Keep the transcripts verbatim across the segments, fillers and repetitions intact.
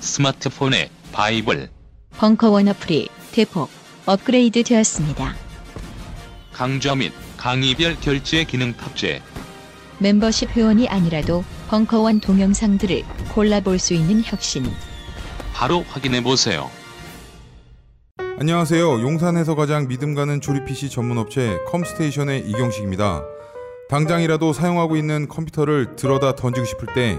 스마트폰의 바이블 벙커원 어플이 대폭 업그레이드 되었습니다. 강좌 및 강의별 결제 기능 탑재. 멤버십 회원이 아니라도 벙커원 동영상들을 골라볼 수 있는 혁신. 바로 확인해보세요. 안녕하세요. 용산에서 가장 믿음 가는 조립 피씨 전문업체 컴스테이션의 이경식입니다. 당장이라도 사용하고 있는 컴퓨터를 들어다 던지고 싶을 때,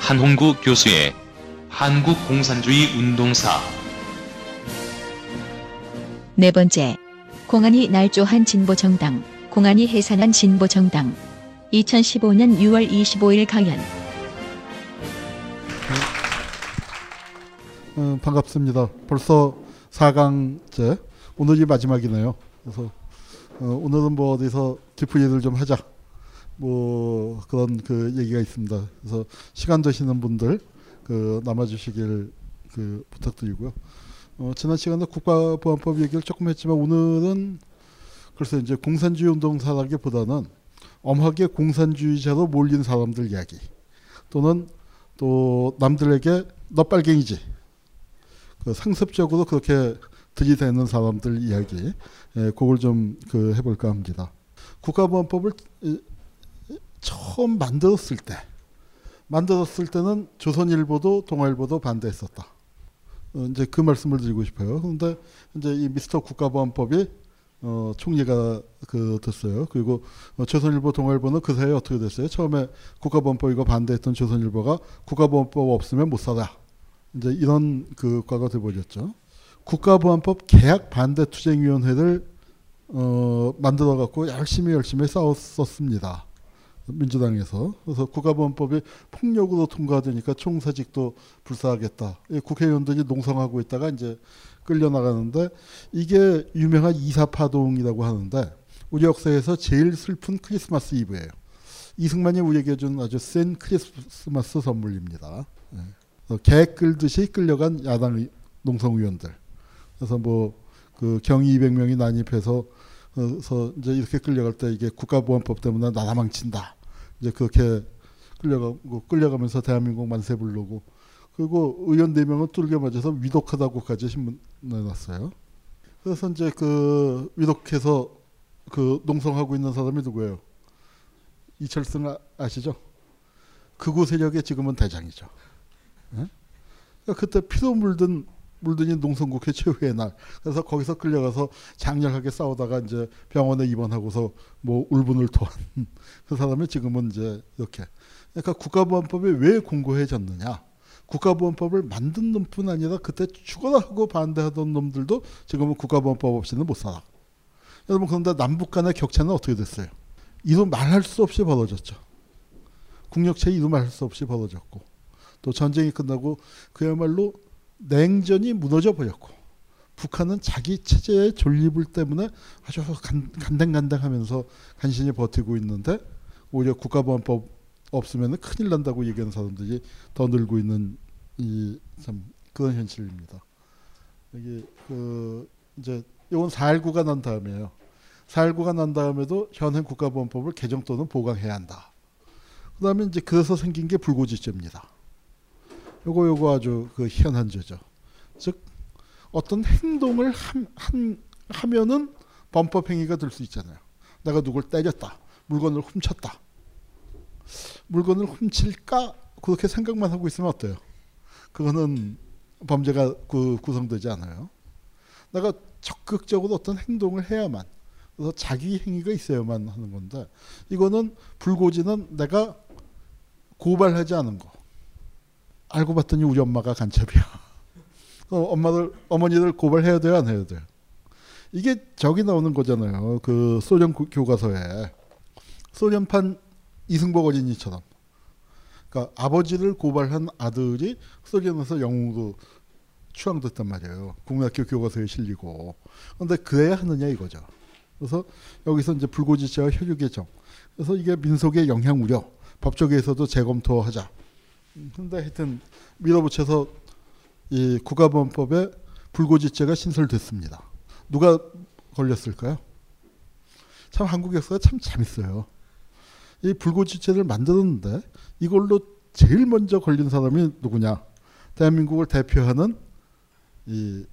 한홍구 교수의 한국공산주의운동사. 네 번째, 공안이 날조한 진보정당, 공안이 해산한 진보정당. 이천십오 년 유월 이십오 일 강연. 어, 반갑습니다. 벌써 사 강째, 오늘이 마지막이네요. 그래서 어, 오늘은 뭐 어디서 깊은 얘기를 좀 하자, 뭐 그런 그 얘기가 있습니다. 그래서 시간 되시는 분들 그 남아주시길 그 부탁드리고요. 어, 지난 시간에 국가보안법 얘기를 조금 했지만 오늘은 글쎄 이제 공산주의 운동사라기보다는 엄하게 공산주의자로 몰린 사람들 이야기, 또는 또 남들에게 너 빨갱이지, 그 상습적으로 그렇게 들이대는 사람들 이야기, 예, 그걸 좀 그 해볼까 합니다. 국가보안법을 처음 만들었을 때. 만들었을 때는 조선일보도 동아일보도 반대했었다. 어, 이제 그 말씀을 드리고 싶어요. 그런데 이제 이 미스터 국가보안법이 어, 총리가 그 됐어요. 그리고 어, 조선일보, 동아일보는 그 사이에 어떻게 됐어요? 처음에 국가보안법 이거 반대했던 조선일보가 국가보안법 없으면 못 살아. 이제 이런 그과가 돼버렸죠. 국가보안법 계약 반대 투쟁위원회를 어, 만들어 갖고 열심히 열심히 싸웠었습니다. 민주당에서. 그래서 국가보안법이 폭력으로 통과되니까 총사직도 불사하겠다. 국회의원들이 농성하고 있다가 이제 끌려나가는데, 이게 유명한 이사파동이라고 하는데 우리 역사에서 제일 슬픈 크리스마스 이브예요. 이승만이 우리에게 준 아주 센 크리스마스 선물입니다. 개 끌듯이 끌려간 야당 농성위원들. 그래서 뭐 그 경위 이백 명이 난입해서 그래서 이제 이렇게 끌려갈 때 이게 국가보안법 때문에 나라 망친다. 이제 그렇게 끌려가고 끌려가면서 대한민국 만세 부르고, 그리고 의원 네 명은 뚫겨 맞아서 위독하다고까지 신문에 났어요. 그래서 이제 그 위독해서 그 농성하고 있는 사람이 누구예요? 이철승 아, 아시죠? 극우 세력의 지금은 대장이죠. 네? 그러니까 그때 피로 물든 물든이 농성국회 최후의 날. 그래서 거기서 끌려가서 장렬하게 싸우다가 이제 병원에 입원하고서 뭐 울분을 토한 그 사람이 지금은 이제 이렇게. 그러니까 국가보안법이 왜 공고해졌느냐. 국가보안법을 만든 놈뿐 아니라 그때 죽어라 하고 반대하던 놈들도 지금은 국가보안법 없이는 못 살아. 여러분, 그런데 남북 간의 격차는 어떻게 됐어요? 이루 말할 수 없이 벌어졌죠. 국력체 이루 말할 수 없이 벌어졌고, 또 전쟁이 끝나고 그야말로 냉전이 무너져 버렸고, 북한은 자기 체제의 존립을 때문에 아주 간, 간당간당하면서 간신히 버티고 있는데, 오히려 국가보안법 없으면 큰일 난다고 얘기하는 사람들이 더 늘고 있는 이 참 그런 현실입니다. 여기 그 이제 이건 사 일구가 난 다음이에요. 사 일구가 난 다음에도 현행 국가보안법을 개정 또는 보강해야 한다. 그다음에 이제 그래서 생긴 게 불고지죄입니다. 요거 요거 아주 그 희한한 죄죠. 즉 어떤 행동을 함, 함, 하면은 범법 행위가 될 수 있잖아요. 내가 누굴 때렸다, 물건을 훔쳤다. 물건을 훔칠까 그렇게 생각만 하고 있으면 어때요? 그거는 범죄가 구, 구성되지 않아요. 내가 적극적으로 어떤 행동을 해야만, 그래서 자기 행위가 있어야만 하는 건데, 이거는 불고지는 내가 고발하지 않은 거. 알고 봤더니 우리 엄마가 간첩이야. 그럼 엄마들, 어머니들 고발해야 돼요, 안 해야 돼요? 이게 저기 나오는 거잖아요. 그 소련 교과서에 소련판 이승복 어린이처럼. 그러니까 아버지를 고발한 아들이 소련에서 영웅으로 추앙됐단 말이에요. 국민학교 교과서에 실리고. 그런데 그래야 하느냐 이거죠. 그래서 여기서 이제 불고지죄와 혈육의 정. 그래서 이게 민속의 영향 우려. 법조계에서도 재검토하자. 근데 하여튼 밀어붙여서 이 국가보안법에 불고지죄가 신설됐습니다. 누가 걸렸을까요? 참 한국 역사가 참 재밌어요. 이 불고지죄를 만들었는데 이걸로 제일 먼저 걸린 사람이 누구냐? 대한민국을 대표하는 이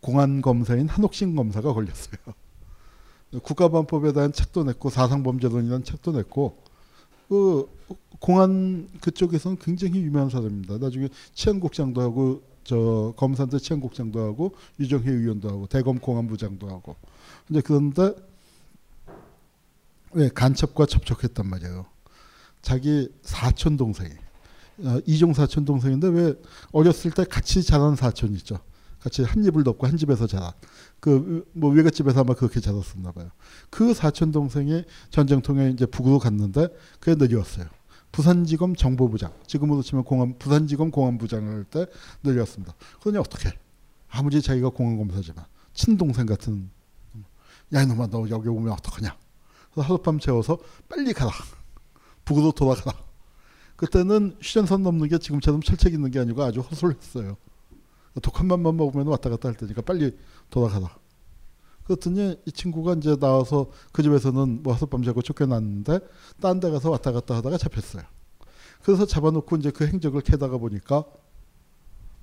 공안 검사인 한옥신 검사가 걸렸어요. 국가보안법에 대한 책도 냈고 사상범죄론이라는 책도 냈고, 그 공안 그쪽에서는 굉장히 유명한 사람입니다. 나중에 치안국장도 하고 저 검사한테 치안국장도 하고 유정희 의원도 하고 대검 공안부장도 하고. 근데 그런데 왜 간첩과 접촉했단 말이에요. 자기 사촌 동생이 어, 이종 사촌 동생인데, 왜 어렸을 때 같이 자란 사촌 있죠. 같이 한 입을 덮고 한 집에서 자란. 그 뭐 외갓집에서 아마 그렇게 자랐었나 봐요. 그 사촌 동생이 전쟁통에 이제 북으로 갔는데 그게 내려왔어요. 부산지검 정보부장, 지금으로 치면 공안, 부산지검 공안부장을 할 때 내려왔습니다. 그러니 어떻게? 아무리 자기가 공안검사지만 친동생 같은, 야 이놈아 너 여기 오면 어떡하냐? 그래서 하룻밤 재워서 빨리 가라. 북으로 돌아가라. 그때는 휴전선 넘는 게 지금처럼 철책 있는 게 아니고 아주 허술했어요. 독한 맘만 먹으면 왔다 갔다 할 테니까 빨리 돌아가라. 그랬더니 이 친구가 이제 나와서 그 집에서는 뭐 하룻밤 자고 쫓겨났는데 딴 데 가서 왔다 갔다 하다가 잡혔어요. 그래서 잡아놓고 이제 그 행적을 캐다가 보니까,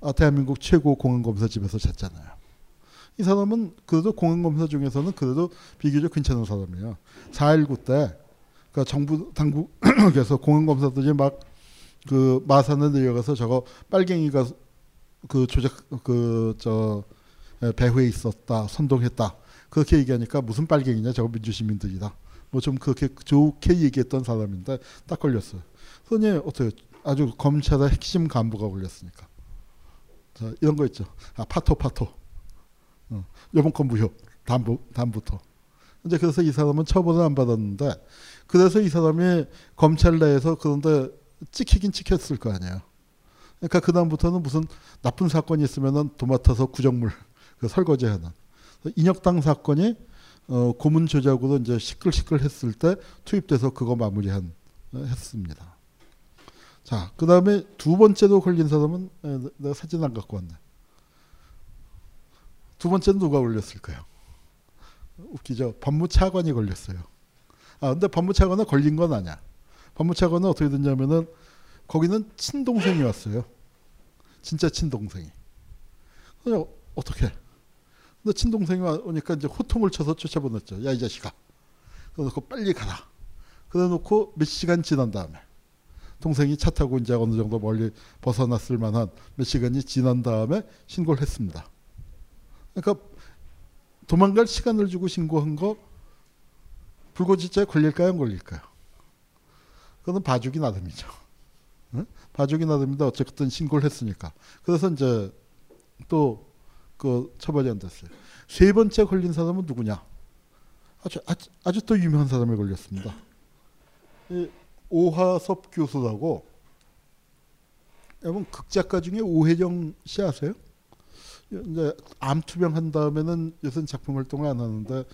아, 대한민국 최고 공안검사 집에서 잤잖아요. 이 사람은 그래도 공안검사 중에서는 그래도 비교적 괜찮은 사람이에요. 사 일구 때 그러니까 정부 당국에서 공안검사들이 막 그 마산에 내려가서 저거 빨갱이가 그 조작 그 저 배후에 있었다, 선동했다 그렇게 얘기하니까 무슨 빨갱이냐, 저거 민주시민들이다 뭐 좀 그렇게 좋게 얘기했던 사람인데 딱 걸렸어요. 그러니 어떻게, 아주 검찰의 핵심 간부가 걸렸으니까. 자, 이런 거 있죠. 아, 파토 파토. 어, 요번 건 무효. 다음부, 다음부터. 이제 그래서 이 사람은 처벌을 안 받았는데, 그래서 이 사람이 검찰 내에서 그런데 찍히긴 찍혔을 거 아니에요. 그러니까 그 다음부터는 무슨 나쁜 사건이 있으면은 도맡아서 구정물 그 설거지하는. 인혁당 사건이 어, 고문 조작으로 이제 시끌시끌했을 때 투입돼서 그거 마무리한 했습니다. 자, 그 다음에 두 번째로 걸린 사람은, 에, 내가 사진 안 갖고 왔네. 두 번째는 누가 걸렸을까요? 웃기죠. 법무차관이 걸렸어요. 아, 근데 법무차관은 걸린 건 아니야. 법무차관은 어떻게 됐냐면은 거기는 친동생이 왔어요. 진짜 친동생이. 그래서 어떻게? 근데 친동생이 오니까 이제 호통을 쳐서 쫓아보냈죠. 야, 이 자식아. 그래놓고 빨리 가라. 그래놓고 몇 시간 지난 다음에, 동생이 차 타고 이제 어느 정도 멀리 벗어났을 만한 몇 시간이 지난 다음에 신고를 했습니다. 그러니까 도망갈 시간을 주고 신고한 거 불고지죄에 걸릴까요, 안 걸릴까요? 그건 봐주기 나름이죠. 응? 봐주기 나름인데 어쨌든 신고를 했으니까. 그래서 이제 또 그 처벌이 안 됐어요. 세 번째 걸린 사람은 누구냐? 아주 아주, 아주 또 유명한 사람이 걸렸습니다. 이 오하섭 교수라고. 여러분 극작가 중에 오혜정 씨 아세요? 이제 암투병 한 다음에는 요새 작품 활동을 안 하는데,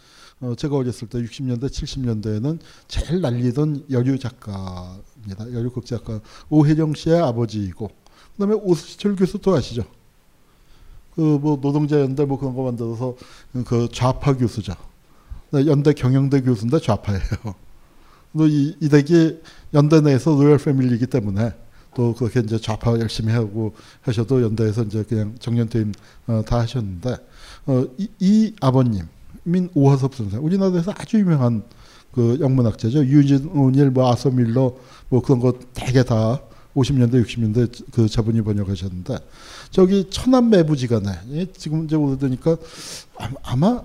어 제가 어렸을 때 육십 년대 칠십 년대에는 제일 날리던 여류 작가입니다. 여류 극작가 오혜정 씨의 아버지이고, 그다음에 오수철 교수 또 아시죠? 그 뭐 노동자 연대 뭐 그런 거 만들어서 그 좌파 교수죠. 연대 경영대 교수인데 좌파예요. 또 이 이댁이 연대 내에서 로열 패밀리이기 때문에 또 그렇게 이제 좌파 열심히 하고 하셔도 연대에서 이제 그냥 정년퇴임 어, 다 하셨는데, 어, 이, 이 아버님 민 오하섭 선생, 우리나라에서 아주 유명한 그 영문학자죠. 유진운일, 뭐 아서밀러 뭐 그런 거 되게 다 오십 년대, 육십 년대 그 저분이 번역하셨는데, 저기 천안 매부지간에 지금 이제 오르니까 아마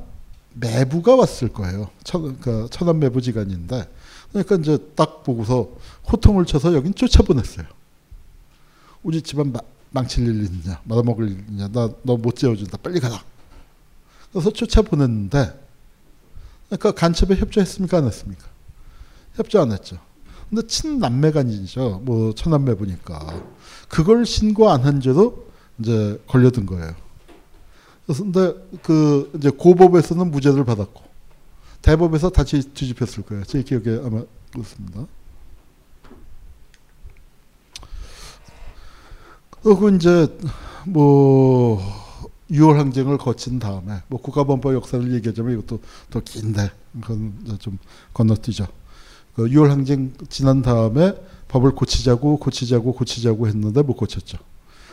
매부가 왔을 거예요. 천, 그러니까 천안 매부지간인데, 그러니까 이제 딱 보고서 호통을 쳐서 여긴 쫓아보냈어요. 우리 집안 마, 망칠 일 있냐, 말아먹을 일 있냐, 나 너 못 재워준다, 빨리 가라. 그래서 쫓아보냈는데, 그러니까 간첩에 협조했습니까, 안 했습니까? 협조 안 했죠. 근데 친남매간이죠. 뭐 천남매 보니까 그걸 신고 안 한 죄로 이제 걸려든 거예요. 그래서 근데 그 이제 고법에서는 무죄를 받았고 대법에서 다시 뒤집혔을 거예요. 제 기억에 아마 그렇습니다. 그리고 이제 뭐 유월 항쟁을 거친 다음에 뭐 국가보안법 역사를 얘기하자면 이것도 더 긴데 그건 좀 건너뛰죠. 그 유월 항쟁 지난 다음에 법을 고치자고 고치자고 고치자고 했는데 못 고쳤죠.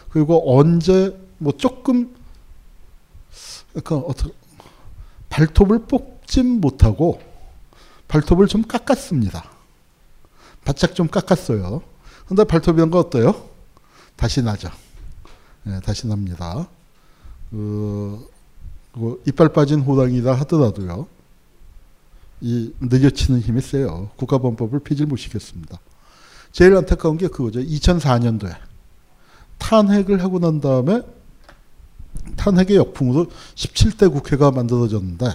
그리고 언제 뭐 조금 약간 어떻게 발톱을 뽑진 못하고 발톱을 좀 깎았습니다. 바짝 좀 깎았어요. 근데 발톱이란 거 어때요? 다시 나죠. 네, 다시 납니다. 그, 그 이빨 빠진 호랑이라 하더라도요. 이 늘려치는 힘이 세요. 국가보안법을 폐지를 못 시켰습니다. 제일 안타까운 게 그거죠. 이천사 년도에 탄핵을 하고 난 다음에 탄핵의 역풍으로 십칠 대 국회가 만들어졌는데,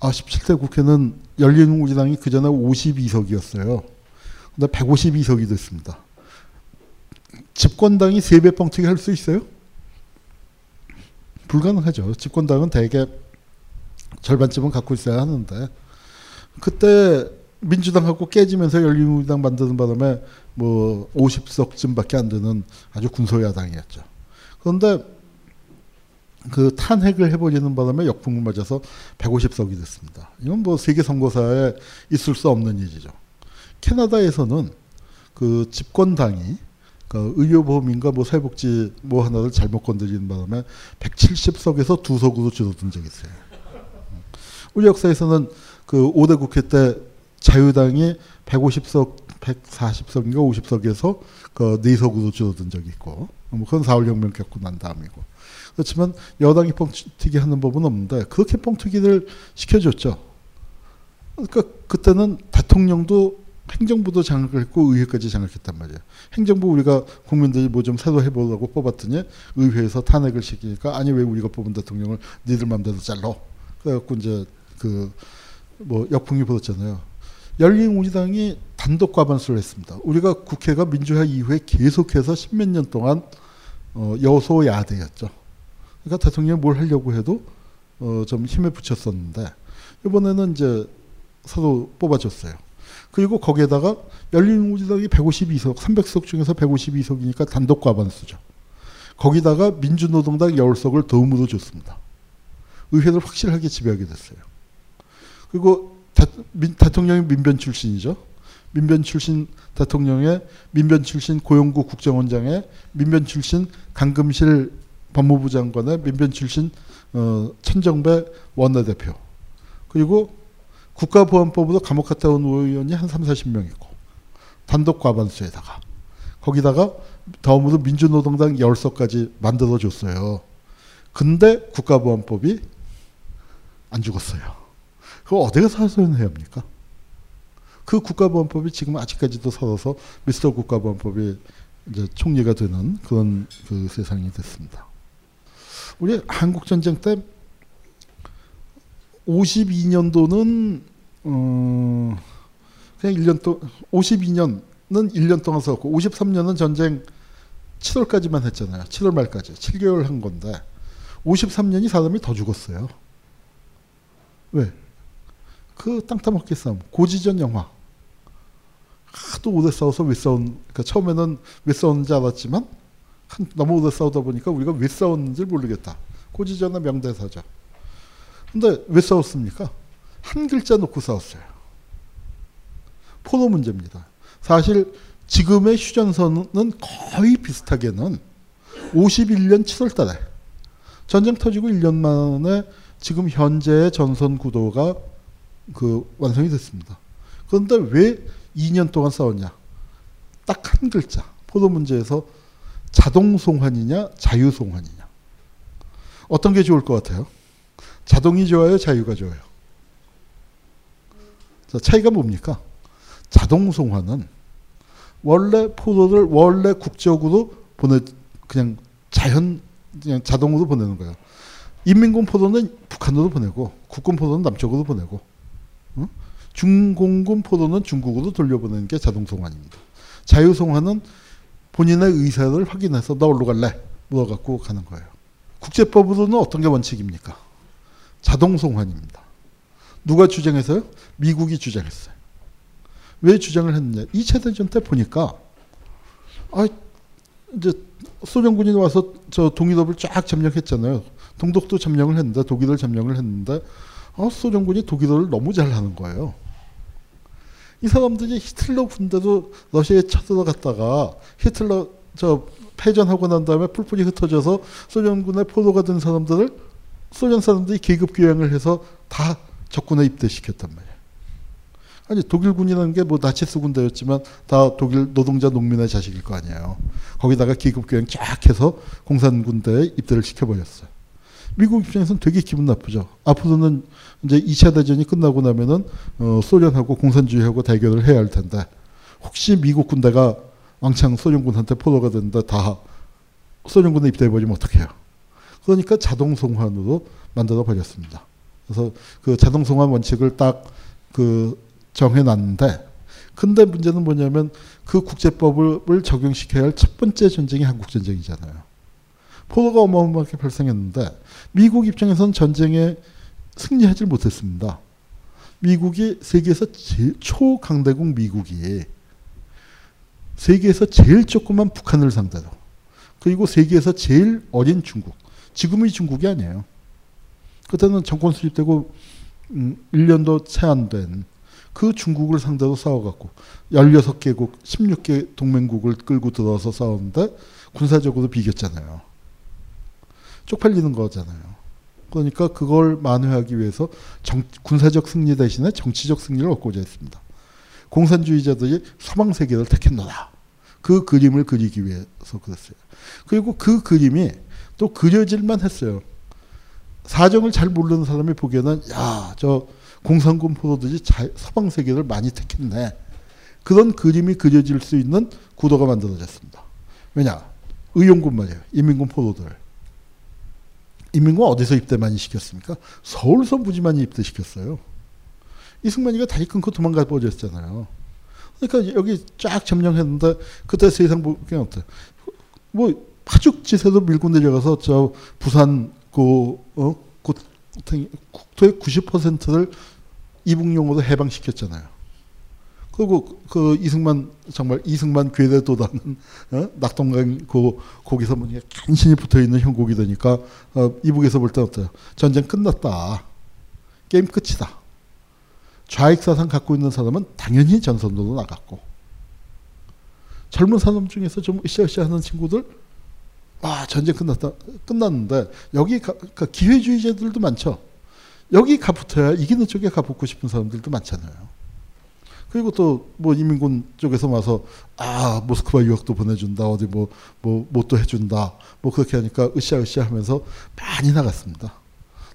아 십칠 대 국회는 열린우리당이 그 전에 오십이 석이었어요. 근데 백오십이 석이 됐습니다. 집권당이 세 배 뻥튀기 할 수 있어요? 불가능하죠. 집권당은 대개 절반쯤은 갖고 있어야 하는데, 그때 민주당하고 깨지면서 열린우리당 만드는 바람에 뭐 오십 석쯤밖에 안 되는 아주 군소야당이었죠. 그런데 그 탄핵을 해버리는 바람에 역풍을 맞아서 백오십 석이 됐습니다. 이건 뭐 세계 선거사에 있을 수 없는 일이죠. 캐나다에서는 그 집권당이 그 의료보험인가 뭐 사회복지 뭐 하나를 잘못 건드리는 바람에 백칠십 석에서 두 석으로 줄어든 적이 있어요. 우리 역사에서는 그 오 대 국회 때 자유당이 백오십 석, 백사십 석인가 오십 석에서 그 네 석으로 줄어든 적이 있고, 뭐 그건 사월 혁명 겪고 난 다음이고. 그렇지만 여당이 뻥튀기 하는 법은 없는데 그렇게 뻥튀기를 시켜줬죠. 그러니까 그때는 대통령도 행정부도 장악했고 의회까지 장악했단 말이에요. 행정부 우리가 국민들이 뭐 좀 새로 해보라고 뽑았더니 의회에서 탄핵을 시키니까 아니 왜 우리가 뽑은 대통령을 니들 맘대로 잘라. 그래갖고 이제 그 뭐 역풍이 불었잖아요. 열린우리당이 단독 과반수를 했습니다. 우리가 국회가 민주화 이후에 계속해서 십몇 년 동안 어 여소야대였죠. 그러니까 대통령이 뭘 하려고 해도 어 좀 힘에 붙였었는데 이번에는 이제 서로 뽑아줬어요. 그리고 거기에다가 열린우리당이 백오십이 석, 삼백 석 중에서 백오십이 석이니까 단독 과반수죠. 거기다가 민주노동당 십 석을 덤으로 줬습니다. 의회를 확실하게 지배하게 됐어요. 그리고 대, 민, 대통령이 민변 출신이죠. 민변 출신 대통령의 민변 출신 고영구 국정원장의 민변 출신 강금실 법무부 장관의 민변 출신 어, 천정배 원내대표, 그리고 국가보안법으로 감옥 갔다 온 의원이 한 삼사십 명 있고 단독 과반수에다가 거기다가 다음으로 민주노동당 십 석까지 만들어줬어요. 근데 국가보안법이 안 죽었어요. 그거 어디가 사소연해야 합니까? 그 국가보안법이 지금 아직까지도 살아서 미스터 국가보안법이 이제 총리가 되는 그런 그 세상이 됐습니다. 우리 한국전쟁 때 오십이 년도는 어 그냥 일 년 동 오십이 년은 일 년 동안 싸웠고 오십삼 년은 전쟁 칠월까지만 했잖아요. 칠월 말까지 칠 개월 한 건데 오십삼 년이 사람이 더 죽었어요. 왜? 그 땅 따먹기 싸움, 고지전 영화. 하도 오래 싸워서 왜 싸운, 그러니까 처음에는 왜 싸웠는지 알았지만 한, 너무 오래 싸우다 보니까 우리가 왜 싸웠는지 모르겠다. 고지전의 명대사죠. 근데 왜 싸웠습니까? 한 글자 놓고 싸웠어요. 포로 문제입니다. 사실 지금의 휴전선은 거의 비슷하게는 오십일 년 칠월 달에 전쟁 터지고 일 년 만에 지금 현재의 전선 구도가 그 완성이 됐습니다. 그런데 왜 이 년 동안 싸웠냐? 딱 한 글자. 포도 문제에서 자동송환이냐 자유송환이냐. 어떤 게 좋을 것 같아요? 자동이 좋아요? 자유가 좋아요? 자, 차이가 뭡니까? 자동송환은 원래 포도를 원래 국적으로 보내, 그냥 자연, 그냥 자동으로 보내는 거예요. 인민군 포도는 북한으로 보내고, 국군 포도는 남쪽으로 보내고, 응? 중공군 포도는 중국으로 돌려보내는 게 자동송환입니다. 자유송환은 본인의 의사를 확인해서 나 어디로 갈래? 물어갖고 가는 거예요. 국제법으로는 어떤 게 원칙입니까? 자동송환입니다. 누가 주장해서요? 미국이 주장했어요. 왜 주장을 했느냐? 이 차 대전 때 보니까, 아, 이제 소련군이 와서 저 동유럽을 쫙 점령했잖아요. 동독도 점령을 했는데, 독일을 점령을 했는데, 아, 소련군이 독일어를 너무 잘하는 거예요. 이 사람들이 히틀러 군대도 러시아에 쳐들어갔다가 히틀러 저 패전하고 난 다음에 풀풀이 흩어져서 소련군의 포로가 된 사람들을 소련 사람들이 계급 교양을 해서 다 적군에 입대시켰단 말이에요. 아니, 독일군이라는 게 뭐 나치스 군대였지만 다 독일 노동자 농민의 자식일 거 아니에요. 거기다가 계급 교양 쫙 해서 공산군대에 입대를 시켜버렸어요. 미국 입장에서는 되게 기분 나쁘죠. 앞으로는 이제 이 차 대전이 끝나고 나면은 어, 소련하고 공산주의하고 대결을 해야 할 텐데, 혹시 미국 군대가 왕창 소련군한테 포로가 됐는데 다 소련군에 입대해버리면 어떡해요. 그러니까 자동송환으로 만들어 버렸습니다. 그래서 그 자동송환 원칙을 딱 그 정해놨는데, 근데 문제는 뭐냐면 그 국제법을 적용시켜야 할 첫 번째 전쟁이 한국전쟁이잖아요. 포로가 어마어마하게 발생했는데 미국 입장에서는 전쟁에 승리하지 못했습니다. 미국이 세계에서 제일 초강대국 미국이 세계에서 제일 조그만 북한을 상대로, 그리고 세계에서 제일 어린 중국, 지금의 중국이 아니에요. 그때는 정권 수립되고 음, 일 년도 채 안 된 그 중국을 상대로 싸워갖고 열여섯 개국, 열여섯 개 동맹국을 끌고 들어와서 싸웠는데 군사적으로 비겼잖아요. 쪽팔리는 거잖아요. 그러니까 그걸 만회하기 위해서 정, 군사적 승리 대신에 정치적 승리를 얻고자 했습니다. 공산주의자들이 서방세계를 택했노라. 그 그림을 그리기 위해서 그랬어요. 그리고 그 그림이 또 그려질만 했어요. 사정을 잘 모르는 사람이 보기에는 야, 저 공산군 포로들이 서방세계를 많이 택했네. 그런 그림이 그려질 수 있는 구도가 만들어졌습니다. 왜냐? 의용군 말이에요. 인민군 포로들. 인민군 어디서 입대 많이 시켰습니까? 서울서 무지 많이 입대시켰어요. 이승만이가 다리 끊고 도망가 버렸잖아요. 그러니까 여기 쫙 점령했는데 그때 세상 그냥 어때? 뭐 파죽지세도 밀고 내려가서 저 부산 그 어? 국토의 구십 퍼센트를 이북용으로 해방시켰잖아요. 그리고 그 이승만 정말 이승만 괴뢰도라는 어? 낙동강 그 거기서 뭐냐 간신히 붙어있는 형국이 되니까 어, 이북에서 볼 때 어때요? 전쟁 끝났다. 게임 끝이다. 좌익 사상 갖고 있는 사람은 당연히 전선도로 나갔고, 젊은 사람 중에서 좀 으쌰으쌰하는 친구들 아 전쟁 끝났다 끝났는데 여기 가, 그러니까 기회주의자들도 많죠. 여기 가붙어야 이기는 쪽에 가붙고 싶은 사람들도 많잖아요. 그리고 또 뭐 인민군 쪽에서 와서 아 모스크바 유학도 보내준다 어디 뭐 뭐 뭣도 해준다 뭐 그렇게 하니까 으쌰으쌰하면서 많이 나갔습니다.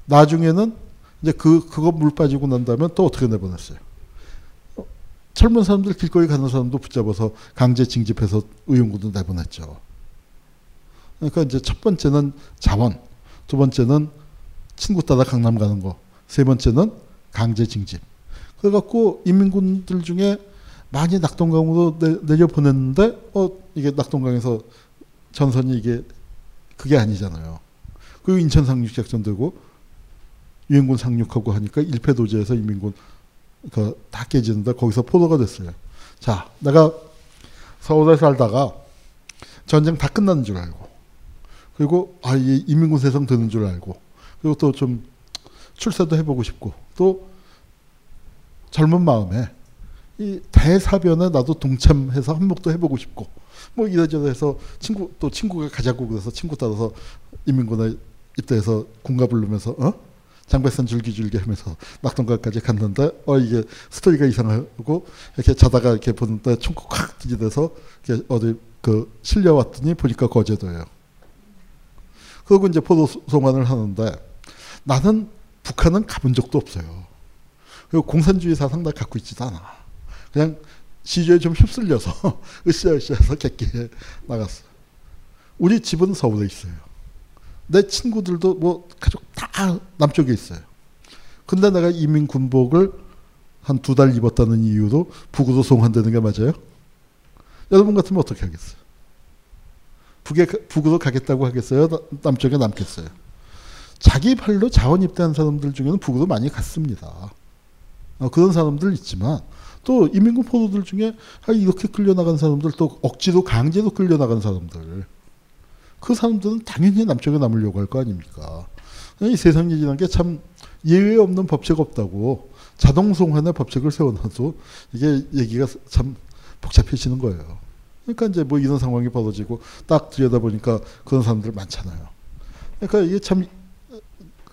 나중에는 이제 그, 그거 물 빠지고 난다면 또 어떻게 내보냈어요? 젊은 사람들 길거리 가는 사람도 붙잡아서 강제 징집해서 의용군도 내보냈죠. 그러니까 이제 첫 번째는 자원, 두 번째는 친구 따라 강남 가는 거, 세 번째는 강제 징집. 그래갖고 인민군들 중에 많이 낙동강으로 내, 내려 보냈는데, 어, 이게 낙동강에서 전선이 이게 그게 아니잖아요. 그리고 인천 상륙작전 되고, 유엔군 상륙하고 하니까 일패도제에서 인민군 그 다 깨지는데 거기서 포로가 됐어요. 자, 내가 서울에 살다가 전쟁 다 끝나는 줄 알고, 그리고 아, 이 인민군 세상 드는 줄 알고, 그리고 또 좀 출세도 해보고 싶고, 또 젊은 마음에 이 대사변에 나도 동참해서 한몫도 해보고 싶고, 뭐 이래저래 해서 친구 또 친구가 가자고 그래서 친구 따라서 인민군에 입대해서 군가 부르면서 어? 장백선 줄기줄기 하면서 낙동강까지 갔는데 어 이게 스토리가 이상하고 이렇게 자다가 이렇게 보는데 총구 콱 뒤져서 어디 그 실려왔더니 보니까 거제도예요. 그리고 이제 포도송환을 하는데 나는 북한은 가본 적도 없어요. 그리고 공산주의 사상 다 갖고 있지도 않아. 그냥 시조에 좀 휩쓸려서 으쌰으쌰해서 객기에 나갔어요. 우리 집은 서울에 있어요. 내 친구들도 뭐 가족 다 남쪽에 있어요. 근데 내가 이민 군복을 한 두 달 입었다는 이유로 북으로 송환되는 게 맞아요? 여러분 같으면 어떻게 하겠어요? 북에, 북으로 가겠다고 하겠어요? 남쪽에 남겠어요? 자기 발로 자원 입대한 사람들 중에는 북으로 많이 갔습니다. 어, 그런 사람들 있지만 또 이민군 포도들 중에 이렇게 끌려나간 사람들, 또 억지로 강제로 끌려나간 사람들, 그 사람들은 당연히 남쪽에 남으려고 할 거 아닙니까? 이 세상일이라는 게 참 예외 없는 법책 없다고 자동송환의 법책을 세워놔도 이게 얘기가 참 복잡해지는 거예요. 그러니까 이제 뭐 이런 상황이 벌어지고 딱 들여다보니까 그런 사람들 많잖아요. 그러니까 이게 참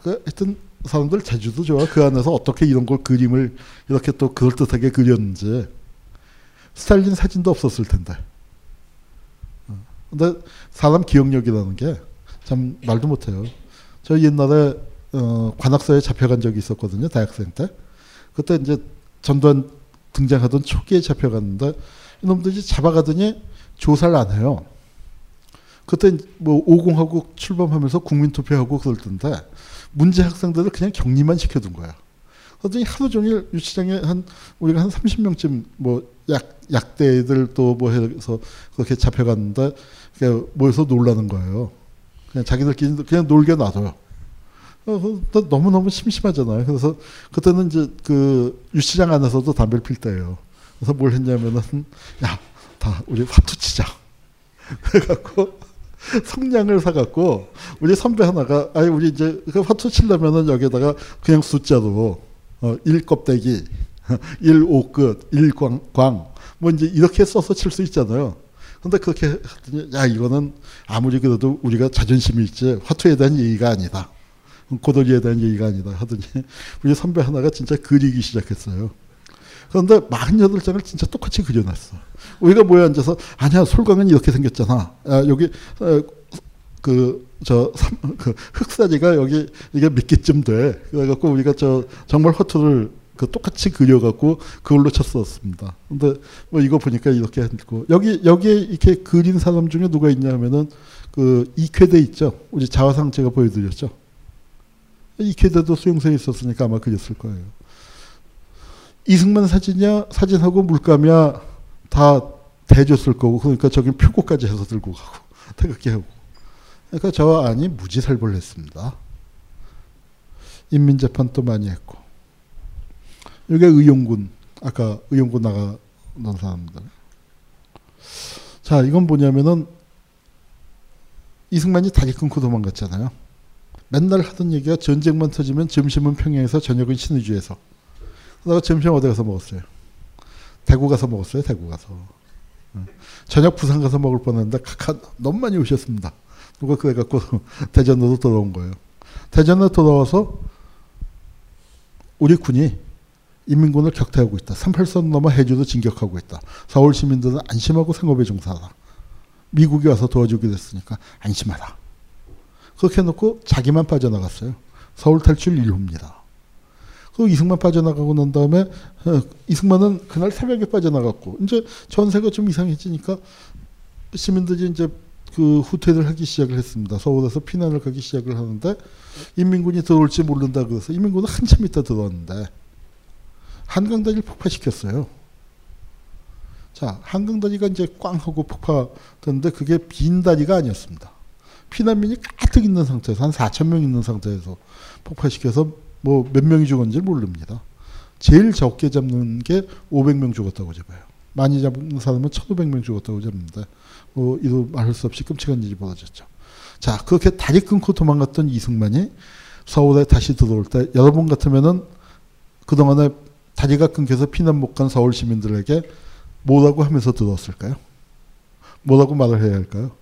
하여튼 사람들 재주도 좋아. 그 안에서 어떻게 이런 걸 그림을 이렇게 또 그럴듯하게 그렸는지. 스탈린 사진도 없었을 텐데. 근데 사람 기억력이라는 게 참 말도 못해요. 저 옛날에 어 관악서에 잡혀간 적이 있었거든요. 대학생 때. 그때 이제 전두환 등장하던 초기에 잡혀갔는데 이놈들이 잡아가더니 조사를 안 해요. 그때 뭐 오공하고 출범하면서 국민투표하고 그럴 텐데 문제 학생들을 그냥 격리만 시켜둔 거야. 그러더니 하루 종일 유치장에 한 우리가 한 삼십 명쯤 뭐 약 약대들 또 뭐 해서 그렇게 잡혀갔는데 모여서 놀라는 거예요. 그냥 자기들끼리 그냥 놀게 놔둬요. 너무 너무 심심하잖아요. 그래서 그때는 이제 그 유치장 안에서도 담배를 필 때예요. 그래서 뭘 했냐면은 야 다 우리 화투 치자. 그래갖고 성냥을 사갖고 우리 선배 하나가 아니 우리 이제 그 화투 치려면은 여기다가 그냥 숫자로 어, 일 껍데기, 일 오 끝, 일 광, 뭐 이제 이렇게 써서 칠 수 있잖아요. 근데 그렇게 했더니 야 이거는 아무리 그래도 우리가 자존심이 있지 화투에 대한 얘기가 아니다. 고돌이에 대한 얘기가 아니다 하더니 우리 선배 하나가 진짜 그리기 시작했어요. 그런데 사십팔 장을 진짜 똑같이 그려놨어. 우리가 모여 앉아서 아니야 솔광은 이렇게 생겼잖아. 아, 여기 그 저 그 흑사지가 여기 이게 몇 개쯤 돼. 그래갖고 우리가 저 정말 화투를 그 똑같이 그려갖고 그걸로 쳤었습니다. 근데 뭐 이거 보니까 이렇게 했고 여기 여기에 이렇게 그린 사람 중에 누가 있냐면은 그 이쾌대 있죠. 우리 자화상 제가 보여드렸죠. 이쾌대도 수용소에 있었으니까 아마 그렸을 거예요. 이승만 사진이야 사진하고 물감이야 다 대줬을 거고 그러니까 저긴 표고까지 해서 들고 가고 태극기 하고 그러니까 저와 아니 무지살벌 했습니다. 인민재판도 많이 했고 이게 의용군 아까 의용군 나가던 사람들. 자 이건 뭐냐면은 이승만이 다리 끊고 도망갔잖아요. 맨날 하던 얘기가 전쟁만 터지면 점심은 평양에서 저녁은 신의주에서. 그러다가 점심 어디 가서 먹었어요? 대구 가서 먹었어요. 대구 가서. 저녁 부산 가서 먹을 뻔했는데 카카 너무 많이 오셨습니다. 누가 그래 갖고 대전으로 돌아온 거예요. 대전에 돌아와서 우리 군이 인민군을 격퇴하고 있다. 삼팔선 넘어 해주로 진격하고 있다. 서울 시민들은 안심하고 생업에 종사하라. 미국이 와서 도와주기로 했으니까 안심하라. 그렇게 해놓고 자기만 빠져나갔어요. 서울 탈출 일 호입니다. 그 이승만 빠져나가고 난 다음에 이승만은 그날 새벽에 빠져나갔고 이제 전세가 좀 이상해지니까 시민들이 이제 그 후퇴를 하기 시작을 했습니다. 서울에서 피난을 가기 시작을 하는데 인민군이 들어올지 모른다 그래서 인민군은 한참 있다 들어왔는데 한강다리를 폭파시켰어요. 자, 한강다리가 이제 꽝 하고 폭파됐는데 그게 빈 다리가 아니었습니다. 피난민이 가득 있는 상태에서 한 사천 명 있는 상태에서 폭파시켜서 뭐 몇 명이 죽었는지 모릅니다. 제일 적게 잡는 게 오백 명 죽었다고 잡아요. 많이 잡는 사람은 천오백 명 죽었다고 잡는데 뭐 이도 말할 수 없이 끔찍한 일이 벌어졌죠. 자 그렇게 다리 끊고 도망갔던 이승만이 서울에 다시 들어올 때 여러분 같으면은 그동안에 다리가 끊겨서 피난 못 간 서울 시민들에게 뭐라고 하면서 들어왔을까요? 뭐라고 말을 해야 할까요?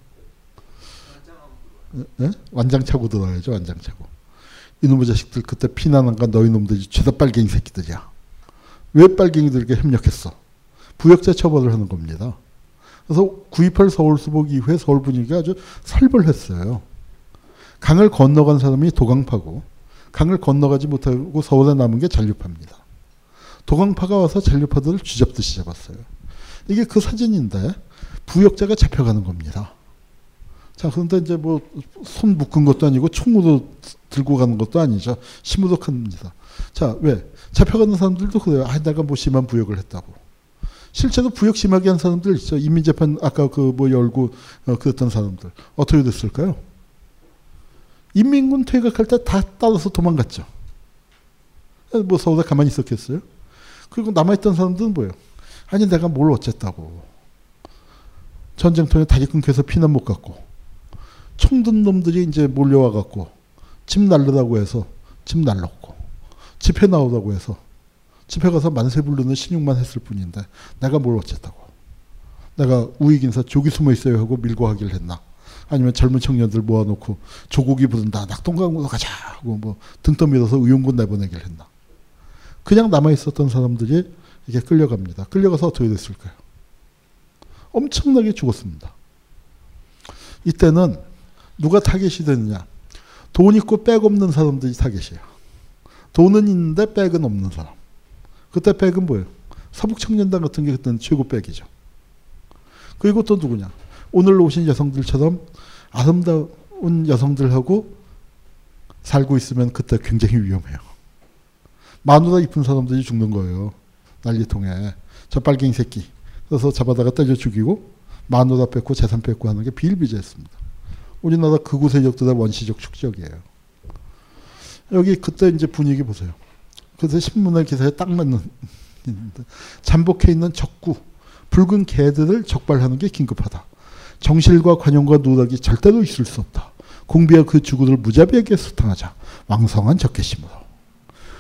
완장차고 들어와야죠. 완장차고. 이놈의 자식들 그때 피난한 건 너희 놈들이 죄다 빨갱이 새끼들이야. 왜 빨갱이들에게 협력했어? 부역자 처벌을 하는 겁니다. 그래서 구십팔 서울 수복 이후에 서울 분위기가 아주 살벌했어요. 강을 건너간 사람이 도강파고 강을 건너가지 못하고 서울에 남은 게 잔류파입니다. 도강파가 와서 잔류파들을 쥐잡듯이 잡았어요. 이게 그 사진인데 부역자가 잡혀가는 겁니다. 자, 그런데 이제 뭐 손 묶은 것도 아니고 총으로 들고 가는 것도 아니죠. 시무룩합니다. 자, 왜? 잡혀가는 사람들도 그래요. 아, 내가 뭐 심한 부역을 했다고. 실제로 부역 심하게 한 사람들 있죠. 인민재판 아까 그 뭐 열고 어, 그랬던 사람들. 어떻게 됐을까요? 인민군 퇴각할 때 다 따라서 도망갔죠. 뭐 서울에 가만히 있었겠어요? 그리고 남아있던 사람들은 뭐예요? 아니, 내가 뭘 어쨌다고. 전쟁통에 다리 끊겨서 피난 못 갔고, 총 든 놈들이 이제 몰려와 갖고 집 날르라고 해서 집 날랐고, 집회 나오라고 해서 집회 가서 만세 부르는 신용만 했을 뿐인데 내가 뭘 어쨌다고. 내가 우익인사 조기 숨어 있어야 하고 밀고 하기를 했나? 아니면 젊은 청년들 모아놓고 조국이 부른다, 낙동강으로 가자 하고 뭐 등 떠밀어서 의용군 내보내기를 했나? 그냥 남아있었던 사람들이 이렇게 끌려갑니다. 끌려가서 어떻게 됐을까요? 엄청나게 죽었습니다. 이때는 누가 타겟이 되느냐? 돈 있고 백 없는 사람들이 타겟이에요. 돈은 있는데 백은 없는 사람. 그때 백은 뭐예요? 서북청년단 같은 게 그때는 최고 백이죠. 그리고 또 누구냐? 오늘 오신 여성들처럼 아름다운 여성들하고 살고 있으면 그때 굉장히 위험해요. 마누라 이쁜 사람들이 죽는 거예요. 난리통에. 저 빨갱이 새끼. 그래서 잡아다가 때려 죽이고 마누라 뺏고 재산 뺏고 하는 게 비일비재했습니다. 우리나라 극우 세력들의 원시적 축적이에요. 여기 그때 이제 분위기 보세요. 그래서 신문의 기사에 딱 맞는 잠복해 있는 적구, 붉은 개들을 적발하는 게 긴급하다. 정실과 관용과 누락이 절대로 있을 수 없다. 공비와 그 주구를 무자비하게 수탕하자. 왕성한 적개심으로.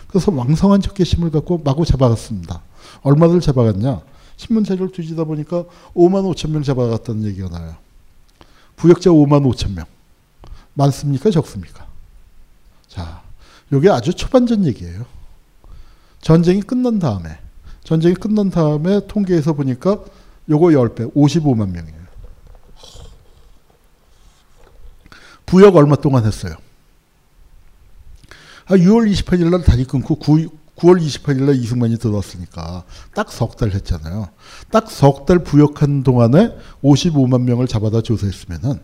그래서 왕성한 적개심을 갖고 마구 잡아갔습니다. 얼마를 잡아갔냐? 신문 자료를 뒤지다 보니까 오만 오천 명 잡아갔다는 얘기가 나와요. 부역자 오만 오천 명. 많습니까? 적습니까? 자, 이게 아주 초반전 얘기예요. 전쟁이 끝난 다음에, 전쟁이 끝난 다음에 통계에서 보니까 요거 십 배, 오십오만 명이에요. 부역 얼마 동안 했어요? 아, 유월 이십팔일 날 다리 끊고 구월 이십팔일 날 이승만이 들어왔으니까 딱 석 달 했잖아요. 딱 석 달 부역한 동안에 오십오만 명을 잡아다 조사했으면은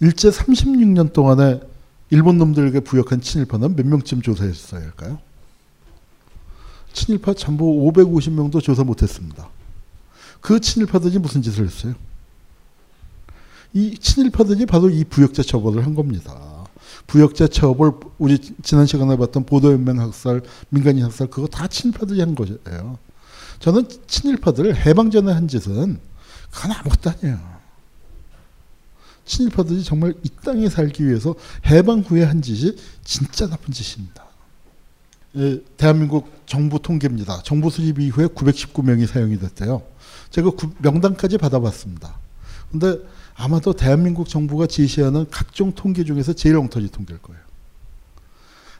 일제 삼십육 년 동안에 일본 놈들에게 부역한 친일파는 몇 명쯤 조사했어야 할까요? 친일파 전부 오백오십 명도 조사 못했습니다. 그 친일파들이 무슨 짓을 했어요? 이 친일파들이 바로 이 부역자 처벌을 한 겁니다. 부역자 처벌, 우리 지난 시간에 봤던 보도연맹 학살, 민간인 학살, 그거 다 친일파들이 한 거예요. 저는 친일파들 해방 전에 한 짓은 그건 아무것도 아니에요. 친일파들이 정말 이 땅에 살기 위해서 해방 후에 한 짓이 진짜 나쁜 짓입니다. 예, 대한민국 정부 통계입니다. 정부 수립 이후에 구백십구 명이 사용이 됐대요. 제가 구, 명단까지 받아봤습니다. 근데 아마도 대한민국 정부가 제시하는 각종 통계 중에서 제일 엉터리 통계일 거예요.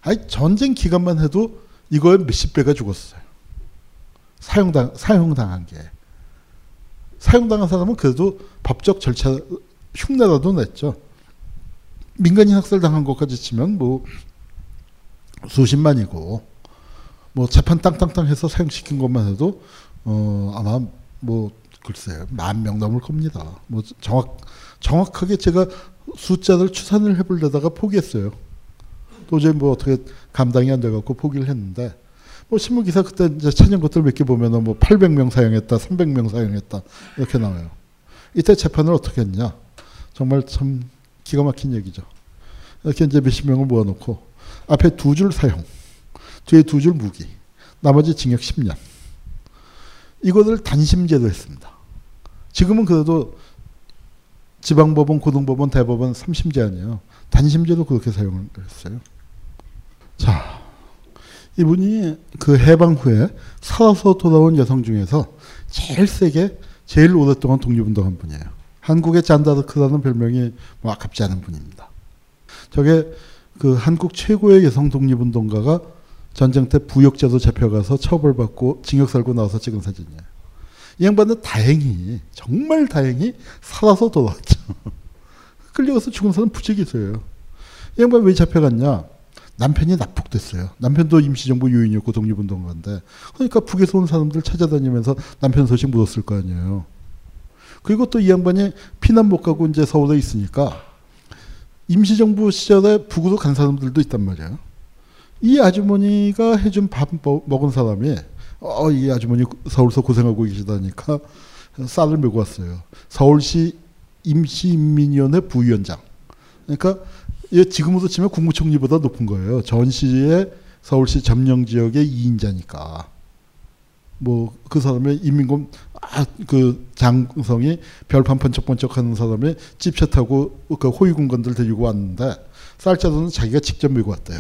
아니, 전쟁 기간만 해도 이거에 몇십 배가 죽었어요. 사용당, 사용당한 게. 사용당한 사람은 그래도 법적 절차 흉내라도 냈죠. 민간인 학살당한 것까지 치면 뭐 수십만이고, 뭐 재판 땅땅땅 해서 사용시킨 것만 해도 어, 아마 뭐 글쎄요, 만 명 넘을 겁니다. 뭐 정확, 정확하게 제가 숫자를 추산을 해보려다가 포기했어요. 도저히 뭐 어떻게 감당이 안 돼갖고 포기를 했는데, 뭐 신문 기사 그때 이제 찾은 것들 몇 개 보면은 뭐 팔백 명 사용했다, 삼백 명 사용했다 이렇게 나와요. 이때 재판을 어떻게 했냐? 정말 참 기가 막힌 얘기죠. 이렇게 이제 몇십 명을 모아놓고 앞에 두 줄 사용, 뒤에 두 줄 무기, 나머지 징역 십 년. 이것을 단심제도 했습니다. 지금은 그래도 지방법원, 고등법원, 대법원 삼심제 아니에요. 단심제도 그렇게 사용을 했어요. 자, 이분이 그 해방 후에 살아서 돌아온 여성 중에서 제일 세게, 제일 오랫동안 독립운동한 분이에요. 한국의 잔다르크라는 별명이 뭐 아깝지 않은 분입니다. 저게 그 한국 최고의 여성 독립운동가가 전쟁 때 부역자도 잡혀가서 처벌받고 징역 살고 나와서 찍은 사진이에요. 이 양반은 다행히, 정말 다행히 살아서 돌아왔죠. 끌려가서 죽은 사람 부지기수예요. 이 양반 왜 잡혀갔냐? 남편이 납북됐어요. 남편도 임시정부 요인이었고 독립운동가인데, 그러니까 북에서 온 사람들 찾아다니면서 남편 소식 묻었을 거 아니에요. 그리고 또 이 양반이 피난 못 가고 이제 서울에 있으니까 임시정부 시절에 북으로 간 사람들도 있단 말이에요. 이 아주머니가 해준 밥 먹은 사람이 어, 이 아주머니 서울서 고생하고 계시다니까 쌀을 메고 왔어요. 서울시 임시인민위원회 부위원장. 그러니까 예, 지금으로 치면 국무총리보다 높은 거예요. 전시의 서울시 점령지역의 이인자니까. 뭐 그 사람의 인민군 아, 그 장성이 별판 번쩍번쩍하는 사람이 집차 타고 그 호위군관들 데리고 왔는데 쌀자루는 자기가 직접 메고 왔대요.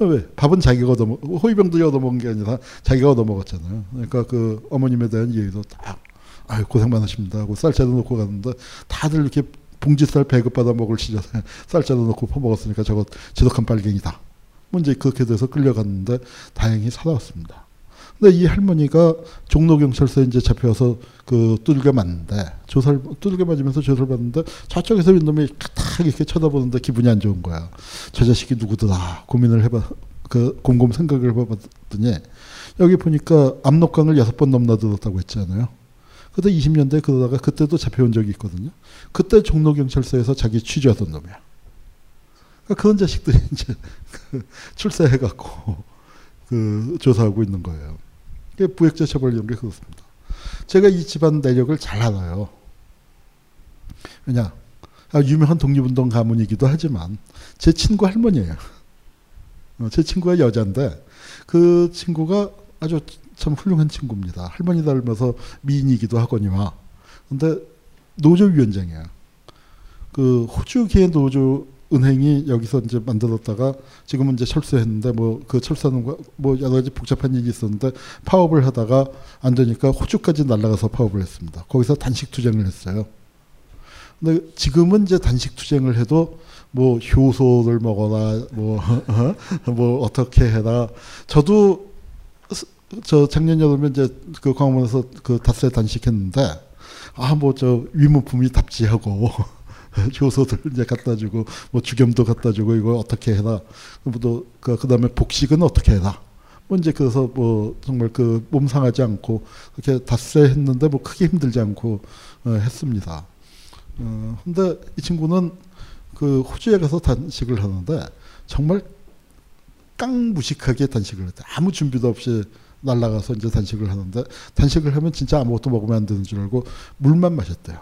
왜? 밥은 자기가 얻어먹, 호위병들이 얻어먹은 게 아니라 자기가 얻어먹었잖아요. 그러니까 그 어머님에 대한 얘기도 딱 아유 고생 많으십니다 하고 쌀자루 놓고 갔는데 다들 이렇게 봉지쌀 배급받아 먹을 시절에 쌀자루 놓고 퍼먹었으니까 저거 지독한 빨갱이다. 뭐 이제 그렇게 돼서 끌려갔는데 다행히 살아왔습니다. 근데 이 할머니가 종로경찰서에 이제 잡혀서 그 두들겨 맞는데, 조사를, 두들겨 맞으면서 조사를 받는데 저쪽에서 윈놈이 탁 이렇게 쳐다보는데 기분이 안 좋은 거야. 저 자식이 누구더라 고민을 해봐, 그 곰곰 생각을 해봤더니 여기 보니까 압록강을 여섯 번 넘나들었다고 했잖아요. 그때 이십 년대 그러다가 그때도 잡혀온 적이 있거든요. 그때 종로경찰서에서 자기 취재하던 놈이야. 그러니까 그런 자식들이 이제 그 출세해갖고 그 조사하고 있는 거예요. 부역자 처벌 이런 게 그렇습니다. 제가 이 집안 내력을 잘 알아요. 왜냐, 유명한 독립운동 가문이기도 하지만 제 친구 할머니예요. 제 친구가 여자인데 그 친구가 아주 참 훌륭한 친구입니다. 할머니 닮아서 미인이기도 하거니와. 근데 노조위원장이에요. 그 호주계 노조 은행이 여기서 이제 만들었다가 지금은 이제 철수했는데 뭐 그 철수하는 거 뭐 여러 가지 복잡한 일이 있었는데 파업을 하다가 안 되니까 호주까지 날아가서 파업을 했습니다. 거기서 단식 투쟁을 했어요. 근데 지금은 이제 단식 투쟁을 해도 뭐 효소를 먹어라 뭐 뭐 어떻게 해라. 저도 저 작년 여름에 이제 그 광화문에서 그 닷새 단식했는데 아 뭐 저 위문품이 답지하고 효소들 이제 갖다주고 뭐 죽염도 갖다주고 이거 어떻게 해라. 또 그 그다음에 복식은 어떻게 해라. 뭐 이제 그래서 뭐 정말 그 몸 상하지 않고 이렇게 닷새 했는데 뭐 크게 힘들지 않고 어, 했습니다. 어, 근데 이 친구는 그 호주에 가서 단식을 하는데 정말 깡무식하게 단식을 했대. 아무 준비도 없이 날아가서 이제 단식을 하는데 단식을 하면 진짜 아무것도 먹으면 안 되는 줄 알고 물만 마셨대요.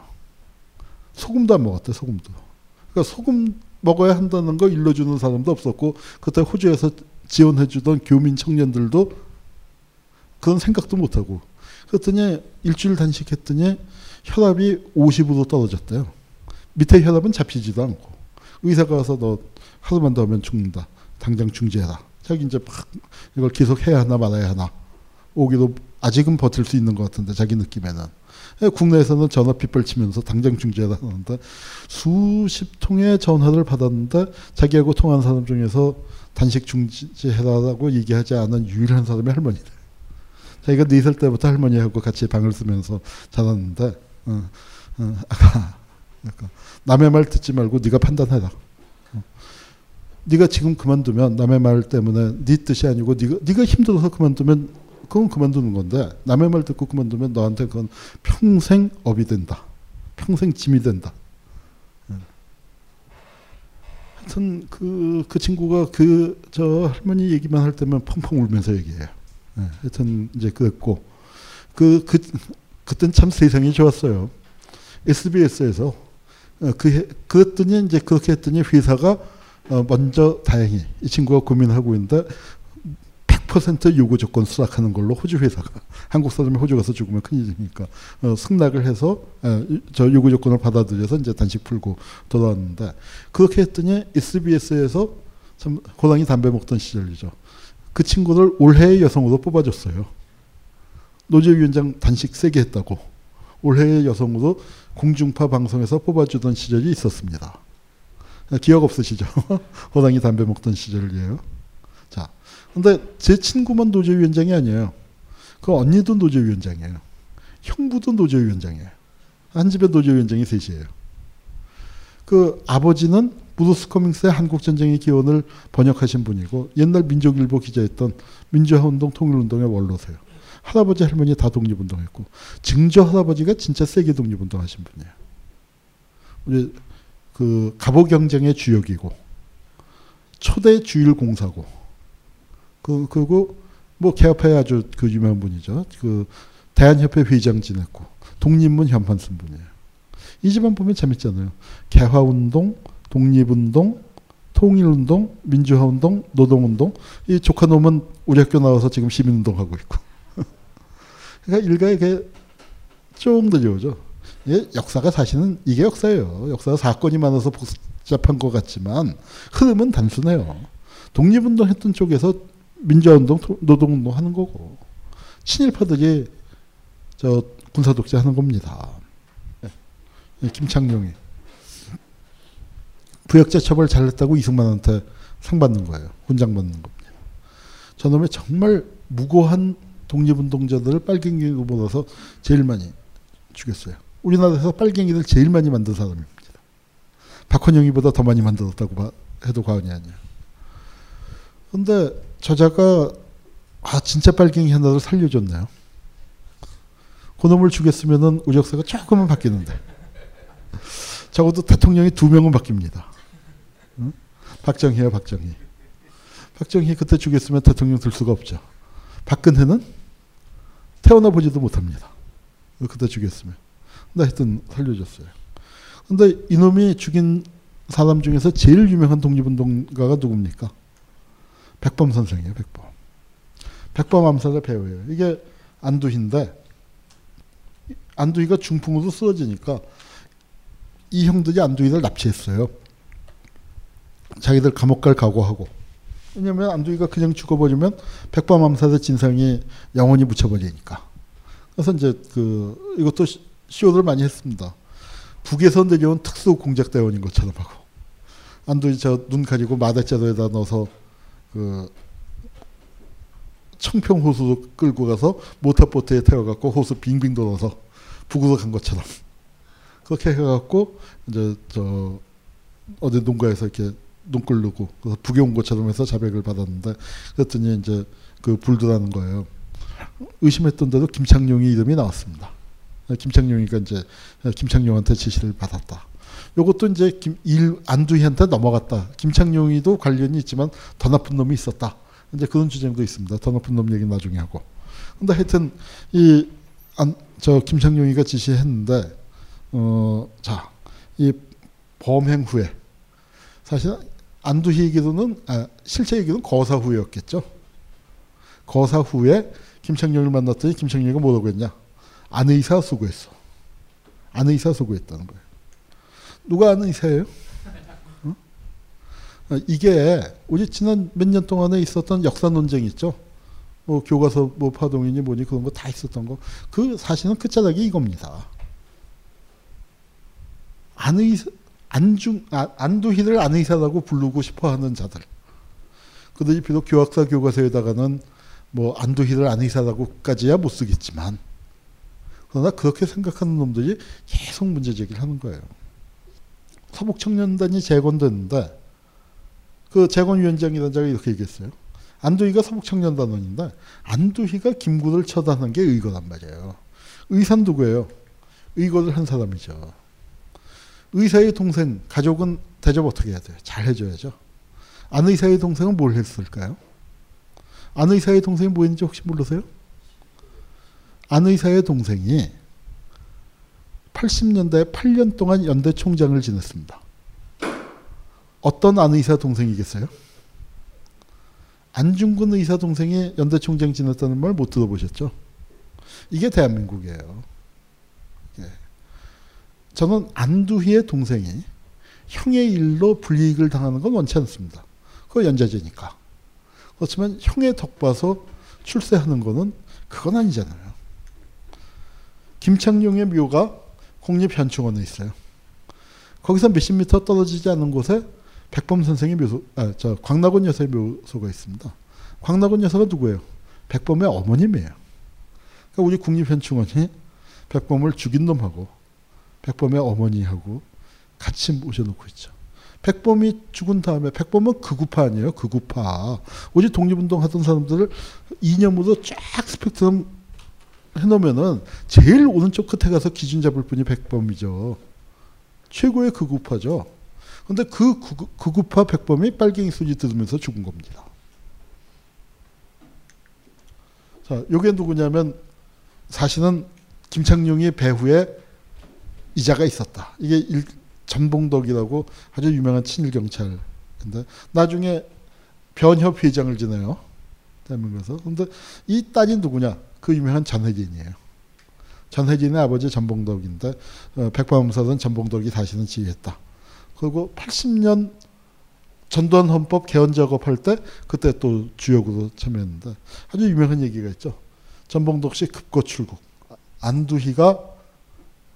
소금도 안 먹었대. 소금도. 그러니까 소금 먹어야 한다는 거 일러주는 사람도 없었고 그때 호주에서 지원해주던 교민 청년들도 그런 생각도 못하고. 그랬더니 일주일 단식했더니 혈압이 오십으로 떨어졌대요. 밑에 혈압은 잡히지도 않고 의사가 와서 너 하루만 더 하면 죽는다. 당장 중지해라. 자기 이제 막 이걸 계속 해야 하나 말아야 하나. 오기도 아직은 버틸 수 있는 것 같은데 자기 느낌에는. 국내에서는 전화 빗발 치면서 당장 중지해라 하는데 수십 통의 전화를 받았는데 자기하고 통화한 사람 중에서 단식 중지해라라고 얘기하지 않은 유일한 사람이 할머니래. 자기가 네 살 때부터 할머니하고 같이 방을 쓰면서 자랐는데 어, 어, 아까, 아까 남의 말 듣지 말고 네가 판단해라. 네가 지금 그만두면 남의 말 때문에 네 뜻이 아니고 네가, 네가 힘들어서 그만두면 그건 그만두는 건데 남의 말 듣고 그만두면 너한테 그건 평생 업이 된다. 평생 짐이 된다. 하여튼 그, 그 친구가 그 저 할머니 얘기만 할 때면 펑펑 울면서 얘기해요. 하여튼 이제 그랬고 그, 그, 그땐 참 세상이 좋았어요. 에스비에스에서 그, 그랬더니 이제 그렇게 했더니 회사가 어 먼저 다행히 이 친구가 고민하고 있는데 백 퍼센트 요구 조건 수락하는 걸로 호주 회사가 한국 사람이 호주 가서 죽으면 큰일이니까 어 승낙을 해서 에, 저 요구 조건을 받아들여서 이제 단식 풀고 돌아왔는데 그렇게 했더니 에스비에스에서 참 호랑이 담배 먹던 시절이죠. 그 친구를 올해의 여성으로 뽑아줬어요. 노조위원장 단식 세게 했다고 올해의 여성으로 공중파 방송에서 뽑아주던 시절이 있었습니다. 기억 없으시죠? 호랑이 담배 먹던 시절이에요. 자, 근데 제 친구만 노조위원장이 아니에요. 그 언니도 노조위원장이에요. 형부도 노조위원장이에요. 한 집에 노조위원장이 셋이에요. 그 아버지는 브루스 커밍스의 한국전쟁의 기원을 번역하신 분이고 옛날 민족일보 기자였던 민주화운동, 통일운동의 원로세요. 할아버지, 할머니 다 독립운동했고 증조 할아버지가 진짜 세게 독립운동하신 분이에요. 우리 그 갑오 경쟁의 주역이고 초대 주일 공사고 그 그리고 뭐 개업회에 아주 그 유명한 분이죠. 그 대한협회 회장 지냈고 독립문 현판 쓴 분이에요. 이 집안 보면 재밌잖아요. 개화운동, 독립운동, 통일운동, 민주화운동, 노동운동. 이 조카 놈은 우리 학교 나와서 지금 시민운동하고 있고. 그러니까 일가에 이렇게 쭉 들려오죠. 예, 역사가 사실은 이게 역사예요. 역사가 사건이 많아서 복잡한 것 같지만 흐름은 단순해요. 독립운동 했던 쪽에서 민주화운동, 노동운동 하는 거고 친일파들이 저 군사독재 하는 겁니다. 예, 김창룡이 부역자 처벌 잘했다고 이승만한테 상 받는 거예요. 훈장 받는 겁니다. 저놈의 정말 무고한 독립운동자들을 빨갱이로 몰아서 제일 많이 죽였어요. 우리나라에서 빨갱이들 제일 많이 만든 사람입니다. 박헌영이보다 더 많이 만들었다고 해도 과언이 아니에요. 그런데 저자가 아 진짜 빨갱이 하나를 살려줬네요. 그 놈을 죽였으면 우리 역사가 조금은 바뀌는데 적어도 대통령이 두 명은 바뀝니다. 응? 박정희야 박정희. 박정희 그때 죽였으면 대통령 될 수가 없죠. 박근혜는 태어나 보지도 못합니다. 그때 죽였으면. 근데 하여튼 살려줬어요. 근데 이놈이 죽인 사람 중에서 제일 유명한 독립운동가가 누굽니까? 백범 선생이에요. 백범. 백범 암살의 배우예요. 이게 안두희인데 안두희가 중풍으로 쓰러지니까 이 형들이 안두희를 납치했어요. 자기들 감옥 갈 각오하고. 왜냐면 안두희가 그냥 죽어버리면 백범 암살의 진상이 영원히 묻혀버리니까. 그래서 이제 그 이것도 쇼를 많이 했습니다. 북에서 내려온 특수 공작대원인 것처럼 하고 안두희 저 눈 가리고 마대자루에다 넣어서 그 청평 호수로 끌고 가서 모터보트에 태워갖고 호수 빙빙 돌아서 북으로 간 것처럼 그렇게 해갖고 이제 저 어디 농가에서 이렇게 눈끌 누고 그래서 북에 온 것처럼 해서 자백을 받았는데 그랬더니 이제 그 불도라는 거예요. 의심했던 대로 김창룡이 이름이 나왔습니다. 김창룡이니까 이제 김창룡한테 지시를 받았다. 요것도 이제 김, 일, 안두희한테 넘어갔다. 김창룡이도 관련이 있지만 더 나쁜 놈이 있었다. 이제 그런 주장도 있습니다. 더 나쁜 놈 얘기는 나중에 하고. 근데 하여튼 이 안, 저 김창룡이가 지시했는데 어, 자, 이 범행 후에 사실 안두희 얘기로는 아, 실제 얘기는 거사 후였겠죠. 거사 후에 김창룡을 만났더니 김창룡이가 뭐라고 했냐? 아는 의사 수고했어. 아는 의사 수고했다는 거예요. 누가 아는 의사예요? 응? 이게 우리 지난 몇 년 동안에 있었던 역사 논쟁 있죠. 뭐 교과서 뭐 파동이니 뭐니 그런 거 다 있었던 거. 그 사실은 끝자락이 이겁니다. 아는 의사 안중, 아, 안두희를 안의사라고 부르고 싶어하는 자들. 그들이 비록 교학사 교과서에다가는 뭐 안두희를 안의사라고까지야 못 쓰겠지만 그러나 그렇게 생각하는 놈들이 계속 문제제기를 하는 거예요. 서북청년단이 재건됐는데 그 재건위원장이라는 자가 이렇게 얘기했어요. 안두희가 서북청년단원인데 안두희가 김구를 처단한 게 의거란 말이에요. 의사는 누구예요? 의거를 한 사람이죠. 의사의 동생, 가족은 대접 어떻게 해야 돼요? 잘 해줘야죠. 안의사의 동생은 뭘 했을까요? 안의사의 동생이 뭐 했는지 혹시 모르세요? 안의사의 동생이 팔십 년대에 팔 년 동안 연대 총장을 지냈습니다. 어떤 안의사 동생이겠어요? 안중근 의사 동생이 연대 총장 지냈다는 말 못 들어보셨죠? 이게 대한민국이에요. 저는 안두희의 동생이 형의 일로 불이익을 당하는 건 원치 않습니다. 그거 연좌제니까. 그렇지만 형의 덕봐서 출세하는 거는 그건 아니잖아요. 김창룡의 묘가 국립현충원에 있어요. 거기서 몇십 미터 떨어지지 않은 곳에 백범 선생의 묘소, 아, 저 광락원 여사의 묘소가 있습니다. 광락원 여사가 누구예요? 백범의 어머님이에요. 그러니까 우리 국립현충원이 백범을 죽인 놈하고 백범의 어머니하고 같이 모셔놓고 있죠. 백범이 죽은 다음에, 백범은 극우파 아니에요? 극우파. 오직 독립운동 하던 사람들을 이념으로 쫙 스펙트럼 해놓으면은 제일 오른쪽 끝에 가서 기준 잡을 분이 백범이죠. 최고의 극우파죠. 근데 그 극우파 백범이 빨갱이 소리 들으면서 죽은 겁니다. 자, 요게 누구냐면 사실은 김창룡이 배후에 이자가 있었다. 이게 일, 전봉덕이라고 아주 유명한 친일경찰인데 나중에 변협 회장을 지내요. 대한민국에서. 그런데 이 딸이 누구냐? 그 유명한 전혜진이에요. 전혜진의 아버지 전봉덕인데 백범사는 전봉덕이 다시는 지휘했다. 그리고 팔십 년 전두환 헌법 개헌 작업할 때 그때 또 주역으로 참여했는데 아주 유명한 얘기가 있죠. 전봉덕 씨 급거 출국. 안두희가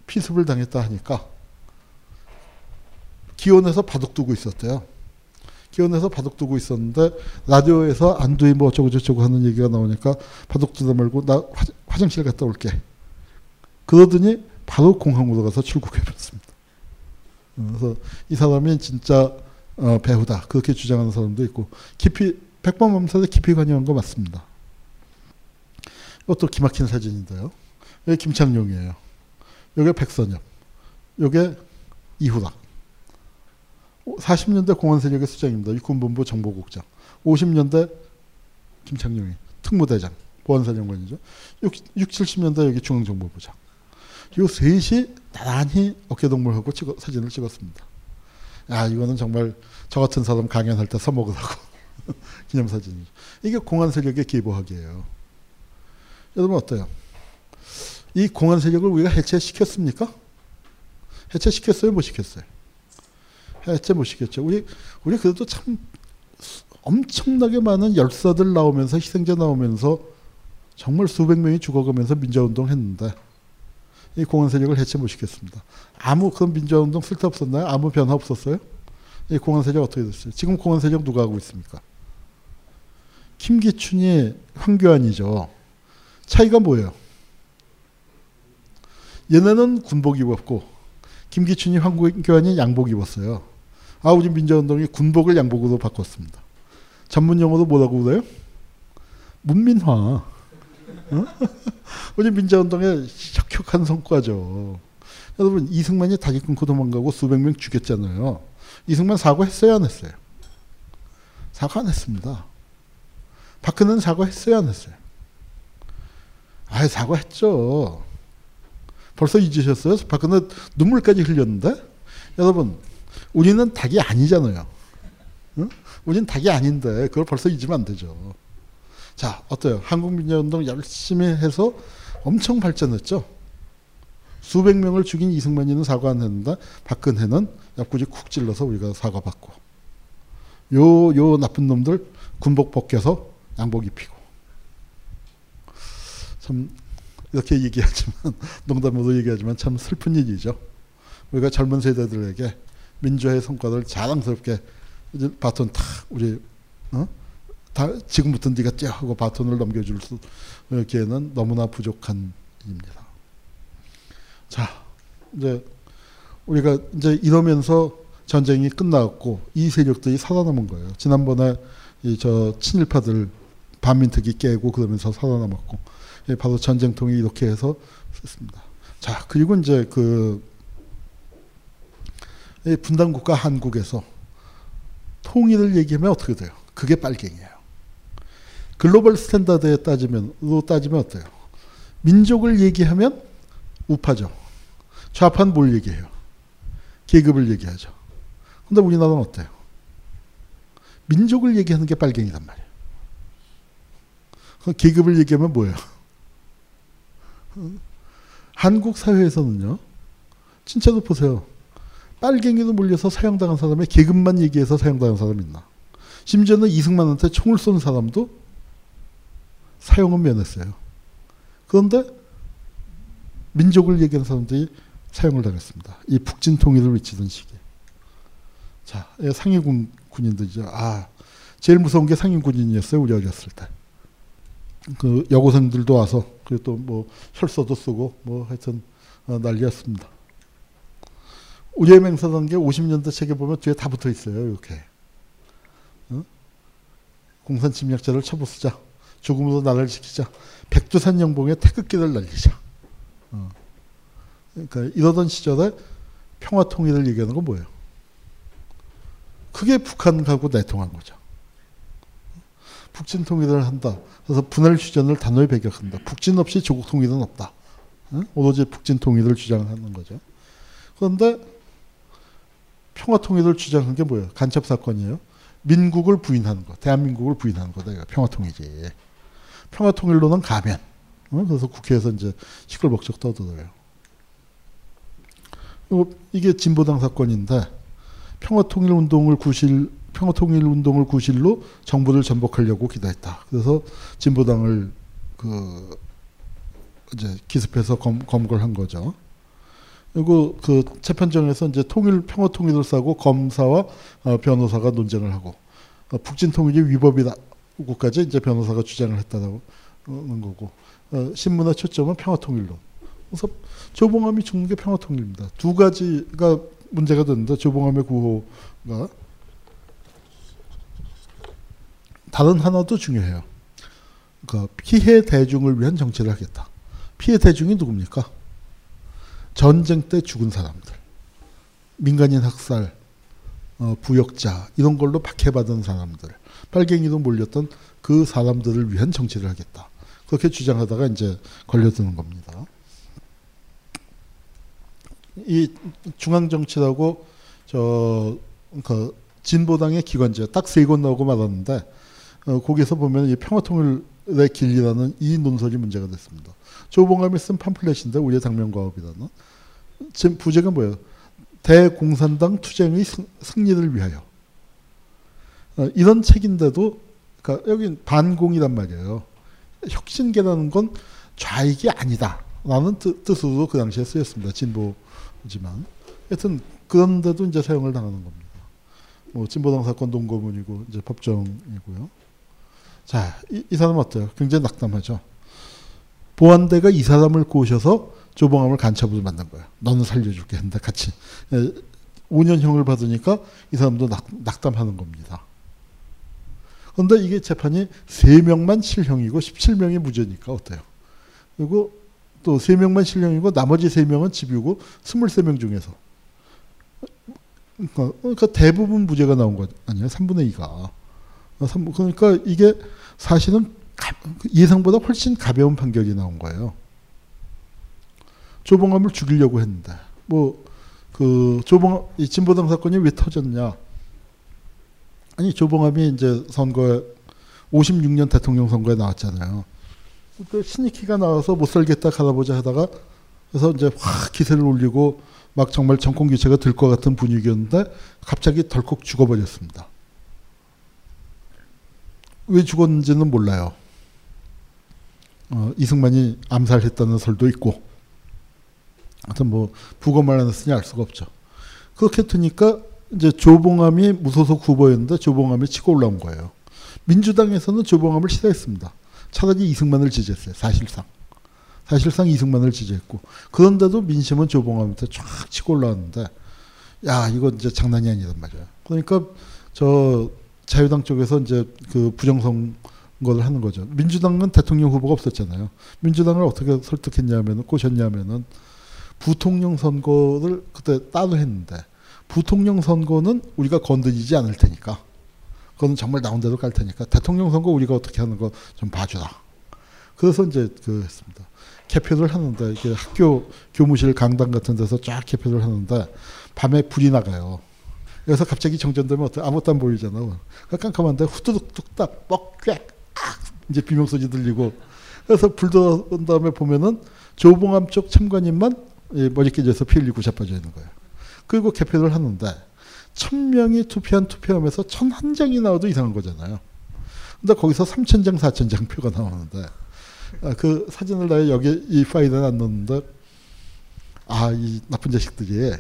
피습을 당했다 하니까 기온에서 바둑 두고 있었대요. 기온에서 바둑 두고 있었는데 라디오에서 안두희 뭐 어쩌고 저쩌고 하는 얘기가 나오니까 바둑 두다 말고 나 화, 화장실 갔다 올게. 그러더니 바로 공항으로 가서 출국해버렸습니다. 그래서 이 사람이 진짜 어, 배후다 그렇게 주장하는 사람도 있고 깊이 백범 암살에 깊이 관여한 거 맞습니다. 이것도 기막힌 사진인데요. 이게 김창룡이에요. 이게 백선엽. 이게 이후락. 사십 년대 공안세력의 수장입니다. 육군본부 정보국장. 오십 년대 김창룡이 특무대장, 보안사령관이죠. 육, 칠십 년대 여기 중앙정보부장. 요 셋이 나란히 어깨동무하고 찍어, 사진을 찍었습니다. 아, 이거는 정말 저 같은 사람 강연할 때 써먹으라고 기념사진이죠. 이게 공안세력의 기보학이에요. 여러분 어때요? 이 공안세력을 우리가 해체시켰습니까? 해체시켰어요? 못 시켰어요? 해체 못 시켰죠. 우리, 우리 그래도 참 엄청나게 많은 열사들 나오면서 희생자 나오면서 정말 수백 명이 죽어가면서 민주화운동 했는데 이 공안 세력을 해체 못 시켰습니다. 아무 그런 민주화운동 쓸데 없었나요? 아무 변화 없었어요? 이 공안 세력 어떻게 됐어요? 지금 공안 세력 누가 하고 있습니까? 김기춘이 황교안이죠. 차이가 뭐예요? 얘네는 군복 입었고 김기춘이 황교안이 양복 입었어요. 아, 우리 민주화운동이 군복을 양복으로 바꿨습니다. 전문 용어로 뭐라고 그래요? 문민화. 어? 우리 민주화운동의 혁혁한 성과죠. 여러분, 이승만이 다리 끊고 도망가고 수백 명 죽였잖아요. 이승만 사과했어요? 안 했어요? 사과 안 했습니다. 박근혜는 사과했어요? 안 했어요? 아, 사과했죠. 벌써 잊으셨어요? 박근혜 눈물까지 흘렸는데? 여러분, 우리는 닭이 아니잖아요. 응? 우린 닭이 아닌데 그걸 벌써 잊으면 안 되죠. 자, 어때요? 한국민주화운동 열심히 해서 엄청 발전했죠. 수백 명을 죽인 이승만이는 사과 안 했는데 박근혜는 옆구리 쿡 찔러서 우리가 사과받고 요, 요 나쁜 놈들 군복 벗겨서 양복 입히고 참 이렇게 얘기하지만 농담으로 얘기하지만 참 슬픈 일이죠. 우리가 젊은 세대들에게 민주화의 성과를 자랑스럽게 이제 바톤 탁 우리 어? 다 지금부터 네가 뛰어 하고 바톤을 넘겨줄 수 기회는 너무나 부족한 일입니다. 자, 이제 우리가 이제 이러면서 전쟁이 끝났고 이 세력들이 살아남은 거예요. 지난번에 이 저 친일파들 반민특위 깨고 그러면서 살아남았고. 예, 바로 전쟁통이 이렇게 해서 썼습니다. 자, 그리고 이제 그 분단국가 한국에서 통일을 얘기하면 어떻게 돼요? 그게 빨갱이에요. 글로벌 스탠다드에 따지면, 로 따지면 어때요? 민족을 얘기하면 우파죠. 좌파는 뭘 얘기해요? 계급을 얘기하죠. 근데 우리나라는 어때요? 민족을 얘기하는 게 빨갱이란 말이에요. 그럼 계급을 얘기하면 뭐예요? 한국 사회에서는요. 진짜로 보세요. 빨갱이로 몰려서 사형당한 사람의 계급만 얘기해서 사형당한 사람이 있나. 심지어는 이승만한테 총을 쏜 사람도 사형은 면했어요. 그런데 민족을 얘기하는 사람들이 사형을 당했습니다. 이 북진 통일을 외치던 시기에. 자, 상해군 군인들이죠. 아, 제일 무서운 게 상해 군인이었어요. 우리 어렸을 때. 그 여고생들도 와서 그리고 또 뭐 혈서도 쓰고 뭐 하여튼 어, 난리였습니다. 우리의 맹사단계 오십 년대 책에 보면 뒤에 다 붙어 있어요. 이렇게. 어? 공산 침략자를 쳐부수자. 죽음으로 나라를 지키자. 백두산 영봉에 태극기를 날리자. 어. 그러니까 이러던 시절에 평화 통일을 얘기하는 건 뭐예요? 그게 북한하고 내통한 거죠. 북진 통일을 한다. 그래서 분할 휴전을 단호히 배격한다. 북진 없이 조국 통일은 없다. 어? 오로지 북진 통일을 주장하는 거죠. 그런데 평화 통일을 주장한 게 뭐예요? 간첩 사건이에요. 민국을 부인하는 거. 대한민국을 부인하는 거다. 이거 평화 통일이지. 평화 통일로는 가면. 어? 그래서 국회에서 이제 시끌벅적 떠들어요. 이게 진보당 사건인데 평화통일운동을 구실, 평화통일운동을 구실로 정부를 전복하려고 기대했다. 그래서 진보당을 그 이제 기습해서 검, 검거를 한 거죠. 그리고 그 재판정에서 이제 통일, 평화통일을 싸고 검사와 어, 변호사가 논쟁을 하고 어, 북진통일이 위법이라고까지 이제 변호사가 주장을 했다는 거고 어, 신문의 초점은 평화통일론. 그래서 조봉암이 죽는 게 평화통일입니다. 두 가지가 문제가 됐는데 조봉암의 구호가 다른 하나도 중요해요. 그러니까 피해 대중을 위한 정치를 하겠다. 피해 대중이 누굽니까? 전쟁 때 죽은 사람들. 민간인 학살, 어, 부역자 이런 걸로 박해받은 사람들. 빨갱이로 몰렸던 그 사람들을 위한 정치를 하겠다. 그렇게 주장하다가 이제 걸려드는 겁니다. 이 중앙정치라고 저 그 진보당의 기관지 딱 세 곳 나오고 말았는데 어, 거기서 보면 이 평화통일의 길이라는 이 논설이 문제가 됐습니다. 조봉암이 쓴 팜플렛인데 우리의 당면과업이라는 지금 부제가 뭐예요? 대공산당 투쟁의 승, 승리를 위하여 어, 이런 책인데도 그러니까 여긴 반공이란 말이에요. 혁신계라는 건 좌익이 아니다 라는 뜻, 뜻으로 그 당시에 쓰였습니다. 진보 지만 하여튼 그런데도 이제 사형을 당하는 겁니다. 뭐 진보당 사건 동고문이고 이제 법정이고요. 자, 이, 이 사람 어때요? 굉장히 낙담하죠. 보안대가 이 사람을 꼬셔서 조봉암을 간첩으로 만든 거야. 너는 살려줄게 한다. 같이 오 년형을 받으니까 이 사람도 낙, 낙담하는 겁니다. 그런데 이게 재판이 세 명만 실형이고 십칠 명이 무죄니까 어때요? 그리고 또 세 명만 실형이고 나머지 세 명은 집유고 이십삼 명 중에서. 그러니까, 그러니까 대부분 무죄가 나온 거 아니에요. 삼분의 이가. 그러니까 이게 사실은 예상보다 훨씬 가벼운 판결이 나온 거예요. 조봉암을 죽이려고 했는데. 뭐 그 조봉암 이 진보당 사건이 왜 터졌냐. 아니 조봉암이 이제 선거에 오십육 년 대통령 선거에 나왔잖아요. 그 신익희가 나와서 못 살겠다 갈아보자 하다가 그래서 이제 확 기세를 올리고 막 정말 정권 교체가 될 것 같은 분위기였는데 갑자기 덜컥 죽어버렸습니다. 왜 죽었는지는 몰라요. 어, 이승만이 암살했다는 설도 있고 하여튼 뭐 부검을 안 했으니 알 수가 없죠. 그렇게 되니까 이제 조봉암이 무소속 후보였는데 조봉암이 치고 올라온 거예요. 민주당에서는 조봉암을 싫어했습니다. 차라리 이승만을 지지했어요. 사실상. 사실상 이승만을 지지했고 그런데도 민심은 조봉암한테 쫙 치고 올라왔는데 야 이거 이제 장난이 아니란 말이야. 그러니까 저 자유당 쪽에서 이제 그 부정선거를 하는 거죠. 민주당은 대통령 후보가 없었잖아요. 민주당을 어떻게 설득했냐면은 꼬셨냐면은 부통령 선거를 그때 따로 했는데 부통령 선거는 우리가 건드리지 않을 테니까. 그건 정말 나온 대로 깔 테니까 대통령 선거 우리가 어떻게 하는 거 좀 봐주라. 그래서 이제 그 했습니다. 개표를 하는데 이게 학교 교무실 강당 같은 데서 쫙 개표를 하는데 밤에 불이 나가요. 여기서 갑자기 정전되면 어때? 아무것도 안 보이잖아. 깜깜한데 후두둑 뚝딱 뻑꽥 이제 비명소리 들리고 그래서 불 들어온 다음에 보면은 조봉암 쪽 참관인만 머리 깨져서 피 흘리고 자빠져 있는 거예요. 그리고 개표를 하는데. 천 명이 투표한 투표함에서 천 한 장이 나와도 이상한 거잖아요. 근데 거기서 삼천 장, 사천 장 표가 나오는데 그 사진을 나 여기 이 파일에 안 넣었는데 아, 이 나쁜 자식들이.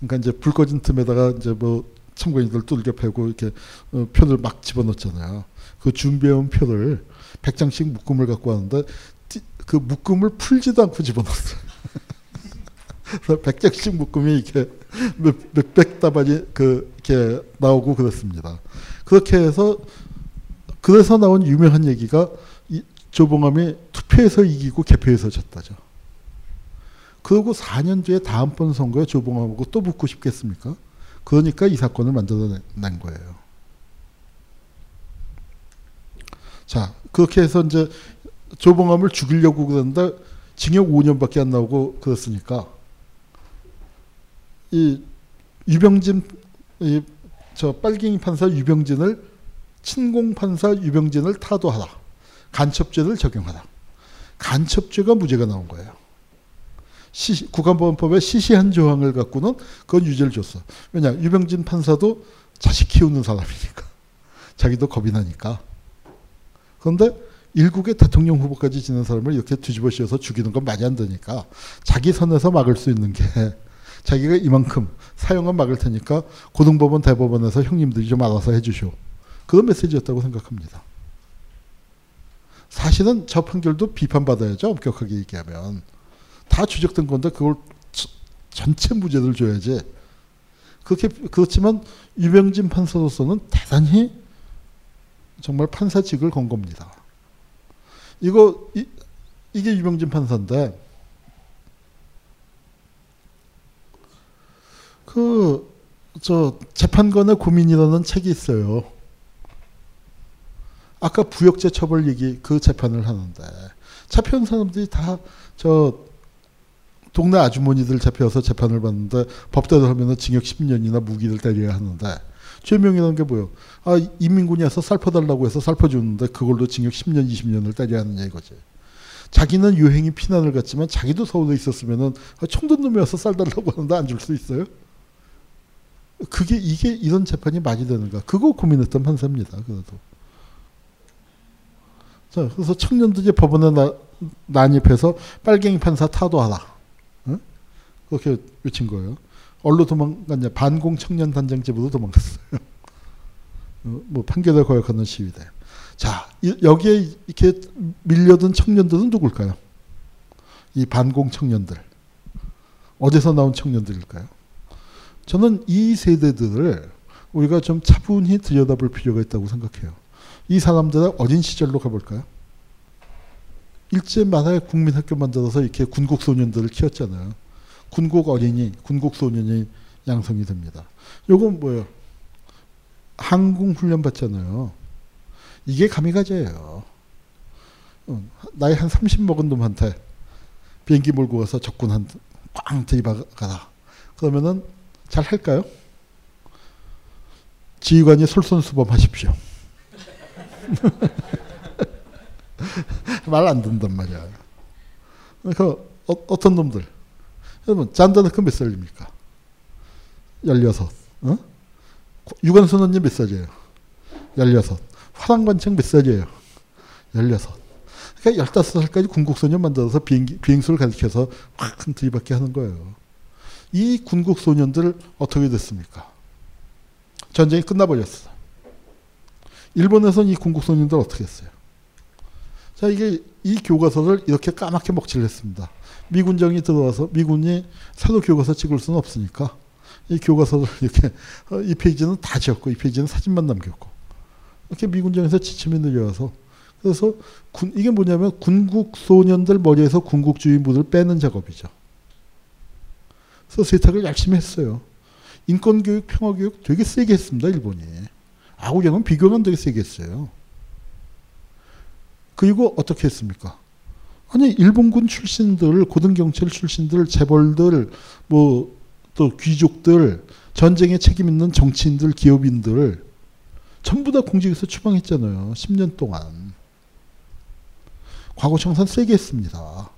그러니까 이제 불 꺼진 틈에다가 이제 뭐 참고인들 뚫겨 패고 이렇게 어, 표를 막 집어넣었잖아요. 그 준비해온 표를 백 장씩 묶음을 갖고 왔는데 그 묶음을 풀지도 않고 집어넣었어요. 그래서 백 장씩 묶음이 이렇게 몇백 다발이 그 이렇게 나오고 그랬습니다. 그렇게 해서 그래서 나온 유명한 얘기가 이 조봉암이 투표에서 이기고 개표에서 졌다죠. 그러고 사 년 뒤에 다음번 선거에 조봉암하고 또 붙고 싶겠습니까? 그러니까 이 사건을 만들어낸 거예요. 자, 그렇게 해서 이제 조봉암을 죽이려고 그러는데 징역 오 년밖에 안 나오고 그랬으니까 이 유병진, 이 저 빨갱이 판사 유병진을 친공 판사 유병진을 타도하라. 간첩죄를 적용하라. 간첩죄가 무죄가 나온 거예요. 시시, 국가보안법의 시시한 조항을 갖고는 그건 유죄를 줬어. 왜냐, 유병진 판사도 자식 키우는 사람이니까. 자기도 겁이 나니까. 그런데 일국의 대통령 후보까지 지낸 사람을 이렇게 뒤집어 씌워서 죽이는 건 말이 안 되니까 자기 선에서 막을 수 있는 게 자기가 이만큼 사형은 막을 테니까 고등법원 대법원에서 형님들이 좀 알아서 해주시오. 그런 메시지였다고 생각합니다. 사실은 저 판결도 비판받아야죠. 엄격하게 얘기하면. 다 추적된 건데 그걸 전체 무죄를 줘야지. 그렇게 그렇지만 유병진 판사로서는 대단히 정말 판사직을 건 겁니다. 이거 이, 이게 유병진 판사인데 그 저 재판관의 고민이라는 책이 있어요. 아까 부역죄 처벌 얘기 그 재판을 하는데 잡혀온 사람들이 다 저 동네 아주머니들 잡혀서 재판을 받는데 법대로 하면은 징역 십 년이나 무기를 때려야 하는데 죄명이라는 게 뭐예요? 아, 인민군이 와서 살펴달라고 해서 살펴주는데 그걸로 징역 십 년, 이십 년을 때려야 하느냐 이거지. 자기는 유행이 피난을 갔지만 자기도 서울에 있었으면은 아, 총든 놈이 와서 쌀달라고 하는데 안 줄 수 있어요? 그게 이게 이런 재판이 많이 되는가? 그거 고민했던 판사입니다. 그래도. 자, 그래서 청년들이 법원에 나, 난입해서 빨갱이 판사 타도하라. 응? 그렇게 외친 거예요. 어디로 도망갔냐? 반공 청년 단장 집으로 도망갔어요. 뭐 판결을 거역하는 시위대. 자, 이, 여기에 이렇게 밀려든 청년들은 누굴까요? 이 반공 청년들. 어디서 나온 청년들일까요? 저는 이 세대들을 우리가 좀 차분히 들여다볼 필요가 있다고 생각해요. 이 사람들의 어린 시절로 가볼까요? 일제만화에 국민학교 만들어서 이렇게 군국 소년들을 키웠잖아요. 군국 어린이, 군국 소년이 양성이 됩니다. 요건 뭐예요? 항공 훈련 받잖아요. 이게 가미가제예요. 나이 한 삼십 먹은 놈한테 비행기 몰고 가서 적군 한 꽝 들이박아라. 그러면은 잘 할까요? 지휘관이 솔선수범하십시오. 말 안 듣는단 말이야. 그러니까 어, 어떤 놈들? 여러분, 잔다나크 몇 살입니까? 열여섯. 어? 유관순 언니 몇 살이에요? 열여섯. 화랑관청 몇 살이에요? 열여섯. 그러니까 열다섯 살까지 군국소년 만들어서 비행기, 비행수를 가르쳐서 확 들이받게 하는 거예요. 이 군국소년들 어떻게 됐습니까? 전쟁이 끝나버렸어. 일본에서는 이 군국소년들 어떻게 했어요? 자, 이게 이 교과서를 이렇게 까맣게 먹칠을 했습니다. 미군정이 들어와서 미군이 새로 교과서 찍을 수는 없으니까 이 교과서를 이렇게 이 페이지는 다 지웠고 이 페이지는 사진만 남겼고 이렇게 미군정에서 지침이 내려와서 그래서 군, 이게 뭐냐면 군국 소년들 머리에서 군국주의 물을 빼는 작업이죠. 그래서 세탁을 열심히 했어요. 인권교육, 평화교육 되게 세게 했습니다. 일본이. 아우경은 비교가 되게 세게 했어요. 그리고 어떻게 했습니까? 아니, 일본군 출신들, 고등경찰 출신들, 재벌들, 뭐, 또 귀족들, 전쟁에 책임있는 정치인들, 기업인들, 전부 다 공직에서 추방했잖아요. 십 년 동안. 과거 청산 세게 했습니다.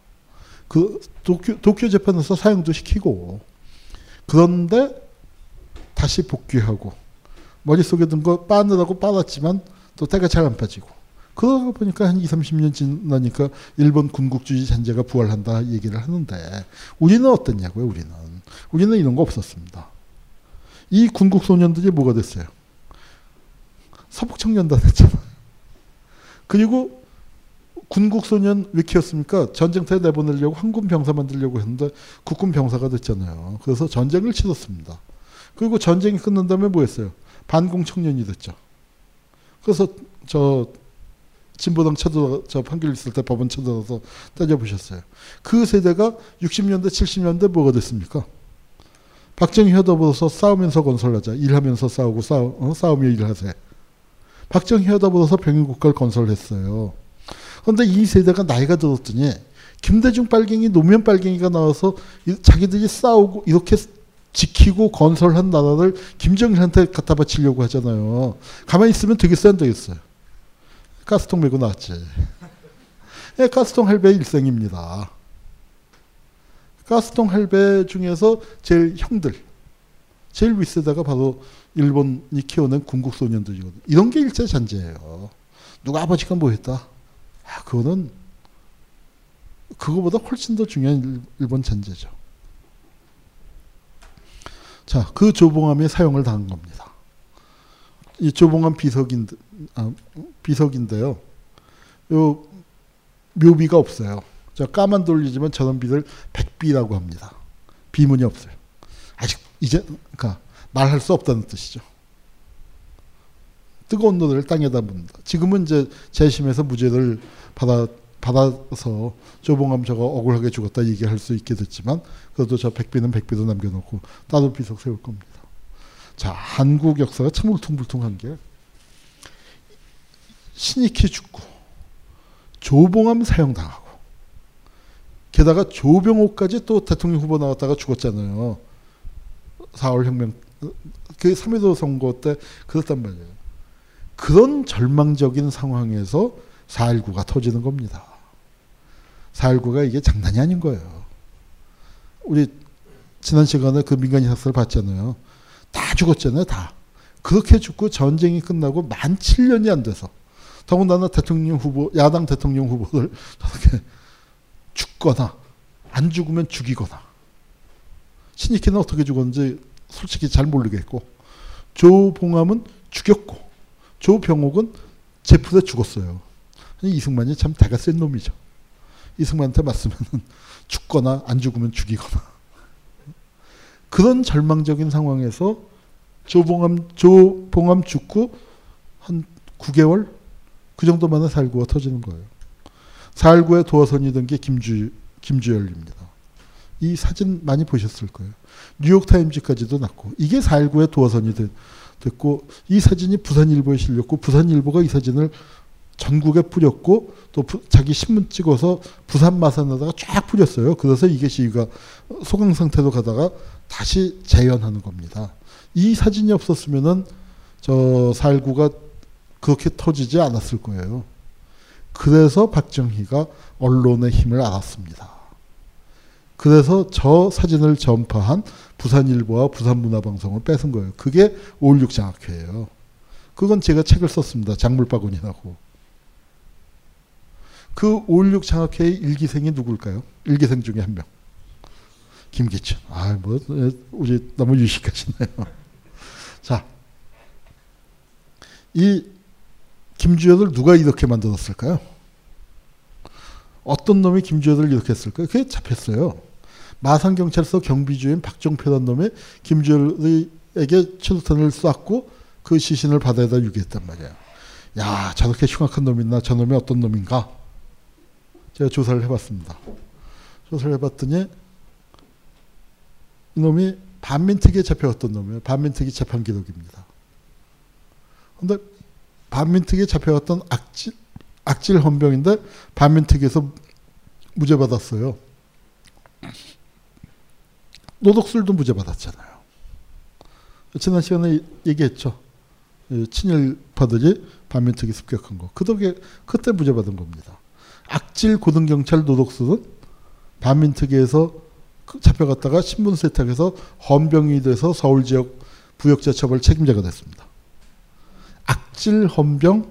그, 도쿄, 도쿄 재판에서 사형도 시키고, 그런데 다시 복귀하고, 머릿속에 든 거 빠느라고 빨았지만 또 때가 잘 안 빠지고, 그러다 보니까 한 이삼십 년 지나니까 일본 군국주의 잔재가 부활한다 얘기를 하는데, 우리는 어땠냐고요. 우리는 우리는 이런 거 없었습니다. 이 군국 소년들이 뭐가 됐어요? 서북청년단 했잖아요. 그리고 군국 소년 왜 키웠습니까? 전쟁터에 내보내려고 한군 병사 만들려고 했는데 국군 병사가 됐잖아요. 그래서 전쟁을 치렀습니다. 그리고 전쟁이 끝난 다음에 뭐 했어요? 반공 청년이 됐죠. 그래서 저 진보당 쳐들어, 저 판결 있을 때 법원 쳐들어서 따져보셨어요. 그 세대가 육십 년대 칠십 년대 뭐가 됐습니까? 박정희 혀더불어서 싸우면서 건설하자. 일하면서 싸우고 싸우, 어? 싸우며 일하세. 박정희 혀더불어서 병영국가를 건설했어요. 그런데 이 세대가 나이가 들었더니 김대중 빨갱이, 노무현 빨갱이가 나와서 자기들이 싸우고 이렇게 지키고 건설한 나라를 김정일한테 갖다 바치려고 하잖아요. 가만히 있으면 되겠어요, 안 되겠어요? 가스통 메고 나왔지. 예, 가스통 할배 일생입니다. 가스통 할배 중에서 제일 형들, 제일 윗세대가 바로 일본이 키워낸 군국 소년들이거든요. 이런 게 일제 잔재예요. 누가 아버지가 뭐 했다? 아, 그거는 그거보다 훨씬 더 중요한 일본 잔재죠. 자, 그 조봉암의 사형을 당한 겁니다. 이 조봉암 비석인데, 아, 비석인데요. 요 묘비가 없어요. 저 까만 돌리지만 저런 비를 백비라고 합니다. 비문이 없어요. 아직 이제 그러니까 말할 수 없다는 뜻이죠. 뜨거운 노래를 땅에다 묻는다. 지금은 이제 재심에서 무죄를 받아, 받아서 조봉암 저거 억울하게 죽었다 얘기할 수 있게 됐지만, 그래도 저 백비는 백비도 남겨놓고 따로 비석 세울 겁니다. 자, 한국 역사가 참 울퉁불퉁한 게, 신익희 죽고 조봉암 사형당하고 게다가 조병호까지 또 대통령 후보 나왔다가 죽었잖아요. 사월 혁명, 그 삼일오 선거 때 그랬단 말이에요. 그런 절망적인 상황에서 사 일구가 터지는 겁니다. 사 일구가 이게 장난이 아닌 거예요. 우리 지난 시간에 그 민간인 학살 봤잖아요. 다 죽었잖아요. 다. 그렇게 죽고 전쟁이 끝나고 만 칠 년이 안 돼서, 더군다나 대통령 후보, 야당 대통령 후보를 저렇게 죽거나 안 죽으면 죽이거나. 신익희는 어떻게 죽었는지 솔직히 잘 모르겠고, 조봉암은 죽였고, 조병옥은 제풀에 죽었어요. 이승만이 참 대가 센 놈이죠. 이승만한테 맞으면 죽거나 안 죽으면 죽이거나. 그런 절망적인 상황에서 조봉암, 조봉암 죽고 한 구 개월? 그 정도 만에 사 일구가 터지는 거예요. 사 일구의 도화선이던 게 김주, 김주열입니다. 이 사진 많이 보셨을 거예요. 뉴욕타임즈까지도 났고, 이게 사 일구의 도화선이 된, 됐고, 이 사진이 부산일보에 실렸고, 부산일보가 이 사진을 전국에 뿌렸고, 또 부, 자기 신문 찍어서 부산 마산에다가 쫙 뿌렸어요. 그래서 이게 시위가 소강 상태로 가다가 다시 재현하는 겁니다. 이 사진이 없었으면은 저 사 일구가 그렇게 터지지 않았을 거예요. 그래서 박정희가 언론의 힘을 알았습니다. 그래서 저 사진을 전파한 부산일보와 부산문화방송을 뺏은 거예요. 그게 오일육 장학회예요. 그건 제가 책을 썼습니다. 작물바구니라고. 그 오일육 장학회의 일기생이 누굴까요? 일기생 중에 한 명. 김기춘. 아, 뭐, 우리 너무 유식하시네요. 자, 이 김주열을 누가 이렇게 만들었을까요? 어떤 놈이 김주열을 이렇게 했을까요? 그게 잡혔어요. 마산경찰서 경비주인 박종표란 놈이 김주열에게 최루탄을 쐈고 그 시신을 바다에다 유기했단 말이에요. 야, 저렇게 흉악한 놈이 있나? 저놈이 어떤 놈인가? 제가 조사를 해봤습니다. 조사를 해봤더니 이놈이 반민특위에 잡혀갔던 놈이에요. 반민특위 재판 기록입니다. 그런데 반민특위에 잡혀갔던 악질, 악질 헌병인데 반민특위에서 무죄 받았어요. 노독술도 무죄 받았잖아요. 지난 시간에 얘기했죠. 친일파들이 반민특위 습격한 거. 그 덕에 그때 무죄 받은 겁니다. 악질 고등경찰 노독술은 반민특위에서 잡혀갔다가 신분세탁에서 헌병이 돼서 서울지역 부역자처벌 책임자가 됐습니다. 악질 헌병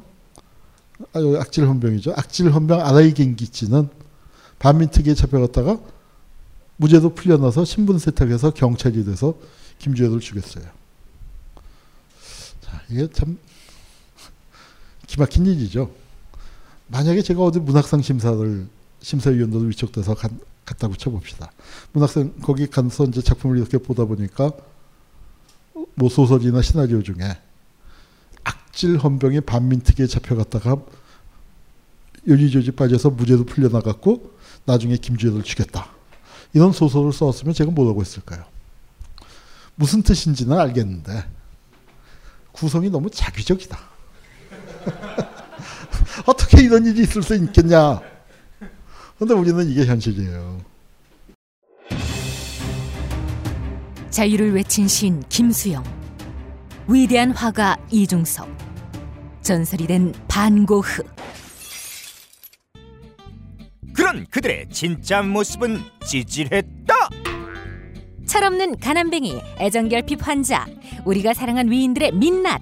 아, 여기 악질헌병이죠. 악질헌병 아라이 겐기치는 반민특위에 잡혀갔다가 무죄도 풀려나서 신분 세탁해서 경찰이 돼서 김주애를 죽였어요. 자, 이게 참 기막힌 일이죠. 만약에 제가 어디 문학상 심사를 심사위원으로 위촉돼서 간, 갔다고 쳐봅시다. 문학상 거기 가서 이제 작품을 이렇게 보다 보니까 뭐 소설이나 시나리오 중에 악질 헌병이 반민특위에 잡혀갔다가 윤리조직 빠져서 무죄도 풀려나갔고 나중에 김주애를 죽였다. 이런 소설을 써왔으면 제가 뭐라고 했을까요? 무슨 뜻인지는 알겠는데 구성이 너무 자기적이다. 어떻게 이런 일이 있을 수 있겠냐. 그런데 우리는 이게 현실이에요. 자유를 외친 시인 김수영, 위대한 화가 이중섭, 전설이 된 반고흐. 그런 그들의 진짜 모습은 찌질했다. 철없는 가난뱅이, 애정결핍 환자, 우리가 사랑한 위인들의 민낯.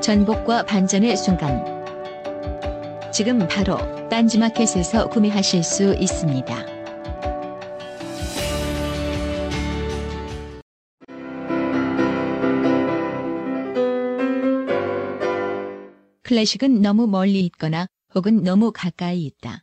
전복과 반전의 순간. 지금 바로 딴지마켓에서 구매하실 수 있습니다. 클래식은 너무 멀리 있거나 혹은 너무 가까이 있다.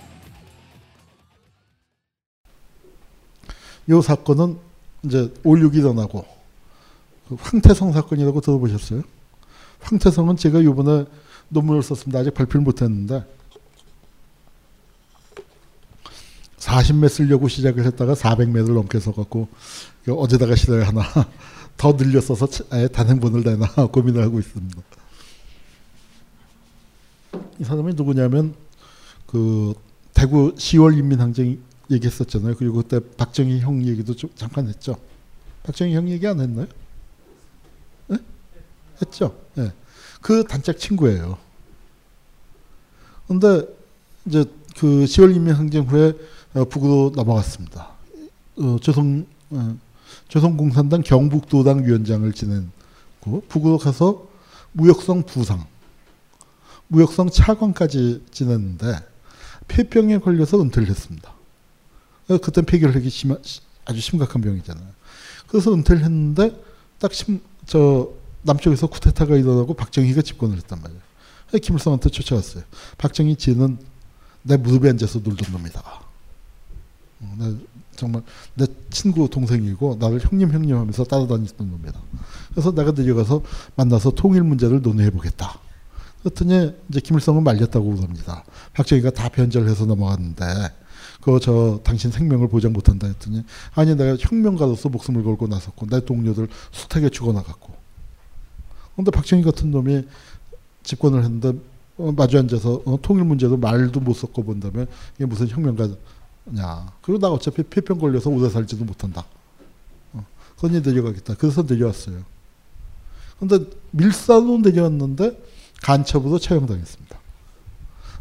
이 사건은 이제 오일육이 일어나고 그 황태성 사건이라고 들어보셨어요? 황태성은 제가 이번에 논문을 썼습니다. 아직 발표를 못했는데 사십 매 쓰려고 시작을 했다가 사백 매를 넘게 써갖고 어제다가 실어야 하나 더 늘려 써서 아예 단행본을 내나 고민을 하고 있습니다. 이 사람이 누구냐면 그 대구 시월 인민항쟁이 얘기했었잖아요. 그리고 그때 박정희 형 얘기도 좀 잠깐 했죠. 박정희 형 얘기 안 했나요? 네? 했죠. 네. 그 단짝 친구예요. 그런데 이제 그 시월 인민항쟁 후에 북으로 넘어갔습니다. 어, 조선 어, 조선공산당 경북도당 위원장을 지낸 고 북으로 가서 무역성 부상, 무역성 차관까지 지냈는데 폐병에 걸려서 은퇴를 했습니다. 그땐 폐결핵이 심하, 아주 심각한 병이잖아요. 그래서 은퇴를 했는데 딱 심, 저 남쪽에서 쿠데타가 일어나고 박정희가 집권을 했단 말이에요. 김일성한테 쫓아갔어요. 박정희 쟤는 내 무릎에 앉아서 놀던 놈이다. 나 정말 내 친구 동생이고 나를 형님 형님 하면서 따라다니던 놈이다. 그래서 내가 데려가서 만나서 통일 문제를 논의해보겠다. 그랬더니 이제 김일성은 말렸다고 그럽니다. 박정희가 다 변절해서 넘어갔는데 그거 저 당신 생명을 보장 못한다 했더니, 아니 내가 혁명가로서 목숨을 걸고 나섰고 내 동료들 수태게 죽어나갔고. 그런데 박정희 같은 놈이 집권을 했는데 어, 마주 앉아서 어, 통일 문제도 말도 못 섞어본 다음에 이게 무슨 혁명가냐. 그리고 나 어차피 폐병 걸려서 오래 살지도 못한다. 어, 그러니 내려가겠다. 그래서 내려왔어요. 그런데 밀사로 내려왔는데 간첩으로 처형당했습니다.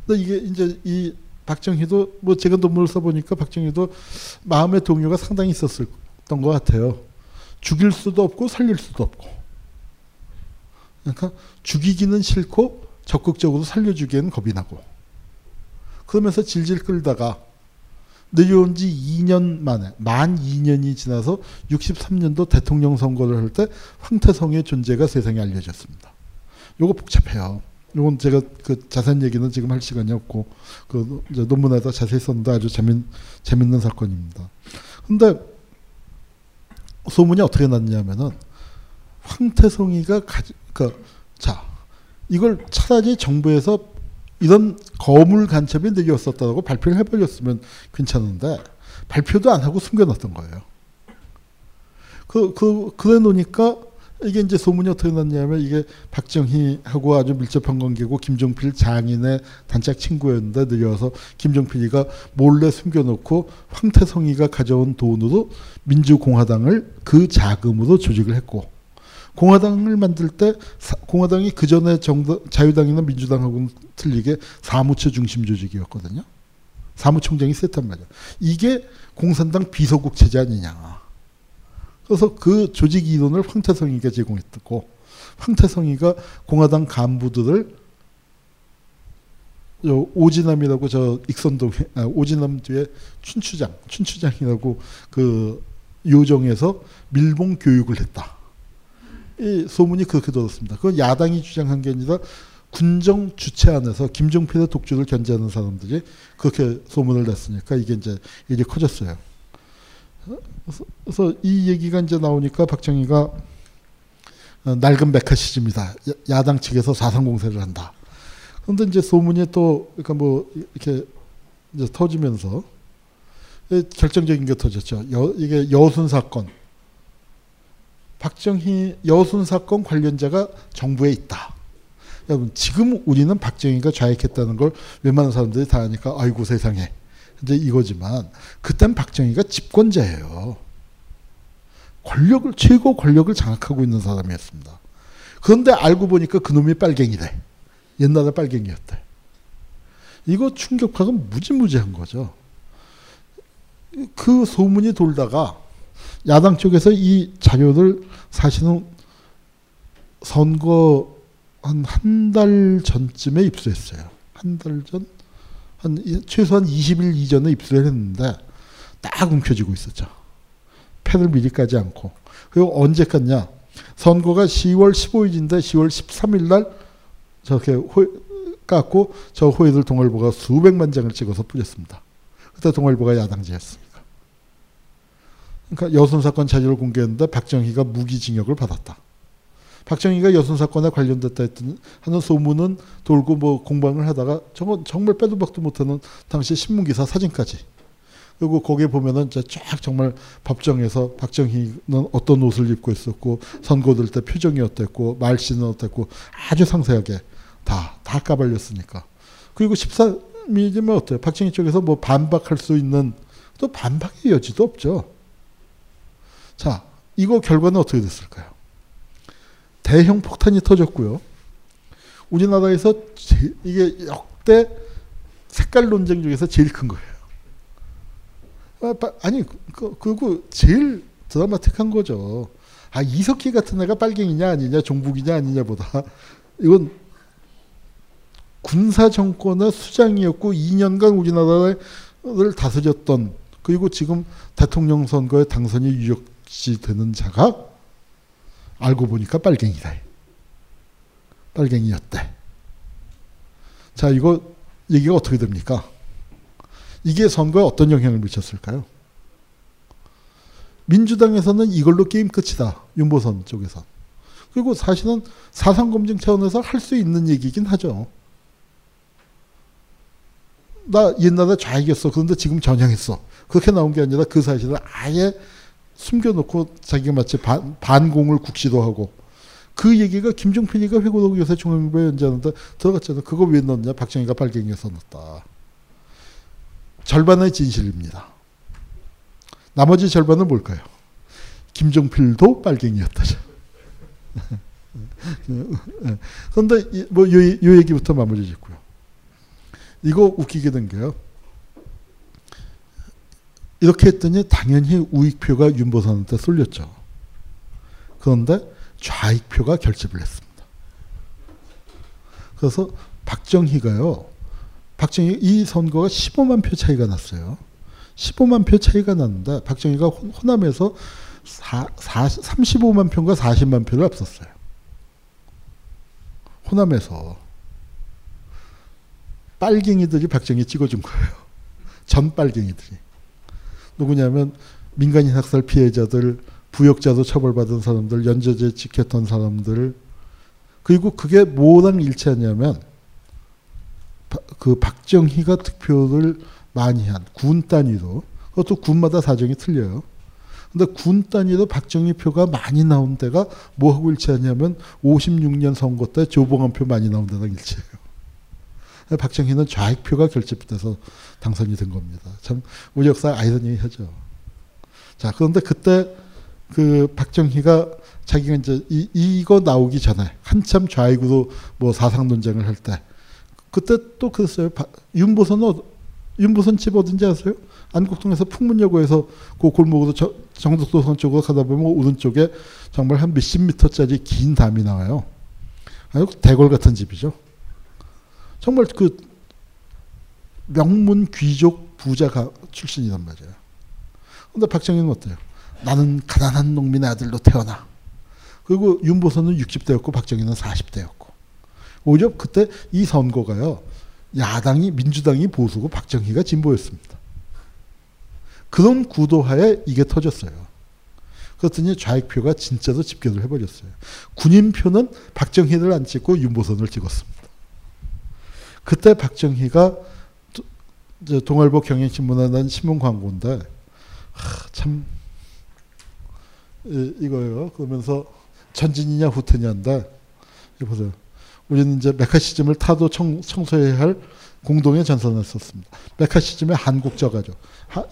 근데 이게 이제 이 박정희도 뭐 제가 논문을 써보니까 박정희도 마음의 동요가 상당히 있었던 것 같아요. 죽일 수도 없고 살릴 수도 없고. 그러니까 죽이기는 싫고 적극적으로 살려주기에는 겁이 나고. 그러면서 질질 끌다가 내려온 지 이 년 만에, 만 이 년이 지나서 육십삼 년도 대통령 선거를 할 때 황태성의 존재가 세상에 알려졌습니다. 요거 복잡해요. 요건 제가 그 자세한 얘기는 지금 할 시간이 없고, 그 이제 논문에다 자세히 썼는데 아주 재밌, 재밌는 사건입니다. 근데 소문이 어떻게 났냐면은 황태성이가 가지, 그, 자, 이걸 차라리 정부에서 이런 거물 간첩이 내려왔었다고 발표를 해버렸으면 괜찮은데 발표도 안 하고 숨겨놨던 거예요. 그, 그, 그래 놓으니까 이게 이제 소문이 어떻게 났냐면 이게 박정희하고 아주 밀접한 관계고 김종필 장인의 단짝 친구였는데 내려와서 김종필이가 몰래 숨겨놓고 황태성이가 가져온 돈으로 민주공화당을 그 자금으로 조직을 했고, 공화당을 만들 때 공화당이 그 전에 자유당이나 민주당하고는 틀리게 사무처 중심 조직이었거든요. 사무총장이 셌단 말이야. 이게 공산당 비서국 체제 아니냐. 그래서 그 조직 이론을 황태성이가 제공했고, 황태성이가 공화당 간부들을 요 오지남이라고 저 익선동, 아, 오지남 뒤에 춘추장, 춘추장이라고 그 요정에서 밀봉 교육을 했다. 이 소문이 그렇게 돌았습니다. 그건 야당이 주장한 게 아니라 군정 주체 안에서 김종필의 독주를 견제하는 사람들이 그렇게 소문을 냈으니까 이게 이제 이게 커졌어요. 그래서, 그래서 이 얘기가 이제 나오니까 박정희가 낡은 메카시즘이다. 야당 측에서 사상 공세를 한다. 그런데 이제 소문이 또 그러니까 뭐 이렇게 이제 터지면서 결정적인 게 터졌죠. 여, 이게 여순 사건. 박정희 여순 사건 관련자가 정부에 있다. 여러분 지금 우리는 박정희가 좌익했다는 걸 웬만한 사람들이 다 아니까 아이고 세상에. 이제 이거지만 그땐 박정희가 집권자예요. 권력을 최고 권력을 장악하고 있는 사람이었습니다. 그런데 알고 보니까 그놈이 빨갱이래. 옛날에 빨갱이였대. 이거 충격파는 무지무지한 거죠. 그 소문이 돌다가 야당 쪽에서 이 자료를 사실은 선거 한 한 달 전쯤에 입수했어요. 한 달 전? 한 최소한 이십 일 이전에 입수를 했는데 딱 움켜쥐고 있었죠. 패를 미리 까지 않고. 그리고 언제 깠냐. 선거가 시월 십오일인데 시월 십삼일 날 저렇게 호의, 깠고 저 호의들 동아일보가 수백만 장을 찍어서 뿌렸습니다. 그때 동아일보가 야당제였습니다. 그러니까 여순사건 자료를 공개했는데 박정희가 무기징역을 받았다. 박정희가 여순사건에 관련됐다 했더니 하는 소문은 돌고 뭐 공방을 하다가 정말, 정말 빼도 박도 못하는 당시 신문기사 사진까지. 그리고 거기에 보면은 쫙 정말 법정에서 박정희는 어떤 옷을 입고 있었고 선거들 때 표정이 어땠고 말씨는 어땠고 아주 상세하게 다, 다 까발렸으니까. 그리고 십삼 일이면 어때요? 박정희 쪽에서 뭐 반박할 수 있는 또 반박의 여지도 없죠. 자, 이거 결과는 어떻게 됐을까요? 대형 폭탄이 터졌고요. 우리나라에서 제, 이게 역대 색깔 논쟁 중에서 제일 큰 거예요. 아니, 그, 그리고 제일 드라마틱한 거죠. 아, 이석희 같은 애가 빨갱이냐 아니냐, 종북이냐 아니냐보다 이건 군사 정권의 수장이었고 이 년간 우리나라를 다스렸던, 그리고 지금 대통령 선거에 당선이 유력 되는 자가 알고 보니까 빨갱이다. 빨갱이였대. 자, 이거 얘기가 어떻게 됩니까? 이게 선거에 어떤 영향을 미쳤을까요? 민주당에서는 이걸로 게임 끝이다. 윤보선 쪽에서. 그리고 사실은 사상검증 차원에서 할 수 있는 얘기긴 하죠. 나 옛날에 좌익이었어. 그런데 지금 전향했어. 그렇게 나온 게 아니라 그 사실을 아예 숨겨놓고 자기가 마치 반, 반공을 국시도 하고. 그 얘기가 김종필이가 회고록 요새 중앙일보에 연재하는데 들어갔잖아. 그거 왜 넣었냐? 박정희가 발갱이에서 넣었다. 절반의 진실입니다. 나머지 절반은 뭘까요? 김종필도 빨갱이였다. 그런데 뭐 이, 이 얘기부터 마무리 짓고요. 이거 웃기게 된 게요. 이렇게 했더니 당연히 우익표가 윤보선한테 쏠렸죠. 그런데 좌익표가 결집을 했습니다. 그래서 박정희가요. 박정희 이 선거가 십오만 표 차이가 났어요. 십오만 표 차이가 났는데 박정희가 호남에서 삼십오만 표인가 사십만 표를 앞섰어요. 호남에서 빨갱이들이 박정희 찍어준 거예요. 전 빨갱이들이. 누구냐면 민간인 학살 피해자들, 부역자도 처벌받은 사람들, 연좌제 지켰던 사람들. 그리고 그게 뭐랑 일치하냐면 그 박정희가 득표를 많이 한 군 단위로, 그것도 군마다 사정이 틀려요. 근데 군 단위로 박정희 표가 많이 나온 데가 뭐하고 일치하냐면 오십육 년 선거 때 조봉암 표 많이 나온 데랑 일치해요. 박정희는 좌익표가 결집돼서 당선이 된 겁니다. 참 우리 역사 아이러니하죠. 자, 그런데 그때 그 박정희가 자기가 이제 이, 이거 나오기 전에 한참 좌익으로 뭐 사상 논쟁을 할 때 그때 또 그랬어요. 바, 윤보선은 윤보선 집 어딘지 아세요? 안국동에서 풍문여고에서 그 골목으로 저, 정덕도선 쪽으로 가다 보면 오른쪽에 정말 한 몇십 미터짜리 긴 담이 나와요. 아주 대궐 같은 집이죠. 정말 그 명문 귀족 부자가 출신이란 말이에요. 근데 박정희는 어때요? 나는 가난한 농민의 아들로 태어나. 그리고 윤보선은 육십 대였고 박정희는 사십 대였고. 오히려 그때 이 선거가요. 야당이 민주당이 보수고 박정희가 진보였습니다. 그런 구도하에 이게 터졌어요. 그랬더니 좌익표가 진짜로 집결을 해버렸어요. 군인표는 박정희를 안 찍고 윤보선을 찍었습니다. 그때 박정희가 동아일보 경향신문에 난 신문 광고인데 하, 참 이, 이거요. 그러면서 전진이냐 후퇴냐인데 이거 보세요. 우리는 이제 메카시즘을 타도 청, 청소해야 할 공동의 전선을 썼습니다. 메카시즘의 한국적화죠. 하,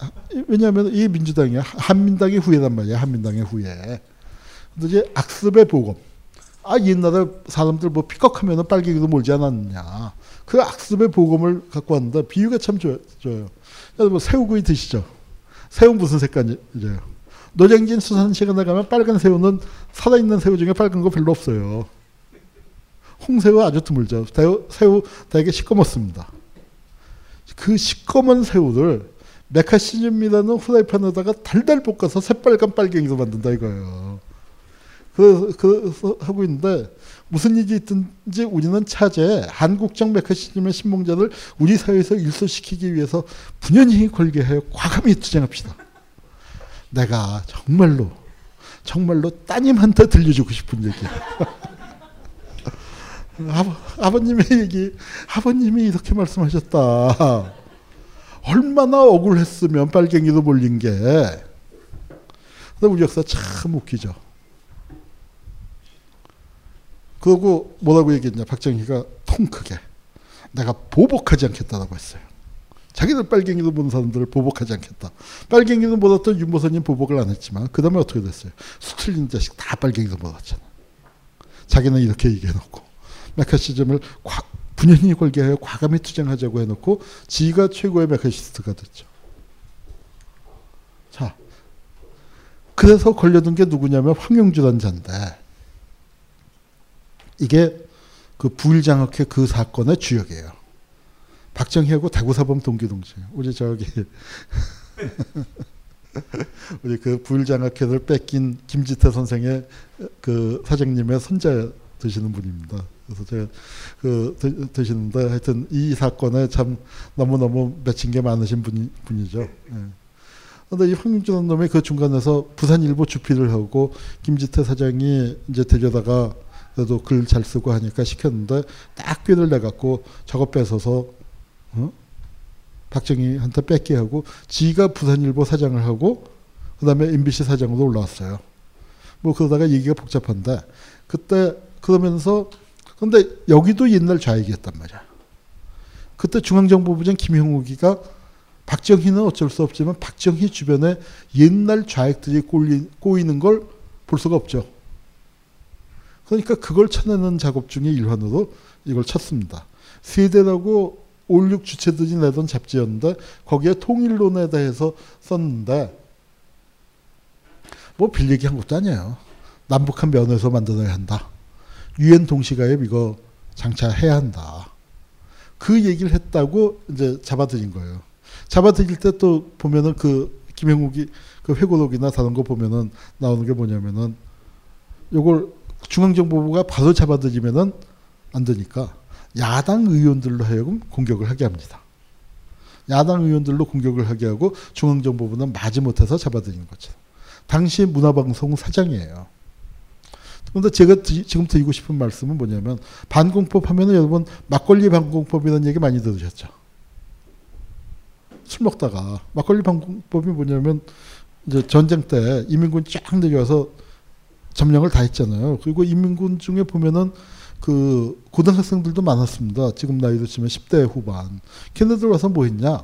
왜냐하면 이 민주당이 한민당의 후예란 말이에요. 한민당의 후예. 근데 이제 악습의 보검. 아 옛날에 사람들 뭐 피꺽하면 빨갱이도 몰지 않았느냐. 그 악습의 보검을 갖고 왔는데 비유가 참 좋아요. 뭐 새우구이 드시죠. 새우 무슨 색깔이에요? 노량진 수산시간에 가면 빨간 새우는 살아있는 새우 중에 빨간 거 별로 없어요. 홍새우 아주 드물죠. 새우, 새우 되게 시꺼멓습니다. 그 시꺼먼 새우를 메카시즘이라는 후라이팬에다가 달달 볶아서 새빨간 빨갱이로 만든다 이거예요. 그래서, 그래서 하고 있는데 무슨 일이 있든지 우리는 차제에 한국적 메카시즘의 신봉자를 우리 사회에서 일소시키기 위해서 분연히 걸게하여 과감히 투쟁합시다. 내가 정말로 정말로 따님한테 들려주고 싶은 얘기야. 아버, 아버님의 얘기, 아버님이 이렇게 말씀하셨다. 얼마나 억울했으면 빨갱이도 몰린 게. 근데 우리 역사 참 웃기죠. 그러고 뭐라고 얘기했냐. 박정희가 통 크게 내가 보복하지 않겠다라고 했어요. 자기들 빨갱이도 보는 사람들을 보복하지 않겠다. 빨갱이도 몰았던 윤보선님 보복을 안 했지만 그 다음에 어떻게 됐어요. 수틀린 자식 다 빨갱이도 몰았잖아. 자기는 이렇게 얘기해놓고 메카시즘을 분연히 걸게하여 과감히 투쟁하자고 해놓고 지가 최고의 메카시스트가 됐죠. 자, 그래서 걸려든 게 누구냐면 황영주란 자인데 이게 그 부일장학회 그 사건의 주역이에요. 박정희하고 대구사범 동기동지예요. 우리 저기 우리 그 부일장학회를 뺏긴 김지태 선생의 그 사장님의 손자 드시는 분입니다. 그래서 제가 그 드시는데 하여튼 이 사건에 참 너무너무 맺힌 게 많으신 분이, 분이죠. 예. 그런데 이 황금전 놈이 그 중간에서 부산일보 주필을 하고 김지태 사장이 이제 데려다가 그래도 글 잘 쓰고 하니까 시켰는데 딱 꾀를 내갖고 저거 뺏어서 어? 박정희한테 뺏게 하고 지가 부산일보 사장을 하고 그 다음에 엠비씨 사장으로 올라왔어요. 뭐 그러다가 얘기가 복잡한데 그때 그러면서 근데 여기도 옛날 좌익이었단 말이야. 그때 중앙정보부장 김형욱이가 박정희는 어쩔 수 없지만 박정희 주변에 옛날 좌익들이 꼬이는 걸 볼 수가 없죠. 그러니까 그걸 쳐내는 작업 중에 일환으로 이걸 쳤습니다. 세대라고 오일육 주체들이 내던 잡지였는데 거기에 통일론에 대해서 썼는데 뭐 빌리기 한 것도 아니에요. 남북한 면에서 만들어야 한다. 유엔 동시가입 이거 장차해야 한다. 그 얘기를 했다고 이제 잡아들인 거예요. 잡아들일 때 또 보면은 그 김형욱이 그 회고록이나 다른 거 보면은 나오는 게 뭐냐면은 요걸 중앙정보부가 바로 잡아들이면은 안 되니까 야당 의원들로 하여금 공격을 하게 합니다. 야당 의원들로 공격을 하게 하고 중앙정보부는 맞지 못해서 잡아들인 거죠. 당시 문화방송 사장이에요. 그런데 제가 지금 드리고 싶은 말씀은 뭐냐면 반공법 하면은 여러분 막걸리 반공법이라는 얘기 많이 들으셨죠. 술 먹다가 막걸리 반공법이 뭐냐면 이제 전쟁 때 이민군 쫙 내려와서 점령을 다 했잖아요. 그리고 이민군 중에 보면은 그 고등학생들도 많았습니다. 지금 나이로 치면 십 대 후반. 걔네들 와서 뭐 했냐?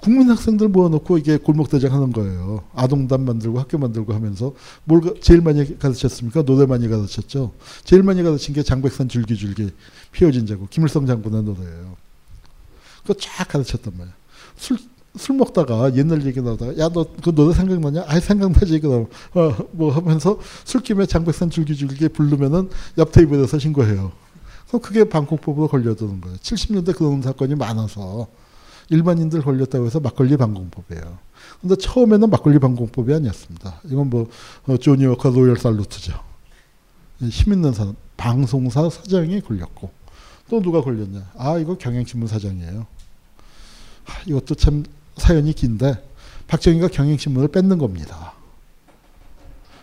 국민학생들 모아놓고 이게 골목대장 하는 거예요. 아동단 만들고 학교 만들고 하면서 뭘 제일 많이 가르쳤습니까? 노래 많이 가르쳤죠. 제일 많이 가르친 게 장백산 줄기줄기 피어진 자국 김일성 장군의 노래예요. 그거 쫙 가르쳤단 말이야. 술, 술 먹다가 옛날 얘기 나오다가 야 너 그 노래 생각나냐? 아이 생각나지 그럼 어, 뭐 하면서 술김에 장백산 줄기줄기 부르면은 옆 테이블에서 신고해요. 그럼 그게 방공법으로 걸려드는 거예요. 칠십 년대 그런 사건이 많아서. 일반인들 걸렸다고 해서 막걸리 반공법이에요. 근데 처음에는 막걸리 반공법이 아니었습니다. 이건 뭐, 어, 조니 워커 로열 살루트죠. 힘 있는 사람, 방송사 사장이 걸렸고, 또 누가 걸렸냐. 아, 이거 경향신문 사장이에요. 아, 이것도 참 사연이 긴데, 박정희가 경향신문을 뺏는 겁니다.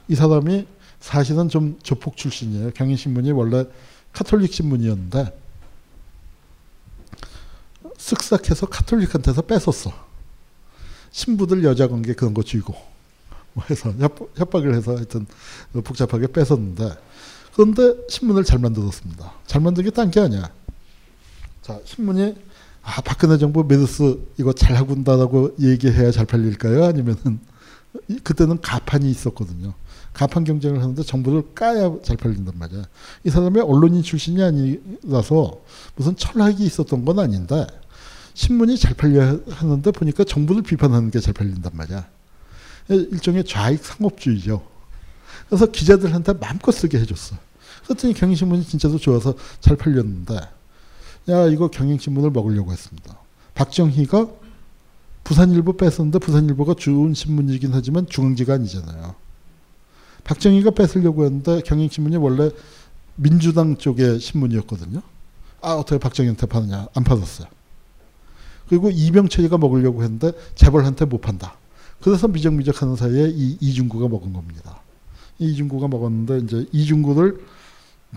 이 사람이 사실은 좀 조폭 출신이에요. 경향신문이 원래 카톨릭 신문이었는데, 쓱싹해서 카톨릭한테서 뺏었어. 신부들 여자관계 그런 거 쥐고 뭐 해서 협박을 해서 하여튼 복잡하게 뺏었는데 그런데 신문을 잘 만들었습니다. 잘 만든 게 딴 게 아니야. 자 신문이 아 박근혜 정부 메르스 이거 잘 하고 온다라고 얘기해야 잘 팔릴까요? 아니면은 그때는 가판이 있었거든요. 가판 경쟁을 하는데 정부를 까야 잘 팔린단 말이야. 이 사람이 언론인 출신이 아니라서 무슨 철학이 있었던 건 아닌데 신문이 잘 팔려야 하는데 보니까 정부를 비판하는 게 잘 팔린단 말이야. 일종의 좌익 상업주의죠. 그래서 기자들한테 마음껏 쓰게 해줬어. 그랬더니 경향신문이 진짜로 좋아서 잘 팔렸는데 야 이거 경향신문을 먹으려고 했습니다. 박정희가 부산일보 뺏었는데 부산일보가 좋은 신문이긴 하지만 중앙지가 아니잖아요. 박정희가 뺏으려고 했는데 경향신문이 원래 민주당 쪽의 신문이었거든요. 아 어떻게 박정희한테 파느냐. 안 팔았어요. 그리고 이병철이가 먹으려고 했는데 재벌한테 못 판다. 그래서 미적미적하는 사이에 이 이중구가 먹은 겁니다. 이 이중구가 먹었는데 이제 이중구를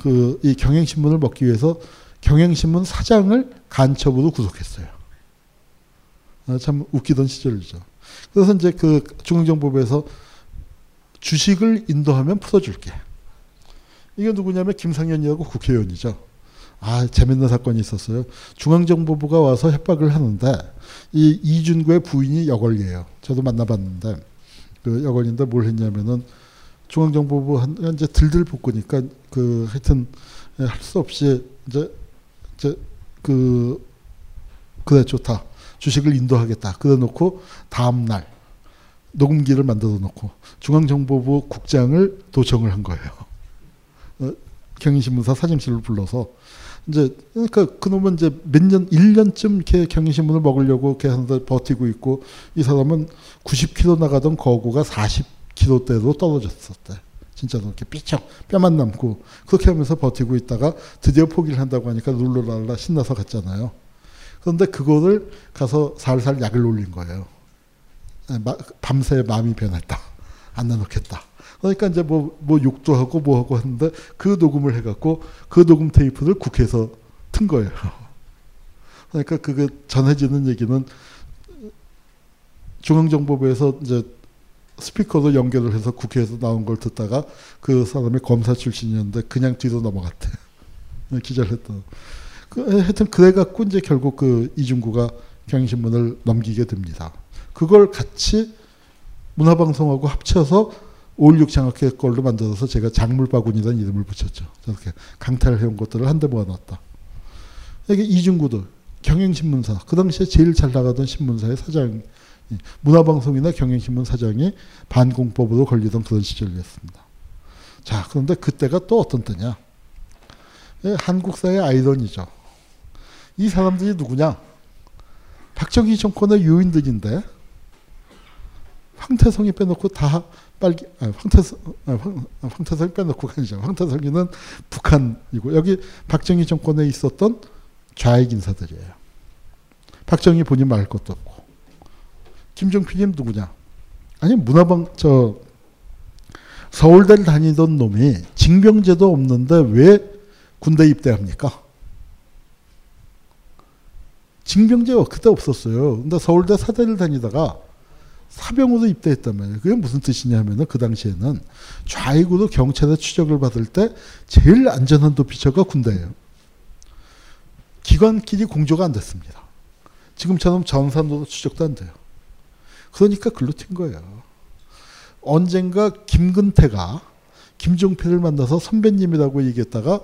그 이 경향신문을 먹기 위해서 경향신문 사장을 간첩으로 구속했어요. 아, 참 웃기던 시절이죠. 그래서 이제 그 중앙정보부에서 주식을 인도하면 풀어줄게. 이게 누구냐면 김상현이라고 국회의원이죠. 아 재밌는 사건이 있었어요. 중앙정보부가 와서 협박을 하는데 이 이준구의 부인이 여걸이에요. 저도 만나봤는데 그 여걸인데 뭘 했냐면은 중앙정보부 한 이제 들들 볶으니까 그 하여튼 할 수 없이 이제 이제 그 그래 좋다 주식을 인도하겠다. 그래 놓고 다음 날. 녹음기를 만들어 놓고 중앙정보부 국장을 도청을 한 거예요. 어, 경향신문사 사장실로 불러서 이제 그러니까 그놈은 이제 몇 년 일 년쯤 이렇게 경향신문을 먹으려고 이렇게 하는데 버티고 있고 이 사람은 구십 킬로미터 나가던 거구가 사십 킬로미터대로 떨어졌었대. 진짜로 이렇게 삐쩍 뼈만 남고 그렇게 하면서 버티고 있다가 드디어 포기를 한다고 하니까 룰루랄라 신나서 갔잖아요. 그런데 그거를 가서 살살 약을 올린 거예요. 밤새 마음이 변했다. 안 내놓겠다. 그러니까 이제 뭐, 뭐 욕도 하고 뭐 하고 하는데 그 녹음을 해갖고 그 녹음 테이프를 국회에서 튼 거예요. 그러니까 그게 전해지는 얘기는 중앙정보부에서 이제 스피커로 연결을 해서 국회에서 나온 걸 듣다가 그 사람이 검사 출신이었는데 그냥 뒤로 넘어갔대. 기자를 했던. 그, 하여튼 그래갖고 이제 결국 그 이중구가 경향신문을 넘기게 됩니다. 그걸 같이 문화방송하고 합쳐서 오일육 장학회 걸로 만들어서 제가 작물바구니라는 이름을 붙였죠. 저렇게 강탈해온 것들을 한데 모아놨다. 이게 이중구도 경향신문사, 그 당시에 제일 잘 나가던 신문사의 사장, 문화방송이나 경향신문 사장이 반공법으로 걸리던 그런 시절이었습니다. 자, 그런데 그때가 또 어떤 때냐. 한국사의 아이러니죠. 이 사람들이 누구냐? 박정희 정권의 요인들인데 황태성이 빼놓고 다 빨기 아니, 황태성, 아니, 황, 황태성이 빼놓고가 아니죠. 황태성이는 북한이고 여기 박정희 정권에 있었던 좌익 인사들이에요. 박정희 본인 말할 것도 없고. 김종필님 누구냐? 아니 문화방 저 서울대를 다니던 놈이 징병제도 없는데 왜 군대 입대합니까? 징병제가 그때 없었어요. 근데 서울대 사대를 다니다가 사병으로 입대했다면 그게 무슨 뜻이냐 하면은 그 당시에는 좌익으로 경찰에 추적을 받을 때 제일 안전한 도피처가 군대예요. 기관끼리 공조가 안 됐습니다. 지금처럼 전산으로 추적도 안 돼요. 그러니까 글로 튄 거예요. 언젠가 김근태가 김종필을 만나서 선배님이라고 얘기했다가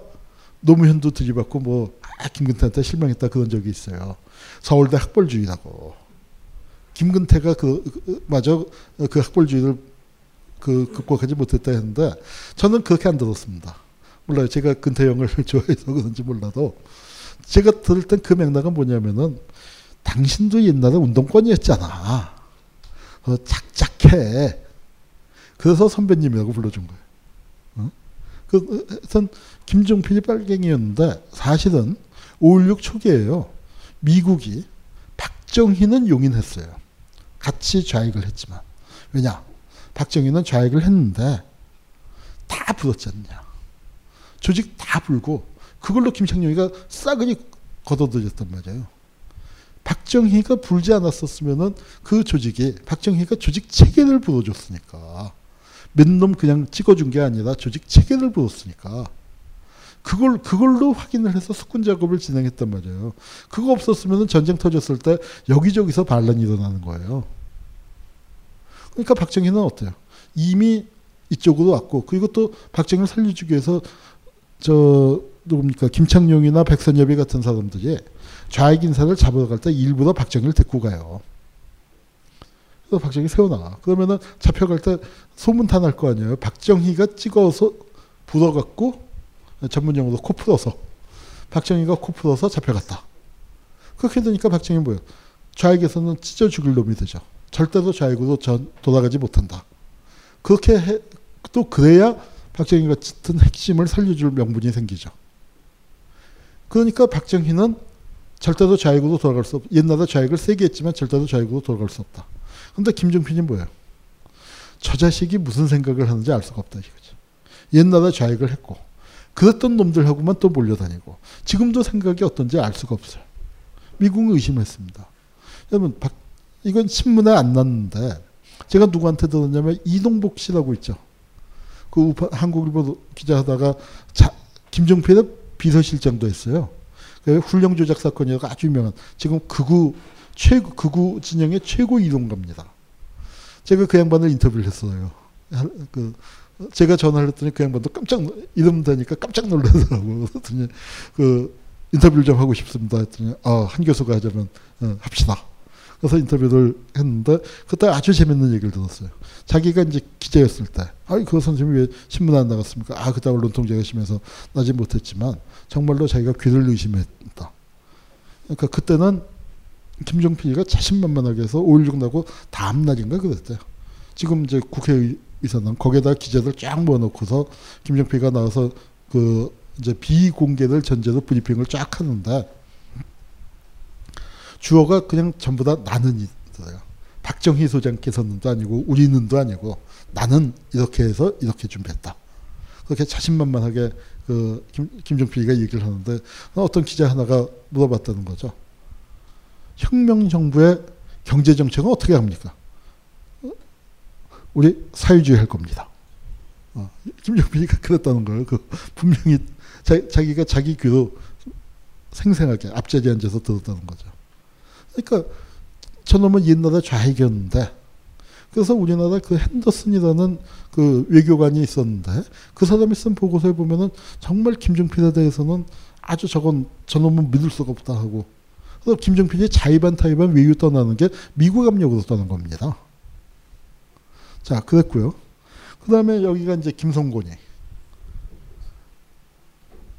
노무현도 들이받고 뭐 아, 김근태한테 실망했다 그런 적이 있어요. 서울대 학벌주의라고. 김근태가 그 마저 그 학벌주의를 그 극복하지 못했다 했는데 저는 그렇게 안 들었습니다. 몰라요. 제가 근태 형을 좋아해서 그런지 몰라도 제가 들을 땐 그 맥락은 뭐냐면은 당신도 옛날에 운동권이었잖아. 그래서 착착해. 그래서 선배님이라고 불러준 거예요. 응? 그, 하여튼 김종필이 빨갱이였는데 사실은 오일육 초기에요. 미국이 박정희는 용인했어요. 같이 좌익을 했지만. 왜냐? 박정희는 좌익을 했는데 다 불었지 않냐. 조직 다 불고 그걸로 김창룡이가 싸그리 걷어들였단 말이에요. 박정희가 불지 않았었으면 그 조직이 박정희가 조직 체계를 불어줬으니까. 몇 놈 그냥 찍어준 게 아니라 조직 체계를 불었으니까 그걸, 그걸로 확인을 해서 숙군 작업을 진행했단 말이에요. 그거 없었으면 전쟁 터졌을 때 여기저기서 반란이 일어나는 거예요. 그러니까 박정희는 어때요? 이미 이쪽으로 왔고, 그리고 또 박정희를 살려주기 위해서 저, 누굽니까? 김창룡이나 백선엽이 같은 사람들이 좌익 인사를 잡으러 갈 때 일부러 박정희를 데리고 가요. 그래서 박정희 세워놔. 그러면은 잡혀갈 때 소문 다 날 거 아니에요. 박정희가 찍어서 불어갖고 전문용어로 코 풀어서 박정희가 코 풀어서 잡혀갔다. 그렇게 되니까 박정희 뭐예요? 좌익에서는 찢어 죽일 놈이 되죠. 절대로 좌익으로 전 돌아가지 못한다. 그렇게 해, 또 그래야 박정희가 짙은 핵심을 살려줄 명분이 생기죠. 그러니까 박정희는 절대로 좌익으로 돌아갈 수 없. 옛날에 좌익을 세게 했지만 절대로 좌익으로 돌아갈 수 없다. 근데 김종필이 뭐예요? 저 자식이 무슨 생각을 하는지 알 수가 없다 이거죠. 옛날에 좌익을 했고 그랬던 놈들하고만 또 몰려다니고 지금도 생각이 어떤지 알 수가 없어요. 미국은 의심했습니다. 여러분 박, 이건 신문에 안 났는데 제가 누구한테 들었냐면 이동복 씨라고 있죠. 그 우파, 한국일보 기자하다가 자, 김종필의 비서실장도 했어요. 훈령 조작 사건이라고 아주 유명한 지금 극우 최고, 극우 진영의 최고 이론가입니다. 제가 그 양반을 인터뷰를 했어요. 그, 제가 전화를 했더니 그 양반도 깜짝, 이름 되니까 깜짝 놀라더라고요. 그랬더니, 그, 인터뷰를 좀 하고 싶습니다. 했더니, 아, 한 교수가 하자면, 어, 합시다. 그래서 인터뷰를 했는데, 그때 아주 재밌는 얘기를 들었어요. 자기가 이제 기자였을 때, 아니, 그 선생님이 왜 신문 안 나갔습니까? 아, 그때 언론통제가 심해서 나지 못했지만, 정말로 자기가 귀를 의심했다. 그러니까 그때는, 김종필이가 자신만만하게 해서 오일육 나고 다음날인가 그랬대요. 지금 이제 국회의사당 거기에다 기자들 쫙 모아놓고서 김종필이가 나와서 그 이제 비공개를 전제로 브리핑을 쫙 하는데 주어가 그냥 전부 다 나는이더래요. 박정희 소장께서는도 아니고 우리는도 아니고 나는 이렇게 해서 이렇게 준비했다. 그렇게 자신만만하게 그 김, 김종필이가 얘기를 하는데 어떤 기자 하나가 물어봤다는 거죠. 혁명정부의 경제정책은 어떻게 합니까? 우리 사회주의 할 겁니다. 어, 김종필이가 그랬다는 걸 그 분명히 자, 자기가 자기 귀로 생생하게 앞자리에 앉아서 들었다는 거죠. 그러니까 저놈은 옛날에 좌익이었는데, 그래서 우리나라 그 핸더슨이라는 그 외교관이 있었는데, 그 사람이 쓴 보고서에 보면은 정말 김종필에 대해서는 아주 저건 저놈은 믿을 수가 없다 하고, 그래서 김종필이 자의반 타의반 외유 떠나는 게 미국 압력으로 떠난 겁니다. 자, 그랬고요. 그 다음에 여기가 이제 김성곤이.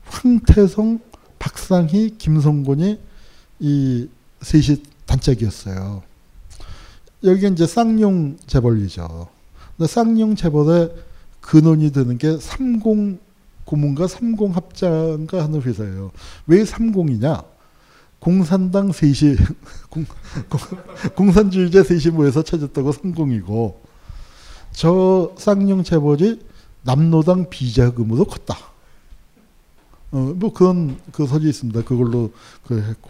황태성, 박상희, 김성곤이 이 셋이 단짝이었어요. 여기가 이제 쌍용 재벌이죠. 근데 쌍용 재벌의 근원이 되는 게 삼공고문과 삼공합장가 하는 회사예요. 왜 삼공이냐? 공산당 셋이, 공, 공, 공산주의자 셋이 모여서 찾았다고 삼공이고, 저 쌍용 재벌이 남로당 비자금으로 컸다. 어, 뭐 그런 그 설이 있습니다. 그걸로 그 했고.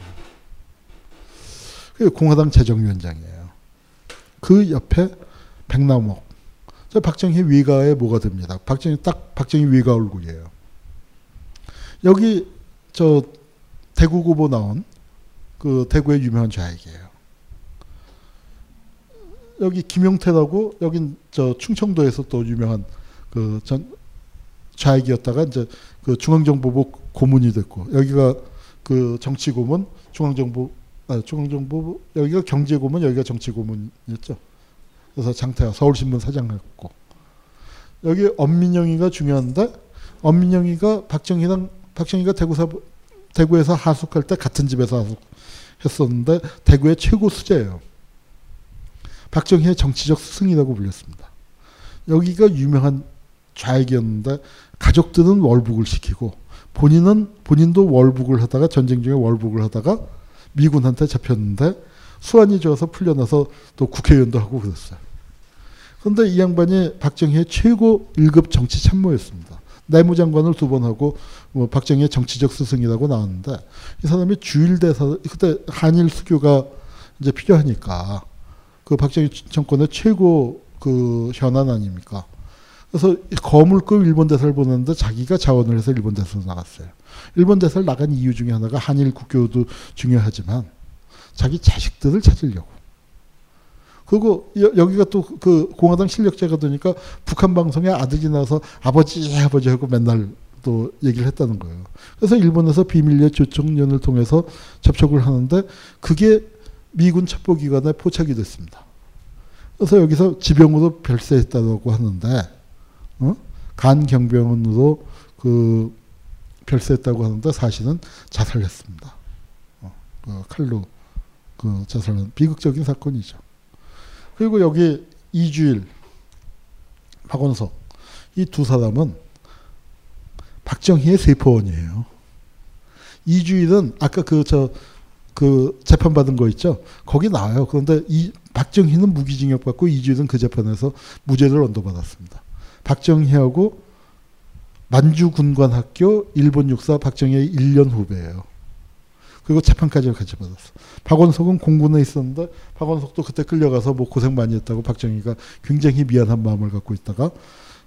공화당 재정위원장이에요. 그 옆에 백남옥. 저 박정희 외가에 뭐가 됩니다. 박정희 딱 박정희 외가 얼굴이에요. 여기 저 대구 후보 나온 그 대구의 유명한 좌익이에요. 여기 김용태라고, 여긴 저 충청도에서 또 유명한 그 전 좌익이었다가 이제 그 중앙정보부 고문이 됐고, 여기가 그 정치고문, 중앙정보 아, 중앙정보부, 여기가 경제고문, 여기가 정치고문이었죠. 그래서 장태하 서울신문 사장했고, 여기 엄민영이가 중요한데, 엄민영이가 박정희랑 박정희가 대구사 대구에서 하숙할 때 같은 집에서 하숙했었는데 대구의 최고 수재예요. 박정희의 정치적 스승이라고 불렸습니다. 여기가 유명한 좌익이었는데 가족들은 월북을 시키고 본인은 본인도 월북을 하다가 전쟁 중에 월북을 하다가 미군한테 잡혔는데 수완이 좋아서 풀려나서 또 국회의원도 하고 그랬어요. 그런데 이 양반이 박정희의 최고 일급 정치 참모였습니다. 내무장관을 두 번 하고 뭐 박정희의 정치적 스승이라고 나왔는데, 이 사람이 주일대사, 그때 한일 수교가 이제 필요하니까 그 박정희 정권의 최고 그 현안 아닙니까? 그래서 거물급 일본 대사를 보냈는데 자기가 자원을 해서 일본 대사로 나갔어요. 일본 대사를 나간 이유 중에 하나가 한일 국교도 중요하지만 자기 자식들을 찾으려고. 그리고 여, 여기가 또 그 공화당 실력자가 되니까 북한 방송에 아들이 나와서 아버지 아버지 하고 맨날 또 얘기를 했다는 거예요. 그래서 일본에서 비밀리에 조총련을 통해서 접촉을 하는데 그게 미군 첩보기관에 포착이 됐습니다. 그래서 여기서 지병으로 별세했다고 하는데, 어? 간경병으로 그 별세했다고 하는데 사실은 자살했습니다. 어, 그 칼로 그 자살한 비극적인 사건이죠. 그리고 여기 이주일, 박원석, 이 두 사람은 박정희의 세포원이에요. 이주일은 아까 그 저 그 재판 받은 거 있죠. 거기 나와요. 그런데 이 박정희는 무기징역 받고 이주일은 그 재판에서 무죄를 언도받았습니다. 박정희하고 만주군관학교 일본 육사 박정희의 일 년 후배예요. 그리고 재판까지 같이 받았어. 박원석은 공군에 있었는데 박원석도 그때 끌려가서 뭐 고생 많이 했다고 박정희가 굉장히 미안한 마음을 갖고 있다가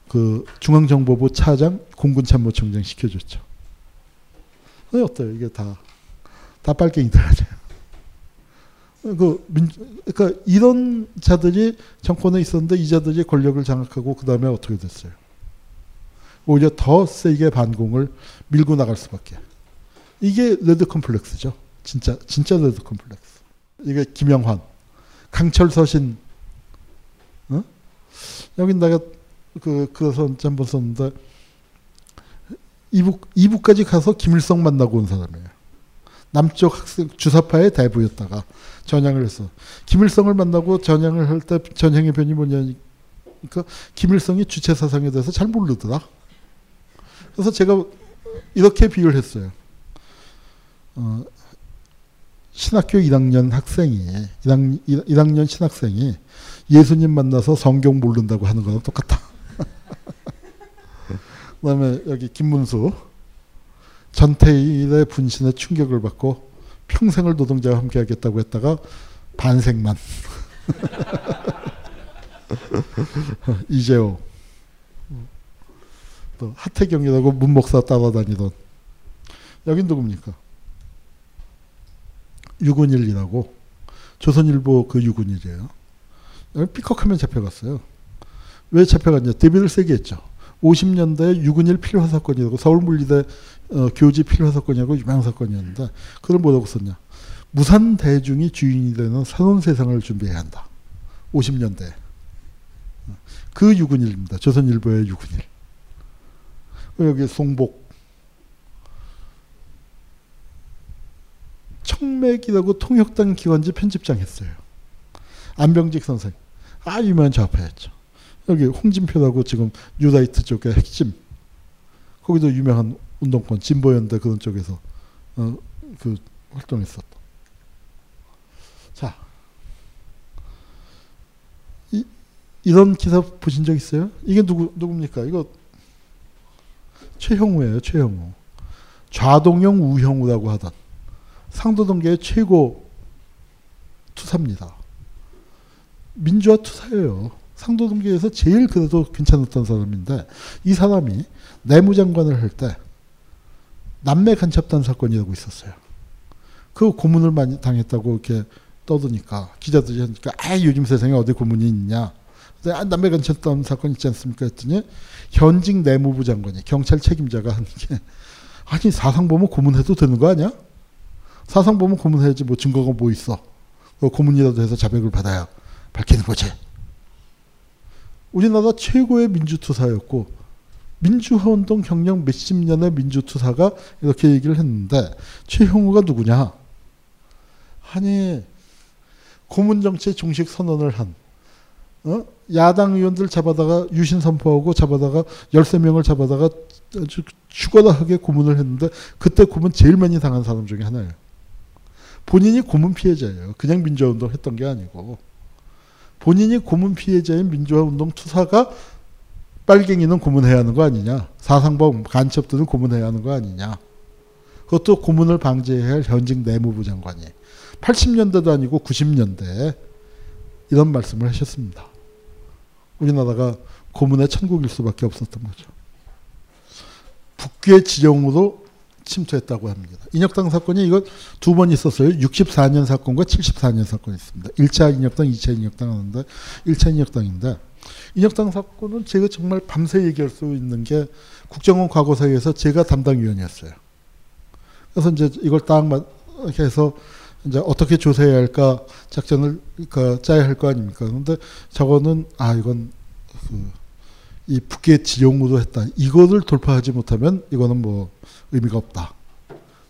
그 중앙정보부 차장 공군 참모총장 시켜줬죠. 네, 어때요? 이게 다 다 빨갱이들 아니에요. 그 민, 그러니까 이런 자들이 정권에 있었는데 이 자들이 권력을 장악하고 그 다음에 어떻게 됐어요? 오히려 더 세게 반공을 밀고 나갈 수밖에. 이게 레드 컴플렉스죠. 진짜 진짜 레드 컴플렉스. 이게 김영환, 강철 서신. 어? 여기 내가 그 그래서 한번 썼는데 이북 이북까지 가서 김일성 만나고 온 사람이에요. 남쪽 학생 주사파의 대부였다가 전향을 했어. 김일성을 만나고 전향을 할 때 전향의 변이 뭐냐니까 김일성이 주체 사상에 대해서 잘 모르더라. 그래서 제가 이렇게 비유를 했어요. 어, 신학교 일 학년 학생이 일 학년 신학생이 예수님 만나서 성경 모른다고 하는 거랑 똑같다. 그다음에 여기 김문수, 전태일의 분신에 충격을 받고 평생을 노동자와 함께하겠다고 했다가 반생만. 이재호, 또 하태경이라고 문목사 따라다니던. 여긴 누굽니까? 육은일이라고 조선일보 그 육은일이에요. 여기 삐걱하면 잡혀갔어요. 왜 잡혀갔냐? 대비를 세게 했죠. 오십 년대에 육은일 필화 사건이라고, 서울물리대 어, 교지 필화 사건이라고 유명한 사건이었는데 그걸 뭐라고 썼냐? 무산 대중이 주인이 되는 새로운 세상을 준비해야 한다. 오십 년대 그 육은일입니다. 조선일보의 육은일. 여기 송복, 청맥이라고 통역당 기관지 편집장 했어요. 안병직 선생, 아 유명한 좌파였죠. 여기 홍진표라고 지금 뉴라이트 쪽의 핵심, 거기도 유명한 운동권 진보연대 그런 쪽에서 어, 그 활동했었다. 자, 이, 이런 기사 보신 적 있어요? 이게 누구 누굽니까? 이거 최형우예요. 최형우, 좌동형 우형우라고 하던 상도동계의 최고 투사입니다. 민주화 투사예요. 상도동계에서 제일 그래도 괜찮았던 사람인데, 이 사람이 내무장관을 할 때 남매 간첩단 사건이라고 있었어요. 그 고문을 많이 당했다고 이렇게 떠드니까 기자들이 하니까, 아 요즘 세상에 어디 고문이 있냐. 아, 남매 간첩단 사건 있지 않습니까 했더니 현직 내무부 장관이, 경찰 책임자가 하는 게, 아니 사상범은 고문해도 되는 거 아니야? 사상범은 고문해야지, 뭐 증거가 뭐 있어. 고문이라도 해서 자백을 받아야 밝히는 거지. 우리나라 최고의 민주투사였고 민주화운동 경력 몇십 년의 민주투사가 이렇게 얘기를 했는데, 최형우가 누구냐? 아니 고문정치 종식 선언을 한, 어? 야당 의원들 잡아다가 유신 선포하고 잡아다가 열세 명을 잡아다가 죽어라 하게 고문을 했는데, 그때 고문 제일 많이 당한 사람 중에 하나예요. 본인이 고문 피해자예요. 그냥 민주화운동 했던 게 아니고. 본인이 고문 피해자인 민주화운동 투사가 빨갱이는 고문해야 하는 거 아니냐, 사상범 간첩들은 고문해야 하는 거 아니냐. 그것도 고문을 방지해야 할 현직 내무부 장관이 팔십 년대도 아니고 구십 년대에 이런 말씀을 하셨습니다. 우리나라가 고문의 천국일 수밖에 없었던 거죠. 북괴 지령으로 침투했다고 합니다. 인혁당 사건이 이거 두 번 있었어요. 육십사 년 사건과 칠십사 년 사건이 있습니다. 일 차 인혁당, 이 차 인혁당 하는데, 일 차 인혁당인데, 인혁당 사건은 제가 정말 밤새 얘기할 수 있는 게, 국정원 과거사위에서 제가 담당위원이었어요. 그래서 이제 이걸 딱 이렇게 해서 이제 어떻게 조사해야 할까 작전을 그러니까 짜야 할 거 아닙니까? 그런데 저거는, 아 이건 그 이 북괴 지령으로 했다. 이거를 돌파하지 못하면 이거는 뭐 의미가 없다.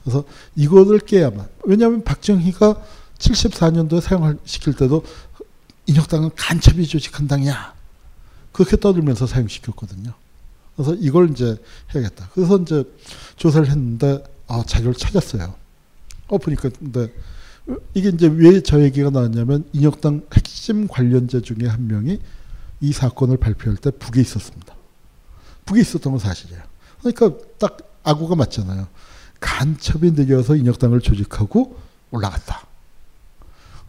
그래서 이거를 깨야만. 왜냐하면 박정희가 칠십사 년도에 사용시킬 때도 인혁당은 간첩이 조직한 당이야. 그렇게 떠들면서 사용시켰거든요. 그래서 이걸 이제 해야겠다. 그래서 이제 조사를 했는데, 아, 자료를 찾았어요. 어, 보니까, 근데 이게 이제 왜 저 얘기가 나왔냐면, 인혁당 핵심 관련자 중에 한 명이 이 사건을 발표할 때 북에 있었습니다. 북에 있었던 건 사실이에요. 그러니까 딱 아구가 맞잖아요. 간첩이 내려와서 인혁당을 조직하고 올라갔다.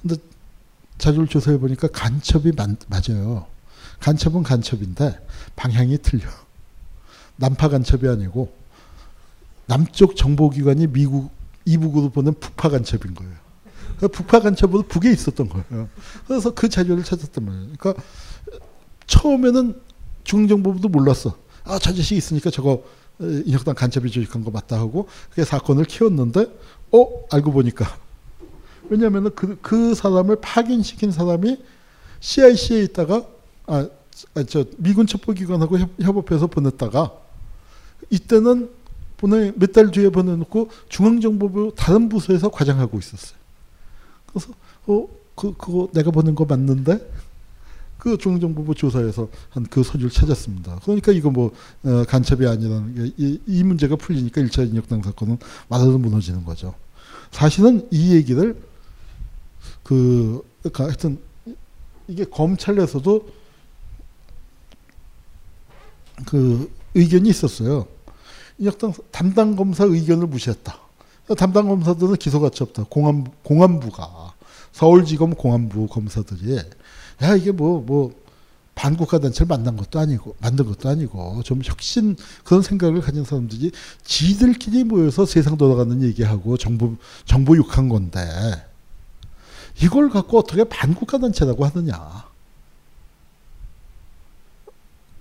근데 자료를 조사해 보니까 간첩이 마, 맞아요. 간첩은 간첩인데 방향이 틀려. 남파 간첩이 아니고 남쪽 정보기관이 미국 이북으로 보낸 북파 간첩인 거예요. 그러니까 북파 간첩으로 북에 있었던 거예요. 그래서 그 자료를 찾았단 말이에요. 그러니까 처음에는 중앙정보부도 몰랐어. 아, 저 자식이 있으니까 저거 인혁당 간첩이 조직한 거 맞다 하고 그게 사건을 키웠는데, 어? 알고 보니까. 왜냐하면 그, 그 사람을 파견시킨 사람이 씨아이씨에 있다가, 아, 저 미군 첩보기관하고 협업해서 보냈다가, 이때는 보내, 몇 달 뒤에 보내놓고 중앙정보부 다른 부서에서 과장하고 있었어요. 그래서 어, 그, 그거 내가 보낸 거 맞는데? 그 중앙정보부 조사에서 한 그 서류를 찾았습니다. 그러니까 이거 뭐 어, 간첩이 아니라는 게, 이, 이 문제가 풀리니까 일 차 인혁당 사건은 맞아서 무너지는 거죠. 사실은 이 얘기를 그, 그러니까 하여튼 이게 검찰에서도 그 의견이 있었어요. 이 악당 담당 검사 의견을 무시했다. 담당 검사들은 기소 가치 없다. 공안, 공안부가 서울지검 공안부 검사들이 야 이게 뭐 뭐 반국가 단체를 만난 것도 아니고 만든 것도 아니고 좀 혁신 그런 생각을 가진 사람들이 지들끼리 모여서 세상 돌아가는 얘기하고 정부 정부 욕한 건데 이걸 갖고 어떻게 반국가 단체라고 하느냐.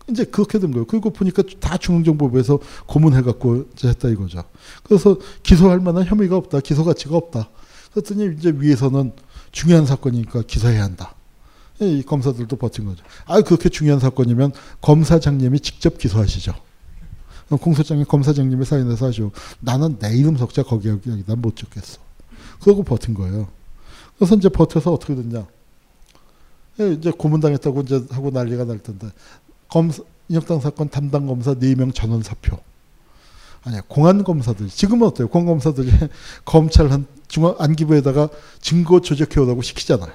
이제 그렇게 된 거예요. 그리고 보니까 다 중앙정보부에서 고문해갖고 했다 이거죠. 그래서 기소할 만한 혐의가 없다. 기소 가치가 없다. 그랬더니 이제 위에서는 중요한 사건이니까 기소해야 한다. 이 검사들도 버틴 거죠. 아, 그렇게 중요한 사건이면 검사장님이 직접 기소하시죠. 공소장에 검사장님이 사인해서 하시오. 나는 내 이름 석자 거기 여기다 못 적겠어. 그러고 버틴 거예요. 그래서 이제 버텨서 어떻게 됐냐. 이제 고문당했다고 이제 하고 난리가 날 텐데. 검사, 인혁당 사건 담당 검사 네 명 전원 사표. 아니, 공안 검사들, 지금은 어때요? 공안 검사들이 검찰 한, 중앙, 안기부에다가 증거 조작해오라고 시키잖아요.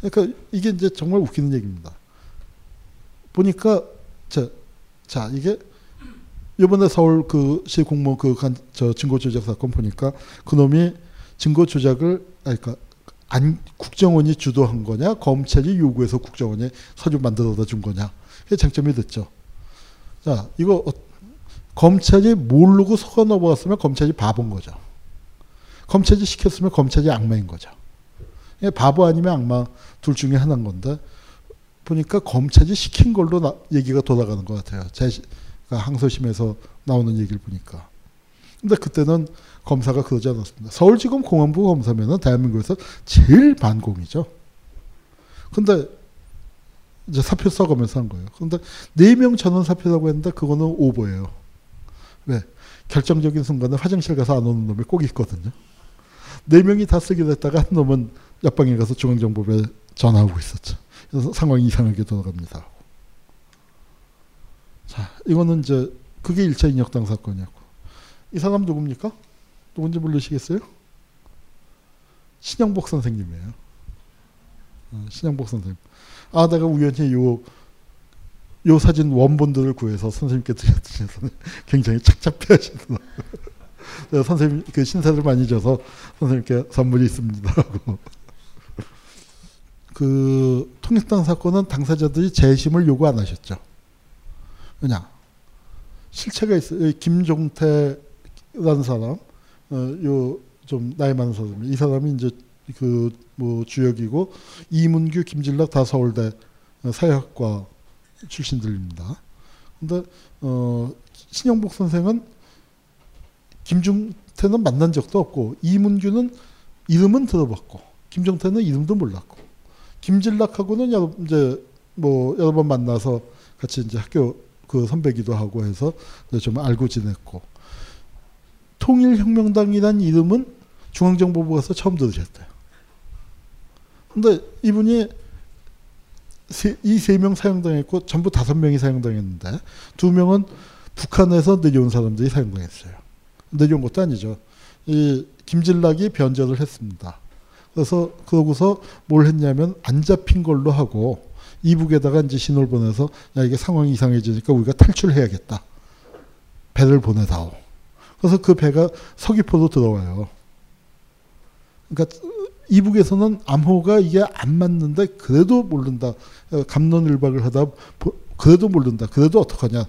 그러니까 이게 이제 정말 웃기는 얘기입니다. 보니까, 자, 자, 이게, 요번에 서울 그 시 공무원 그 간, 저 증거 조작 사건 보니까 그놈이 증거 조작을, 아니, 그러니까 안, 국정원이 주도한 거냐 검찰이 요구해서 국정원이 서류 만들어다 준 거냐 그게 쟁점이 됐죠. 자 이거 어, 검찰이 모르고 속아 넘어갔으면 검찰이 바본 거죠. 검찰이 시켰으면 검찰이 악마인 거죠. 바보 아니면 악마 둘 중에 하나인 건데 보니까 검찰이 시킨 걸로 나, 얘기가 돌아가는 것 같아요. 제 그러니까 항소심에서 나오는 얘기를 보니까. 근데 그때는 검사가 그러지 않았습니다. 서울지검 공안부 검사면은 대한민국에서 제일 반공이죠. 근데 이제 사표 써가면서 한 거예요. 근데 네 명 전원 사표라고 했는데 그거는 오버예요. 왜? 결정적인 순간에 화장실 가서 안 오는 놈이 꼭 있거든요. 네 명이 다 쓰기로 했다가 한 놈은 옆방에 가서 중앙정보부에 전화하고 있었죠. 그래서 상황이 이상하게 돌아갑니다. 자, 이거는 이제 그게 일 차 인혁당 사건이었고. 이 사람 누굽니까? 누군지 모르시겠어요? 신영복 선생님이에요. 신영복 선생님. 아, 내가 우연히 요, 요 사진 원본들을 구해서 선생님께 드렸더니 선생님 굉장히 착잡해 하시더라고요. 선생님, 그 신세를 많이 져서 선생님께 선물이 있습니다. 그 통일당 사건은 당사자들이 재심을 요구 안 하셨죠. 왜냐? 실체가 있어요. 김종태 라는 사람, 어, 요, 좀, 나이 많은 사람. 이 사람이 이제, 그, 뭐, 주역이고, 이문규, 김진락 다 서울대 사회학과 출신들입니다. 근데, 어, 신영복 선생은 김종태는 만난 적도 없고, 이문규는 이름은 들어봤고, 김종태는 이름도 몰랐고, 김진락하고는 여러, 이제, 뭐, 여러 번 만나서 같이 이제 학교 그 선배기도 하고 해서 좀 알고 지냈고, 통일혁명당이란 이름은 중앙정보부 가서 처음 들으셨대요. 근데 이분이 이 세 명 사형당했고 전부 다섯 명이 사형당했는데 두 명은 북한에서 내려온 사람들이 사형당했어요. 내려온 것도 아니죠. 이 김진락이 변절을 했습니다. 그래서 그러고서 뭘 했냐면 안 잡힌 걸로 하고 이북에다가 이제 신호를 보내서 야 이게 상황이 이상해지니까 우리가 탈출해야겠다. 배를 보내다오. 그래서 그 배가 서귀포로 들어와요. 그러니까 이북에서는 암호가 이게 안 맞는데 그래도 모른다. 갑론을박을 하다 그래도 모른다. 그래도 어떡하냐.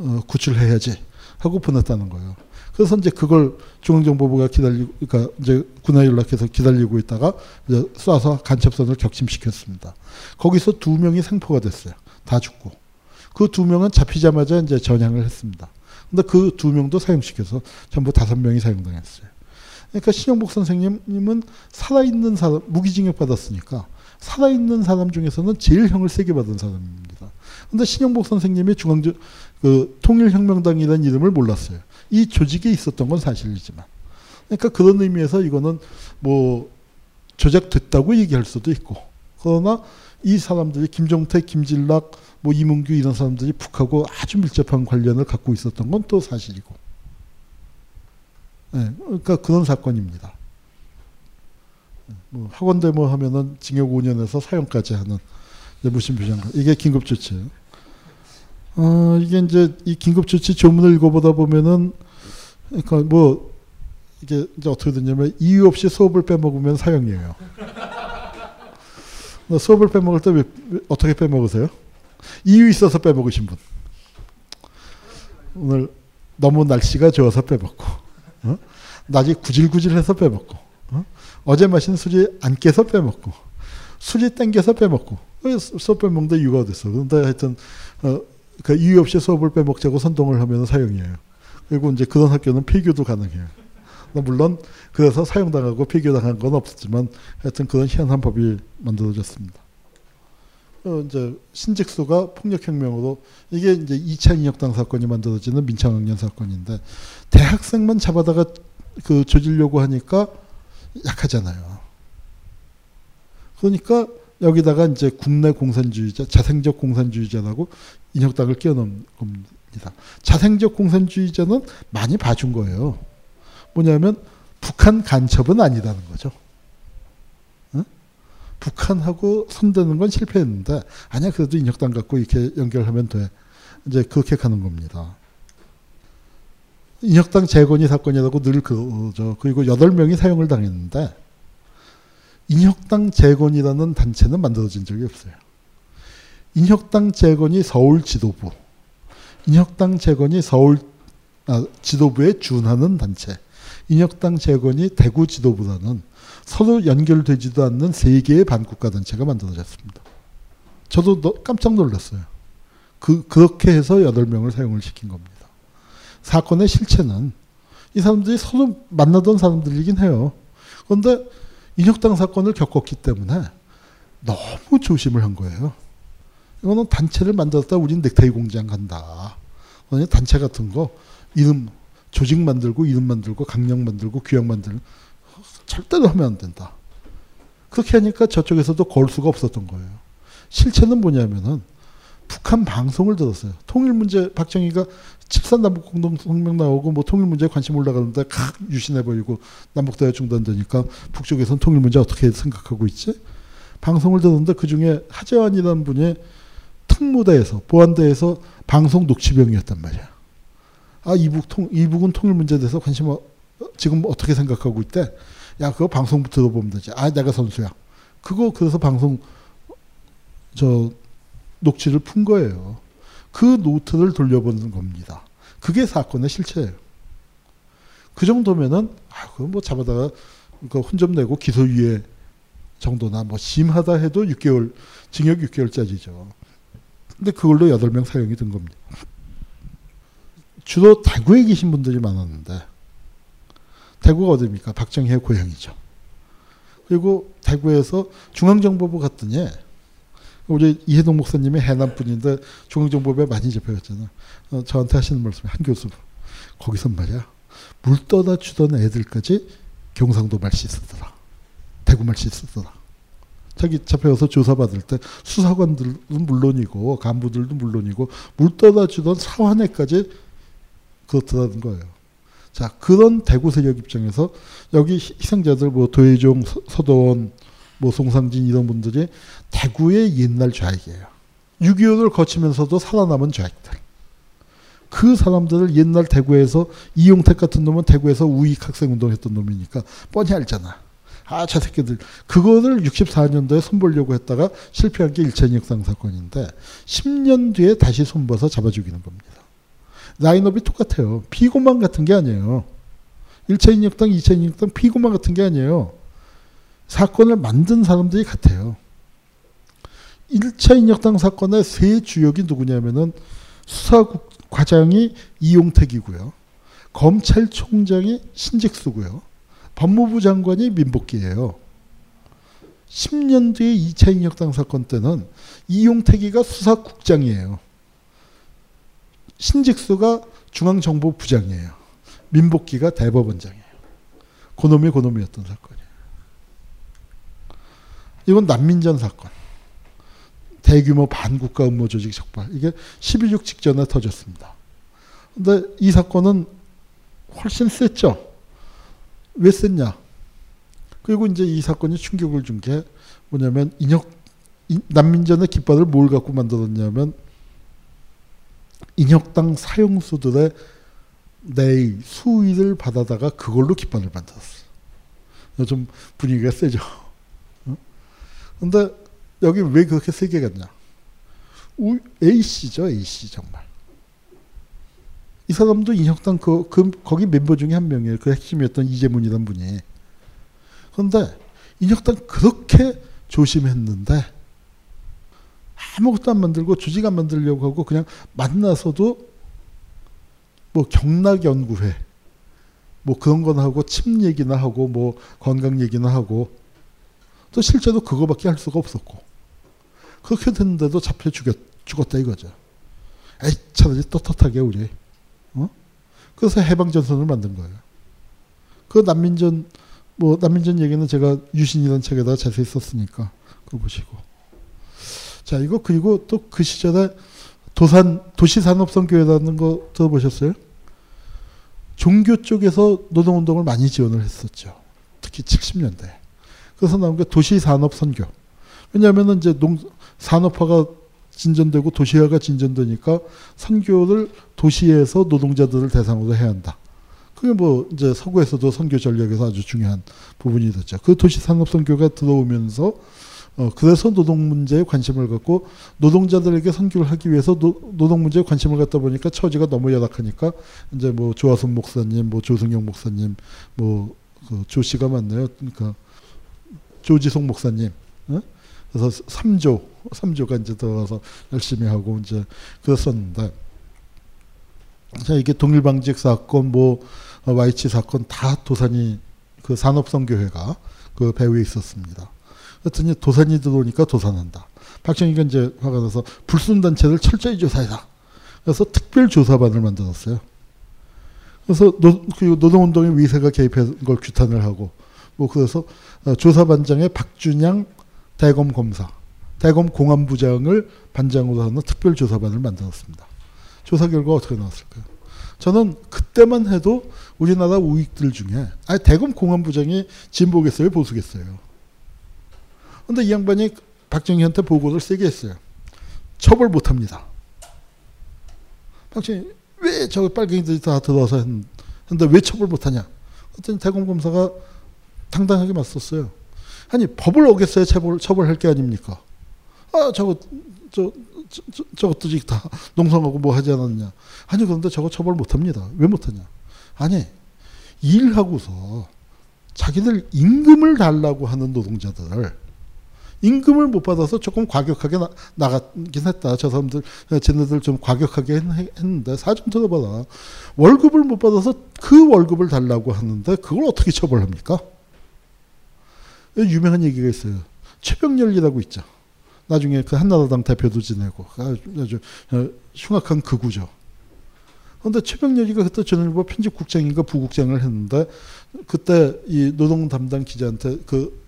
어, 구출해야지 하고 보냈다는 거예요. 그래서 이제 그걸 중앙정보부가 기다리고, 그러니까 이제 군에 연락해서 기다리고 있다가 이제 쏴서 간첩선을 격침시켰습니다. 거기서 두 명이 생포가 됐어요. 다 죽고. 그 두 명은 잡히자마자 이제 전향을 했습니다. 근데 그 두 명도 사형시켜서 전부 다섯 명이 사형당했어요. 그러니까 신영복 선생님은 살아있는 사람, 무기징역 받았으니까 살아있는 사람 중에서는 제일 형을 세게 받은 사람입니다. 근데 신영복 선생님이 중앙, 그, 통일혁명당이라는 이름을 몰랐어요. 이 조직에 있었던 건 사실이지만. 그러니까 그런 의미에서 이거는 뭐 조작됐다고 얘기할 수도 있고. 그러나 이 사람들이 김종태, 김진락, 뭐 이문규 이런 사람들이 북하고 아주 밀접한 관련을 갖고 있었던 건 또 사실이고. 네, 그러니까 그런 사건입니다. 뭐 학원 데모 하면은 징역 오 년에서 사형까지 하는 무심 부장. 이게 긴급 조치예요. 어, 이게 이제 이 긴급 조치 조문을 읽어보다 보면은 그러니까 뭐 이게 이제 어떻게 되냐면 이유 없이 수업을 빼먹으면 사형이에요. 수업을 빼먹을 때 왜, 왜, 어떻게 빼먹으세요? 이유 있어서 빼먹으신 분. 오늘 너무 날씨가 좋아서 빼먹고, 어? 낮이 구질구질해서 빼먹고, 어? 어제 마신 술이 안 깨서 빼먹고, 술이 땡겨서 빼먹고. 수업 빼먹는데 이유가 어딨어. 그런데 하여튼 어, 그 이유 없이 수업을 빼먹자고 선동을 하면 사형이에요. 그리고 이제 그런 학교는 폐교도 가능해요. 물론 그래서 사형당하고 폐교당한 건 없었지만 하여튼 그런 희한한 법이 만들어졌습니다. 어, 이제 신직수가 폭력혁명으로 이게 이제 이 차 인혁당 사건이 만들어지는 민창학년 사건인데 대학생만 잡아다가 그 조지려고 하니까 약하잖아요. 그러니까 여기다가 이제 국내 공산주의자, 자생적 공산주의자라고 인혁당을 끼워 넣은 겁니다. 자생적 공산주의자는 많이 봐준 거예요. 뭐냐면 북한 간첩은 아니라는 거죠. 응? 북한하고 손대는 건 실패했는데 아니야 그래도 인혁당 갖고 이렇게 연결하면 돼. 이제 그렇게 가는 겁니다. 인혁당 재건이 사건이라고 늘 그러죠. 그리고 여덟 명이 사형을 당했는데 인혁당 재건이라는 단체는 만들어진 적이 없어요. 인혁당 재건이 서울 지도부, 인혁당 재건이 서울 아, 지도부에 준하는 단체, 인혁당 재건이 대구 지도부라는 서로 연결되지도 않는 세 개의 반국가 단체가 만들어졌습니다. 저도 너, 깜짝 놀랐어요. 그, 그렇게 해서 여덟 명을 사용을 시킨 겁니다. 사건의 실체는 이 사람들이 서로 만나던 사람들이긴 해요. 그런데 인혁당 사건을 겪었기 때문에 너무 조심을 한 거예요. 이거는 단체를 만들었다 우린 넥타이 공장 간다. 단체 같은 거 이름 조직 만들고 이름 만들고 강령 만들고 규약 만들고 절대로 하면 안 된다. 그렇게 하니까 저쪽에서도 걸 수가 없었던 거예요. 실체는 뭐냐면은 북한 방송을 들었어요. 통일 문제 박정희가 칠십삼 남북 공동 성명 나오고 뭐 통일 문제에 관심 올라가는데 칵 유신해 버리고 남북 대화 중단되니까 북쪽에서는 통일 문제 어떻게 생각하고 있지? 방송을 들었는데 그 중에 하재환이라는 분이 특무대에서 보안대에서 방송 녹취병이었단 말이야. 아, 이북 통, 이북은 통일 문제에 대해서 관심, 어, 지금 어떻게 생각하고 있대? 야, 그거 방송부터 들어보면 되지. 아, 내가 선수야. 그거, 그래서 방송, 저, 녹취를 푼 거예요. 그 노트를 돌려보는 겁니다. 그게 사건의 실체예요. 그 정도면은, 아, 그거 뭐 잡아다가, 그 혼 좀 내고 기소유예 정도나 뭐 심하다 해도 육 개월, 징역 육 개월짜리죠. 근데 그걸로 여덟 명 사형이 된 겁니다. 주로 대구에 계신 분들이 많았는데 대구가 어디입니까? 박정희의 고향이죠. 그리고 대구에서 중앙정보부 갔더니 우리 이해동 목사님이 해남 분인데 중앙정보부에 많이 접해갔잖아요. 어, 저한테 하시는 말씀이 한 교수 거기선 말이야 물 떠다 주던 애들까지 경상도 말씨 쓰더라. 대구 말씨 쓰더라. 자기 잡혀서 조사받을 때 수사관들은 물론이고 간부들도 물론이고 물 떠다 주던 사환에까지 그렇다는 거예요. 자, 그런 대구 세력 입장에서 여기 희생자들 뭐 도혜종, 서도원, 뭐 송상진 이런 분들이 대구의 옛날 좌익이에요. 육이오를 거치면서도 살아남은 좌익들. 그 사람들을 옛날 대구에서 이용택 같은 놈은 대구에서 우익 학생 운동했던 놈이니까 뻔히 알잖아. 아, 저 새끼들. 그거를 육십사 년도에 손보려고 했다가 실패한 게 일 차 인혁당 사건인데 십 년 뒤에 다시 손봐서 잡아 죽이는 겁니다. 라인업이 똑같아요. 피고만 같은 게 아니에요. 일 차 인혁당, 이 차 인혁당 피고만 같은 게 아니에요. 사건을 만든 사람들이 같아요. 일 차 인혁당 사건의 세 주역이 누구냐면은 수사국 과장이 이용택이고요. 검찰총장이 신직수고요. 법무부 장관이 민복기예요. 십 년 뒤에 이 차 인혁당 사건 때는 이용택이가 수사국장이에요. 신직수가 중앙정보부장이에요. 민복기가 대법원장이에요. 그놈이 그놈이었던 사건이에요. 이건 난민전 사건. 대규모 반국가 음모 조직 적발. 이게 십이육 직전에 터졌습니다. 그런데 이 사건은 훨씬 셌죠. 왜 셌냐. 그리고 이제 이 사건이 충격을 준 게 뭐냐면 인혁 난민전의 깃발을 뭘 갖고 만들었냐면 인혁당 사형수들의 내의 수위를 받아다가 그걸로 깃발을 만들었어. 좀 분위기가 세죠. 그런데 여기 왜 그렇게 세게 갔냐? A씨죠, A씨 정말. 이 사람도 인혁당 그, 그 거기 멤버 중에 한 명이에요. 그 핵심이었던 이재문이란 분이. 그런데 인혁당 그렇게 조심했는데 아무것도 안 만들고 조직 안 만들려고 하고 그냥 만나서도 뭐 경락연구회 뭐 그런 거나 하고 침 얘기나 하고 뭐 건강 얘기나 하고 또 실제로 그거밖에 할 수가 없었고 그렇게 됐는데도 잡혀 죽였, 죽었다 이거죠. 에이 차라리 떳떳하게 우리. 어? 그래서 해방전선을 만든 거예요. 그 난민전 뭐 난민전 얘기는 제가 유신이라는 책에다 자세히 썼으니까 그거 보시고. 자 이거 그리고 또 그 시절에 도산 도시산업선교회라는 거 들어보셨어요? 종교 쪽에서 노동운동을 많이 지원을 했었죠. 특히 칠십 년대. 그래서 나온 게 도시산업선교. 왜냐하면 이제 농, 산업화가 진전되고 도시화가 진전되니까 선교를 도시에서 노동자들을 대상으로 해야 한다. 그게 뭐 이제 서구에서도 선교 전략에서 아주 중요한 부분이 됐죠. 그 도시산업선교가 들어오면서 어, 그래서 노동 문제에 관심을 갖고 노동자들에게 선교를 하기 위해서 노, 노동 문제에 관심을 갖다 보니까 처지가 너무 열악하니까 이제 뭐 조하순 목사님, 뭐 조승영 목사님, 뭐 그 조씨가 맞나요? 그러니까 조지송 목사님, 어? 그래서 삼조, 삼조가 이제 들어가서 열심히 하고 이제 그랬었는데, 자 이게 동일방직 사건, 뭐 와이치 사건 다 도산이 그 산업선교회가 그 배후에 있었습니다. 그랬더니 도산이 들어오니까 도산한다. 박정희가 이제 화가 나서 불순단체를 철저히 조사해라. 그래서 특별조사반을 만들었어요. 그래서 노, 그리고 노동운동의 위세가 개입한 걸 규탄을 하고, 뭐 그래서 조사반장의 박준양 대검 검사, 대검 공안부장을 반장으로 하는 특별조사반을 만들었습니다. 조사 결과 어떻게 나왔을까요? 저는 그때만 해도 우리나라 우익들 중에, 아니 대검 공안부장이 진보겠어요, 보수겠어요? 근데 이 양반이 박정희한테 보고를 세게 했어요. 처벌 못 합니다. 박정희, 왜 저 빨갱이들이 다 들어와서 했는데 왜 처벌 못 하냐? 그랬더니 대검 검사가 당당하게 맞섰어요. 아니, 법을 어겼어야 처벌, 처벌할 게 아닙니까? 아, 저거, 저, 저, 저, 저것도 다 농성하고 뭐 하지 않았느냐? 아니, 그런데 저거 처벌 못 합니다. 왜 못 하냐? 아니, 일하고서 자기들 임금을 달라고 하는 노동자들을 임금을 못 받아서 조금 과격하게 나, 나갔긴 했다. 저 사람들, 쟤네들 좀 과격하게 했는데, 사좀 들어봐라. 월급을 못 받아서 그 월급을 달라고 하는데, 그걸 어떻게 처벌합니까? 유명한 얘기가 있어요. 최병렬이라고 있죠. 나중에 그 한나라당 대표도 지내고, 아주 흉악한 극우죠. 그런데 최병렬이가 그때 조선일보 편집국장인가 부국장을 했는데, 그때 이 노동 담당 기자한테 그,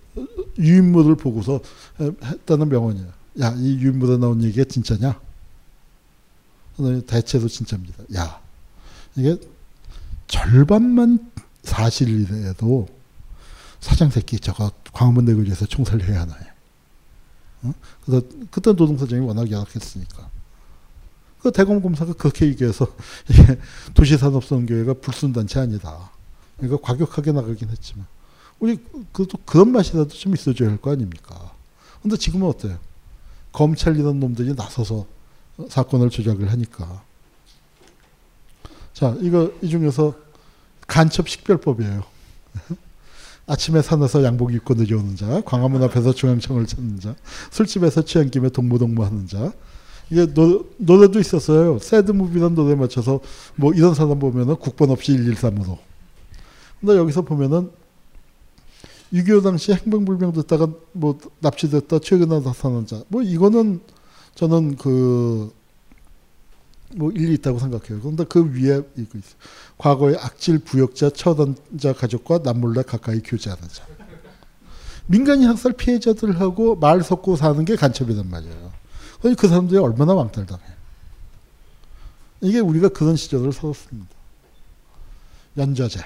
유인물을 보고서 했다는 명언이야. 야, 이 유인물에 나온 얘기가 진짜냐? 대체로 진짜입니다. 야, 이게 절반만 사실이라도 사장새끼 저거 광화문 내거리에서 총살을 해야 하나요? 어? 그래서 그때 노동사정이 워낙 열악했으니까. 그 대검 검사가 그렇게 얘기해서 이게 도시산업선교회가 불순단체 아니다. 그러니까 과격하게 나가긴 했지만. 우리 그것도 그런 맛이라도 좀 있어줘야 할 거 아닙니까? 근데 지금은 어때요? 검찰이란 놈들이 나서서 사건을 조작을 하니까. 자, 이거 이 중에서 간첩식별법이에요. 아침에 산에서 양복 입고 내려오는 자, 광화문 앞에서 중앙청을 찾는 자, 술집에서 취한 김에 동무동무하는 자. 이게 노, 노래도 있었어요. 새드무비라는 노래에 맞춰서 뭐 이런 사람 보면은 국번 없이 일일삼으로. 근데 여기서 보면은 육이오 당시 행방불명 됐다가 뭐 납치됐다 최근에 나타난 자. 뭐 이거는 저는 그 뭐 일리 있다고 생각해요. 그런데 그 위에 이거 있어요. 과거의 악질 부역자 처단자 가족과 남몰래 가까이 교제하는 자. 민간인 학살 피해자들하고 말 섞고 사는 게 간첩이란 말이에요. 그 사람들이 얼마나 왕따당해. 이게 우리가 그런 시절을 살았습니다. 연좌제.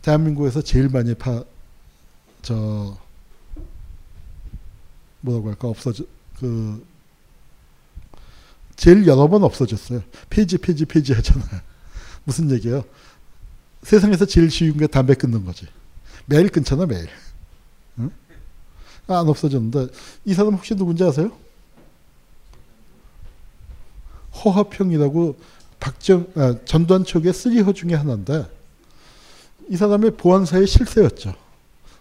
대한민국에서 제일 많이 파 저 뭐라고 할까 없어져 그 제일 여러 번 없어졌어요. 페이지 페이지 페이지 하잖아요. 무슨 얘기예요? 세상에서 제일 쉬운 게 담배 끊는 거지. 매일 끊잖아 매일. 응? 안 없어졌는데 이 사람 혹시 누군지 아세요? 허화평이라고 박정 아, 전두환 측의 쓰리허 중에 하나인데 이 사람이 보안사의 실세였죠.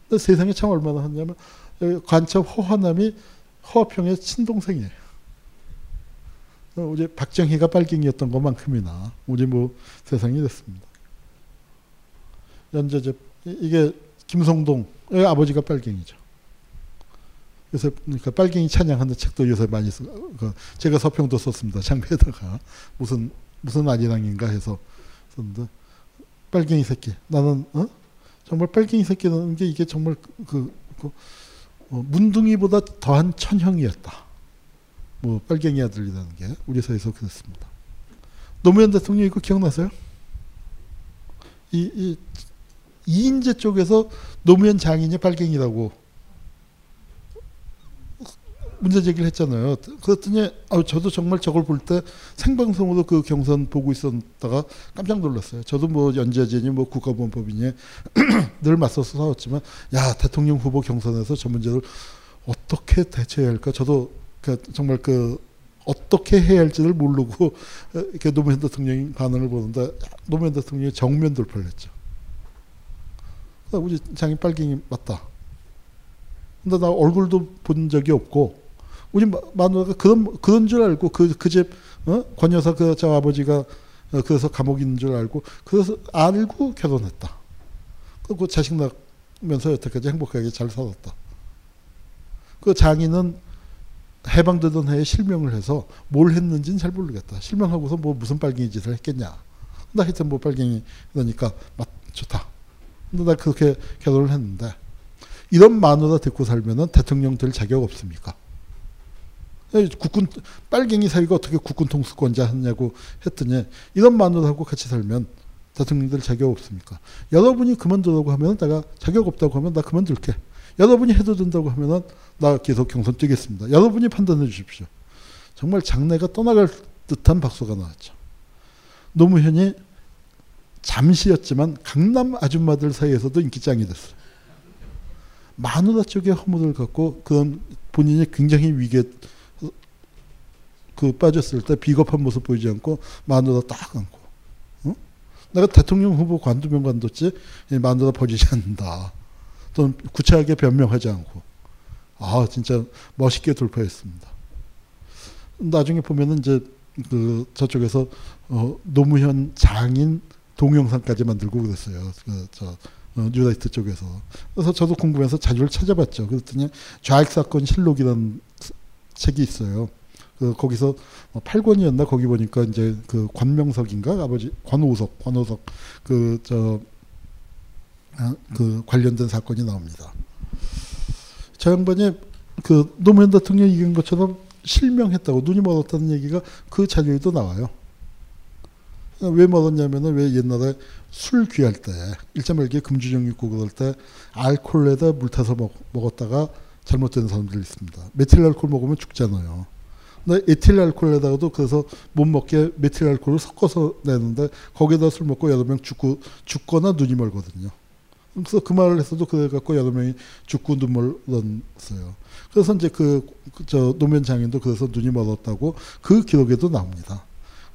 근데 세상에 참 얼마나 하냐면 관첩 허화남이 허화평의 친동생이에요. 어제 박정희가 빨갱이였던 것만큼이나 우리 뭐 세상이 됐습니다. 연좌제 이게 김성동의 아버지가 빨갱이죠. 요새 그러니까 빨갱이 찬양하는 책도 요새 많이 쓰. 제가 서평도 썼습니다. 장비에다가 무슨 무슨 아리랑인가 해서 썼는데 빨갱이 새끼. 나는 어? 정말 빨갱이 새끼라는 게 이게 정말 그, 그 어, 문둥이보다 더한 천형이었다. 뭐 빨갱이 아들이라는 게 우리 사회에서 그랬습니다. 노무현 대통령 이거 기억나세요? 이, 이 이인재 쪽에서 노무현 장인이 빨갱이라고 문제 제기를 했잖아요. 그랬더니 아, 저도 정말 저걸 볼 때 생방송으로 그 경선 보고 있었다가 깜짝 놀랐어요. 저도 뭐 연좌제니 뭐 국가보안법이니 늘 맞서서 싸웠지만 야 대통령 후보 경선에서 저 문제를 어떻게 대처해야 할까? 저도 그, 정말 그 어떻게 해야 할지를 모르고 이렇게 노무현 대통령이 반응을 보는데 노무현 대통령이 정면 돌파를 했죠. 우리 장인 빨갱이 맞다. 근데 나 얼굴도 본 적이 없고 우리 마누라가 그런 그런 줄 알고 그 그 집 어? 권 여사 그 저 아버지가 그래서 감옥인 줄 알고 그래서 알고 결혼했다. 그리고 자식 낳으면서 여태까지 행복하게 잘 살았다. 그 장인은 해방되던 해에 실명을 해서 뭘 했는지는 잘 모르겠다. 실명하고서 뭐 무슨 빨갱이 짓을 했겠냐. 나 하여튼 뭐 빨갱이 그러니까 맞 좋다. 근데 나 그렇게 결혼을 했는데 이런 마누라 듣고 살면은 대통령 될 자격 없습니까? 국군 빨갱이 사위가 어떻게 국군 통수권자 하냐고 했더니 이런 마누라하고 같이 살면 대통령 될 자격 없습니까? 여러분이 그만두라고 하면 내가 자격 없다고 하면 나 그만둘게. 여러분이 해도 된다고 하면은 나 계속 경선 뛰겠습니다. 여러분이 판단해 주십시오. 정말 장내가 떠나갈 듯한 박수가 나왔죠. 노무현이 잠시였지만 강남 아줌마들 사이에서도 인기짱이 됐어요. 마누라 쪽에 허물을 갖고 그런 본인이 굉장히 위기에 그 빠졌을 때 비겁한 모습 보이지 않고 마누라 딱 안고 어? 내가 대통령 후보 관두면 관뒀지 마누라 버리지 않는다. 또는 구차하게 변명하지 않고 아 진짜 멋있게 돌파했습니다. 나중에 보면은 이제 그 저쪽에서 어, 노무현 장인 동영상까지 만들고 그랬어요. 그 저 어, 뉴라이트 쪽에서. 그래서 저도 궁금해서 자료를 찾아봤죠. 그랬더니 좌익사건 실록이라는 책이 있어요. 그 거기서 팔 권이었나 거기 보니까 이제 그 관명석인가 아버지 관오석 관오석 그 저 그 관련된 사건이 나옵니다. 저 양반이 그 노무현 대통령 이긴 것처럼 실명했다고 눈이 멀었다는 얘기가 그 자료에도 나와요. 왜 멀었냐면은 왜 옛날에 술 귀할 때 일제말기에 금주령 있고 그럴 때 알코올에다 물 타서 먹, 먹었다가 잘못된 사람들이 있습니다. 메틸 알코올 먹으면 죽잖아요. 근데 에틸 알코올에다가도 그래서 못 먹게 메틸 알코올을 섞어서 내는데 거기에다 술 먹고 여덟 명 죽고 죽거나 눈이 멀거든요. 그래서 그 말을 했어도 그래 갖고 여덟 명이 죽고 눈 멀었어요. 그래서 이제 그 저 노무현 장인도 그래서 눈이 멀었다고 그 기록에도 나옵니다.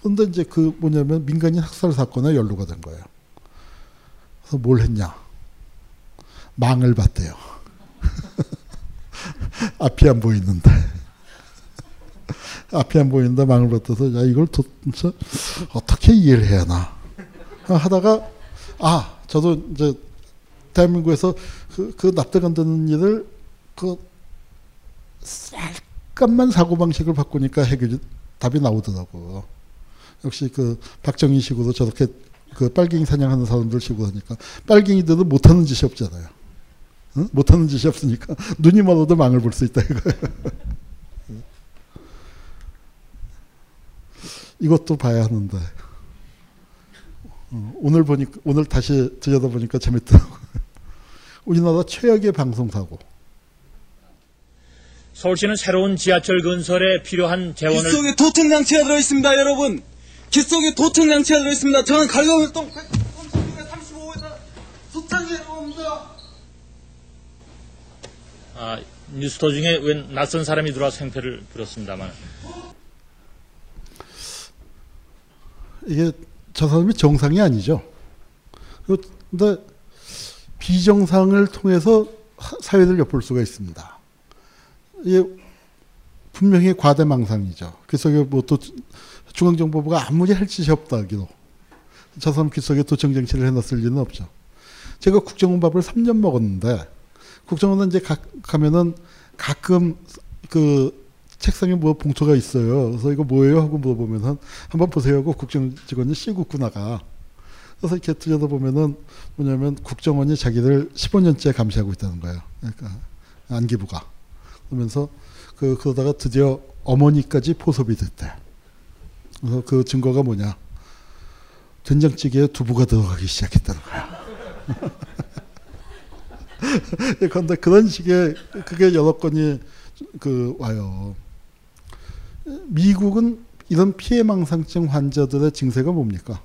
근데 이제 그 뭐냐면 민간인 학살 사건에 연루가 된 거예요. 그래서 뭘 했냐? 망을 봤대요. 앞이 안 보이는데. 앞이 안 보이는데 망을 봤대서 야 이걸 도대체 어떻게 이해를 해야 하나? 하다가 아 저도 이제 대한민국에서 그, 그 납득 안 되는 일을 그 약간만 사고방식을 바꾸니까 해결 답이 나오더라고요. 역시 그 박정희 식으로 저렇게 그 빨갱이 사냥하는 사람들 식으로 하니까 빨갱이들도 못하는 짓이 없잖아요. 응? 못하는 짓이 없으니까 눈이 멀어도 망을 볼 수 있다 이거예요. 이것도 봐야 하는데 오늘 보니까 오늘 다시 들여다보니까 재밌더라고요. 우리나라 최악의 방송사고. 서울시는 새로운 지하철 건설에 필요한 재원을. 귓 속에 도청 장치가 들어있습니다, 여러분. 귓 속에 도청 장치가 들어있습니다. 저는 갈강울동 삼십오 회사 소창에 옵니다. 아, 뉴스 도중에 웬 낯선 사람이 들어와서 행패를 부렸습니다만. 이게 저 사람이 정상이 아니죠. 그런데 비정상을 통해서 사회를 엿볼 수가 있습니다. 이게 분명히 과대망상이죠. 귓 속에 뭐 또 중앙정보부가 아무리 할 짓이 없다 하기도 저 사람 귓 속에 도청장치를 해놨을 리는 없죠. 제가 국정원 밥을 삼 년 먹었는데, 국정원은 이제 가, 가면은 가끔 그 책상에 뭐 봉투가 있어요. 그래서 이거 뭐예요? 하고 물어보면은 한번 보세요 하고 국정 직원이 씩 웃고 나가. 그래서 이렇게 들여다보면은 뭐냐면 국정원이 자기들 십오 년째 감시하고 있다는 거예요. 그러니까 안기부가. 그러면서 그, 그러다가 드디어 어머니까지 포섭이 됐대. 그래서 그 증거가 뭐냐. 된장찌개에 두부가 들어가기 시작했다는 거야. 그런데 그런 식의 그게 여러 건이 그 와요. 미국은 이런 피해망상증 환자들의 증세가 뭡니까?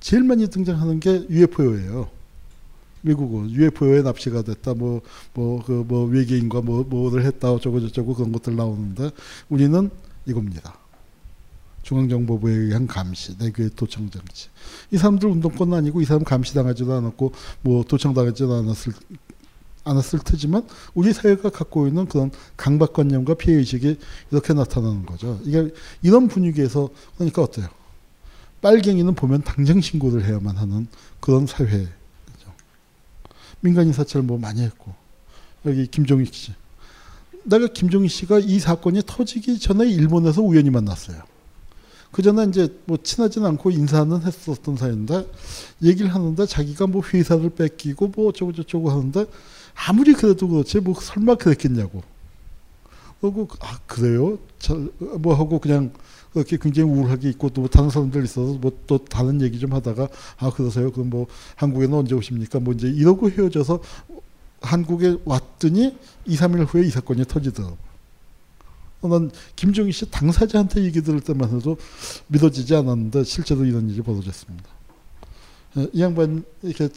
제일 많이 등장하는 게 유에프오예요. 미국은 유에프오에 납치가 됐다, 뭐 뭐 그 뭐 외계인과 뭐 뭐를 했다, 어쩌고 저쩌고 그런 것들 나오는데, 우리는 이겁니다. 중앙정보부에 의한 감시, 내규의 도청장치. 이 사람들 운동권은 아니고 이 사람 감시당하지도 않았고 뭐 도청당하지도 않았을 않았을 테지만 우리 사회가 갖고 있는 그런 강박관념과 피해의식이 이렇게 나타나는 거죠. 이게 이런 분위기에서 그러니까 어때요? 빨갱이는 보면 당장 신고를 해야만 하는 그런 사회죠. 민간인 사찰 뭐 많이 했고. 여기 김종희 씨. 내가 김종희 씨가 이 사건이 터지기 전에 일본에서 우연히 만났어요. 그 전에 이제 뭐 친하진 않고 인사는 했었던 사이인데, 얘기를 하는데 자기가 뭐 회사를 뺏기고 뭐 어쩌고저쩌고 하는데, 아무리 그래도 그렇지 뭐 설마 그랬겠냐고. 그러고 아 그래요? 잘 뭐 하고 그냥 그렇게 굉장히 우울하게 있고, 또 다른 사람들 있어서 뭐 또 다른 얘기 좀 하다가 아 그러세요? 그럼 뭐 한국에는 언제 오십니까? 뭐 이제 이러고 헤어져서 한국에 왔더니 이, 삼 일 후에 이 사건이 터지더라고요. 난 김종희 씨 당사자한테 얘기 들을 때만 해도 믿어지지 않았는데 실제로 이런 일이 벌어졌습니다. 이 양반 이렇게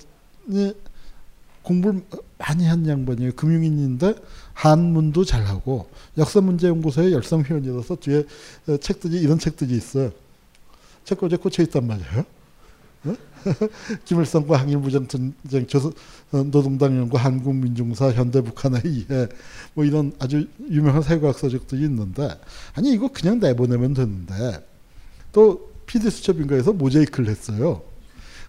공부를 많이 한 양반이에요. 금융인인데 한문도 잘하고 역사문제연구소의 열성회원이라서 뒤에 책들이 이런 책들이 있어요. 책과 어제 꽂혀 있단 말이에요. 김일성과 항일무장전쟁, 조선 노동당 연구, 한국민중사, 현대북한의 이해, 뭐 이런 아주 유명한 사회과학서적들이 있는데, 아니 이거 그냥 내보내면 되는데, 또 피디수첩인가에서 모자이크를 했어요.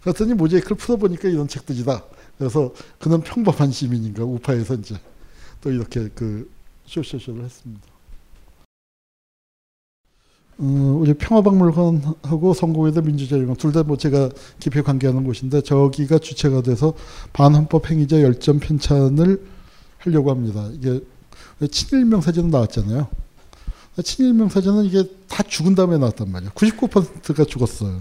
그랬더니 모자이크를 풀어보니까 이런 책들이다. 그래서 그는 평범한 시민인가 우파에서 이제 또 이렇게 그 쇼쇼쇼를 했습니다. 음, 우리 평화박물관하고 성공회대 민주자유공학 둘 다 뭐 제가 깊이 관계하는 곳인데, 저기가 주체가 돼서 반헌법행위자 열전 편찬을 하려고 합니다. 이게 친일명사전은 나왔잖아요. 친일명사전은 이게 다 죽은 다음에 나왔단 말이에요. 구십구 퍼센트가 죽었어요.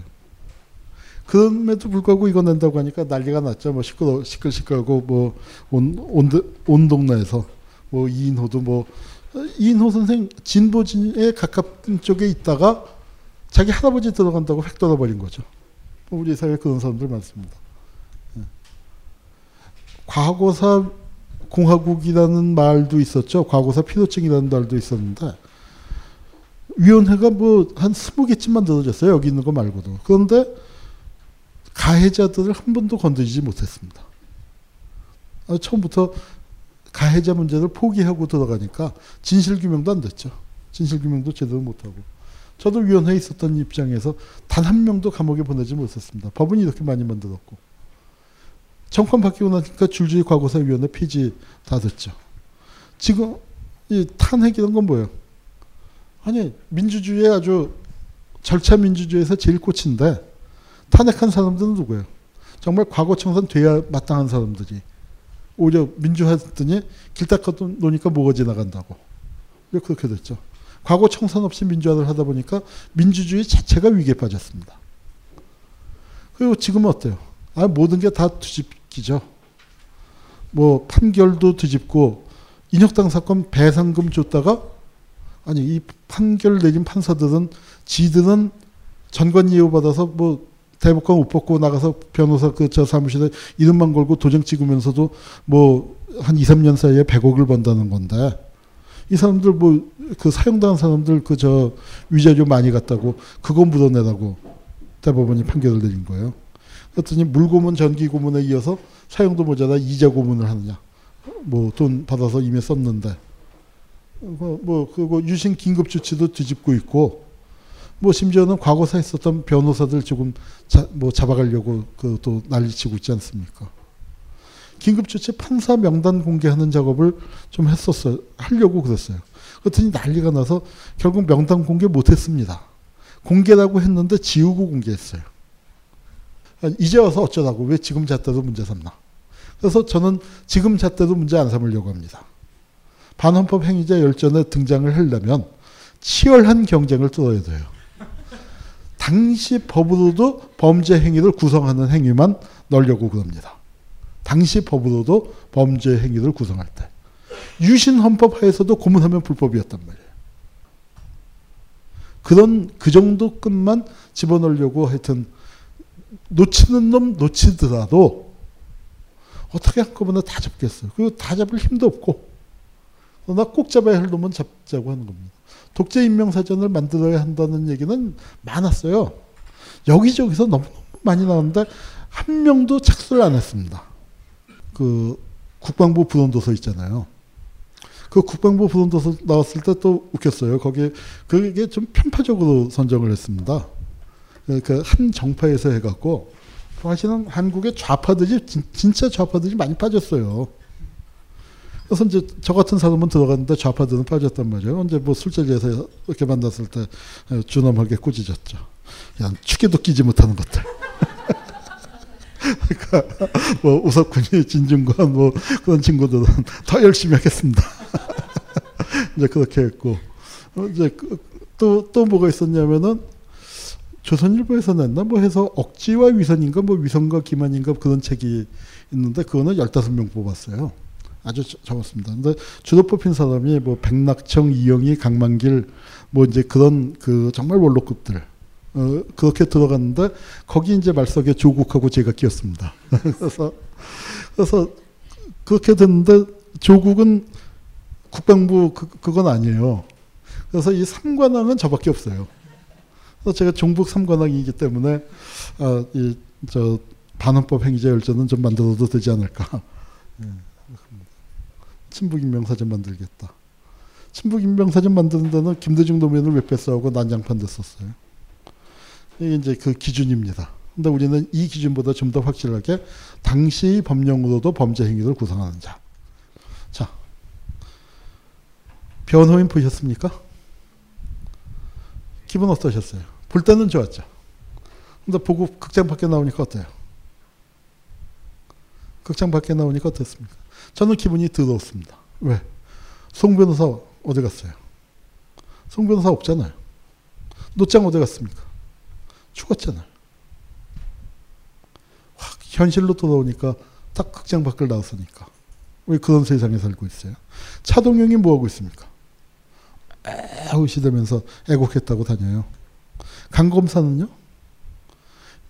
그럼에도 불구하고 이거 낸다고 하니까 난리가 났죠. 뭐 시끌 시끌시끌하고 뭐 온 온 온 동네에서 뭐 이인호도 뭐. 이인호 선생 진보진에 가깝은 쪽에 있다가 자기 할아버지 들어간다고 획 떠나버린 거죠. 우리 사회에 그런 사람들 많습니다. 과거사 공화국이라는 말도 있었죠. 과거사 피로증이라는 말도 있었는데, 위원회가 뭐 한 스무 개쯤 만들어졌어요. 여기 있는 거 말고도. 그런데 가해자들을 한 번도 건드리지 못했습니다. 처음부터 가해자 문제를 포기하고 들어가니까 진실규명도 안 됐죠. 진실규명도 제대로 못하고. 저도 위원회에 있었던 입장에서 단 한 명도 감옥에 보내지 못했습니다. 법은 이렇게 많이 만들었고. 정권 바뀌고 나니까 줄줄이 과거사위원회 폐지 다 됐죠. 지금 이 탄핵이란 건 뭐예요? 아니 민주주의의 아주 절차 민주주의에서 제일 꽃인데, 탄핵한 사람들은 누구예요? 정말 과거 청산돼야 마땅한 사람들이. 오히려 민주화 했더니 길 닦아 놓으니까 뭐가 지나간다고. 그렇게 됐죠. 과거 청산 없이 민주화를 하다 보니까 민주주의 자체가 위기에 빠졌습니다. 그리고 지금은 어때요? 아, 모든 게 다 뒤집기죠. 뭐 판결도 뒤집고 인혁당 사건 배상금 줬다가 아니 이 판결 내린 판사들은 지들은 전관 예우받아서 뭐 대법관 옷 벗고 나가서 변호사 그 저 사무실에 이름만 걸고 도장 찍으면서도 뭐 한 이삼 년 사이에 백억을 번다는 건데 이 사람들 뭐 그 사형당한 사람들 그 저 위자료 많이 갔다고 그거 물어내라고 대법원이 판결을 내린 거예요. 그랬더니 물고문 전기 고문에 이어서 사형도 모자라 이자 고문을 하느냐. 뭐 돈 받아서 이미 썼는데 뭐, 뭐 그거 유신 긴급 조치도 뒤집고 있고 뭐 심지어는 과거사에 있었던 변호사들 조금 자, 뭐 잡아가려고 그 또 난리치고 있지 않습니까? 긴급조치 판사 명단 공개하는 작업을 좀 했었어요. 하려고 그랬어요. 그랬더니 난리가 나서 결국 명단 공개 못했습니다. 공개라고 했는데 지우고 공개했어요. 아니, 이제 와서 어쩌라고 왜 지금 잣대도 문제 삼나. 그래서 저는 지금 잣대도 문제 안 삼으려고 합니다. 반헌법 행위자 열전에 등장을 하려면 치열한 경쟁을 뚫어야 돼요. 당시 법으로도 범죄 행위를 구성하는 행위만 넣으려고 그럽니다. 당시 법으로도 범죄 행위를 구성할 때. 유신 헌법 하에서도 고문하면 불법이었단 말이에요. 그런 그 정도 끝만 집어넣으려고 하여튼 놓치는 놈 놓치더라도 어떻게 한꺼번에 다 잡겠어요. 그리고 다 잡을 힘도 없고 그러나 꼭 잡아야 할 놈은 잡자고 하는 겁니다. 독재인명사전을 만들어야 한다는 얘기는 많았어요. 여기저기서 너무너무 많이 나오는데 한 명도 착수를 안 했습니다. 그 국방부 부론도서 있잖아요. 그 국방부 부론도서 나왔을 때 또 웃겼어요. 거기에 그게 좀 편파적으로 선정을 했습니다. 그 한 정파에서 해갖고 사실은 한국의 좌파들이 진짜 좌파들이 많이 빠졌어요. 그래서 이제 저 같은 사람은 들어갔는데 좌파들은 빠졌단 말이에요. 언제 뭐 술자리에서 이렇게 만났을 때 준엄하게 꾸짖었죠. 야, 축에도 끼지 못하는 것들. 그러니까 뭐 우석훈이 진중권 뭐 그런 친구들은 더 열심히 하겠습니다. 이제 그렇게 했고 이제 또 또 뭐가 있었냐면은 조선일보에서 냈나 뭐 해서 억지와 위선인가 뭐 위선과 기만인가 그런 책이 있는데 그거는 열다섯 명 뽑았어요. 아주 적었습니다. 근데 주로 뽑힌 사람이 뭐 백낙청, 이영희, 강만길 뭐 이제 그런 그 정말 원로급들 어, 그렇게 들어갔는데 거기 이제 말석에 조국하고 제가 끼었습니다. 그래서 그래서 그렇게 됐는데 조국은 국방부 그, 그건 아니에요. 그래서 이 삼관왕은 저밖에 없어요. 그래서 제가 종북 삼관왕이기 때문에 아, 이 저 반헌법 행위자 열전은 좀 만들어도 되지 않을까. 예. 친북인명사전 만들겠다. 친북인명사전 만드는 데는 김대중 노무현을 웹패스하고 난장판 됐었어요. 이게 이제 그 기준입니다. 근데 우리는 이 기준보다 좀 더 확실하게 당시 법령으로도 범죄 행위를 구성하는 자. 자, 변호인 보셨습니까? 기분 어떠셨어요? 볼 때는 좋았죠. 근데 보고 극장 밖에 나오니까 어때요? 극장 밖에 나오니까 어땠습니까? 저는 기분이 더러웠습니다. 왜? 송 변호사 어디 갔어요? 송 변호사 없잖아요. 노짱 어디 갔습니까? 죽었잖아요. 확 현실로 돌아오니까 딱 극장 밖을 나왔으니까. 왜 그런 세상에 살고 있어요? 차동용이 뭐하고 있습니까? 아우시대면서 애곡했다고 다녀요. 강 검사는요?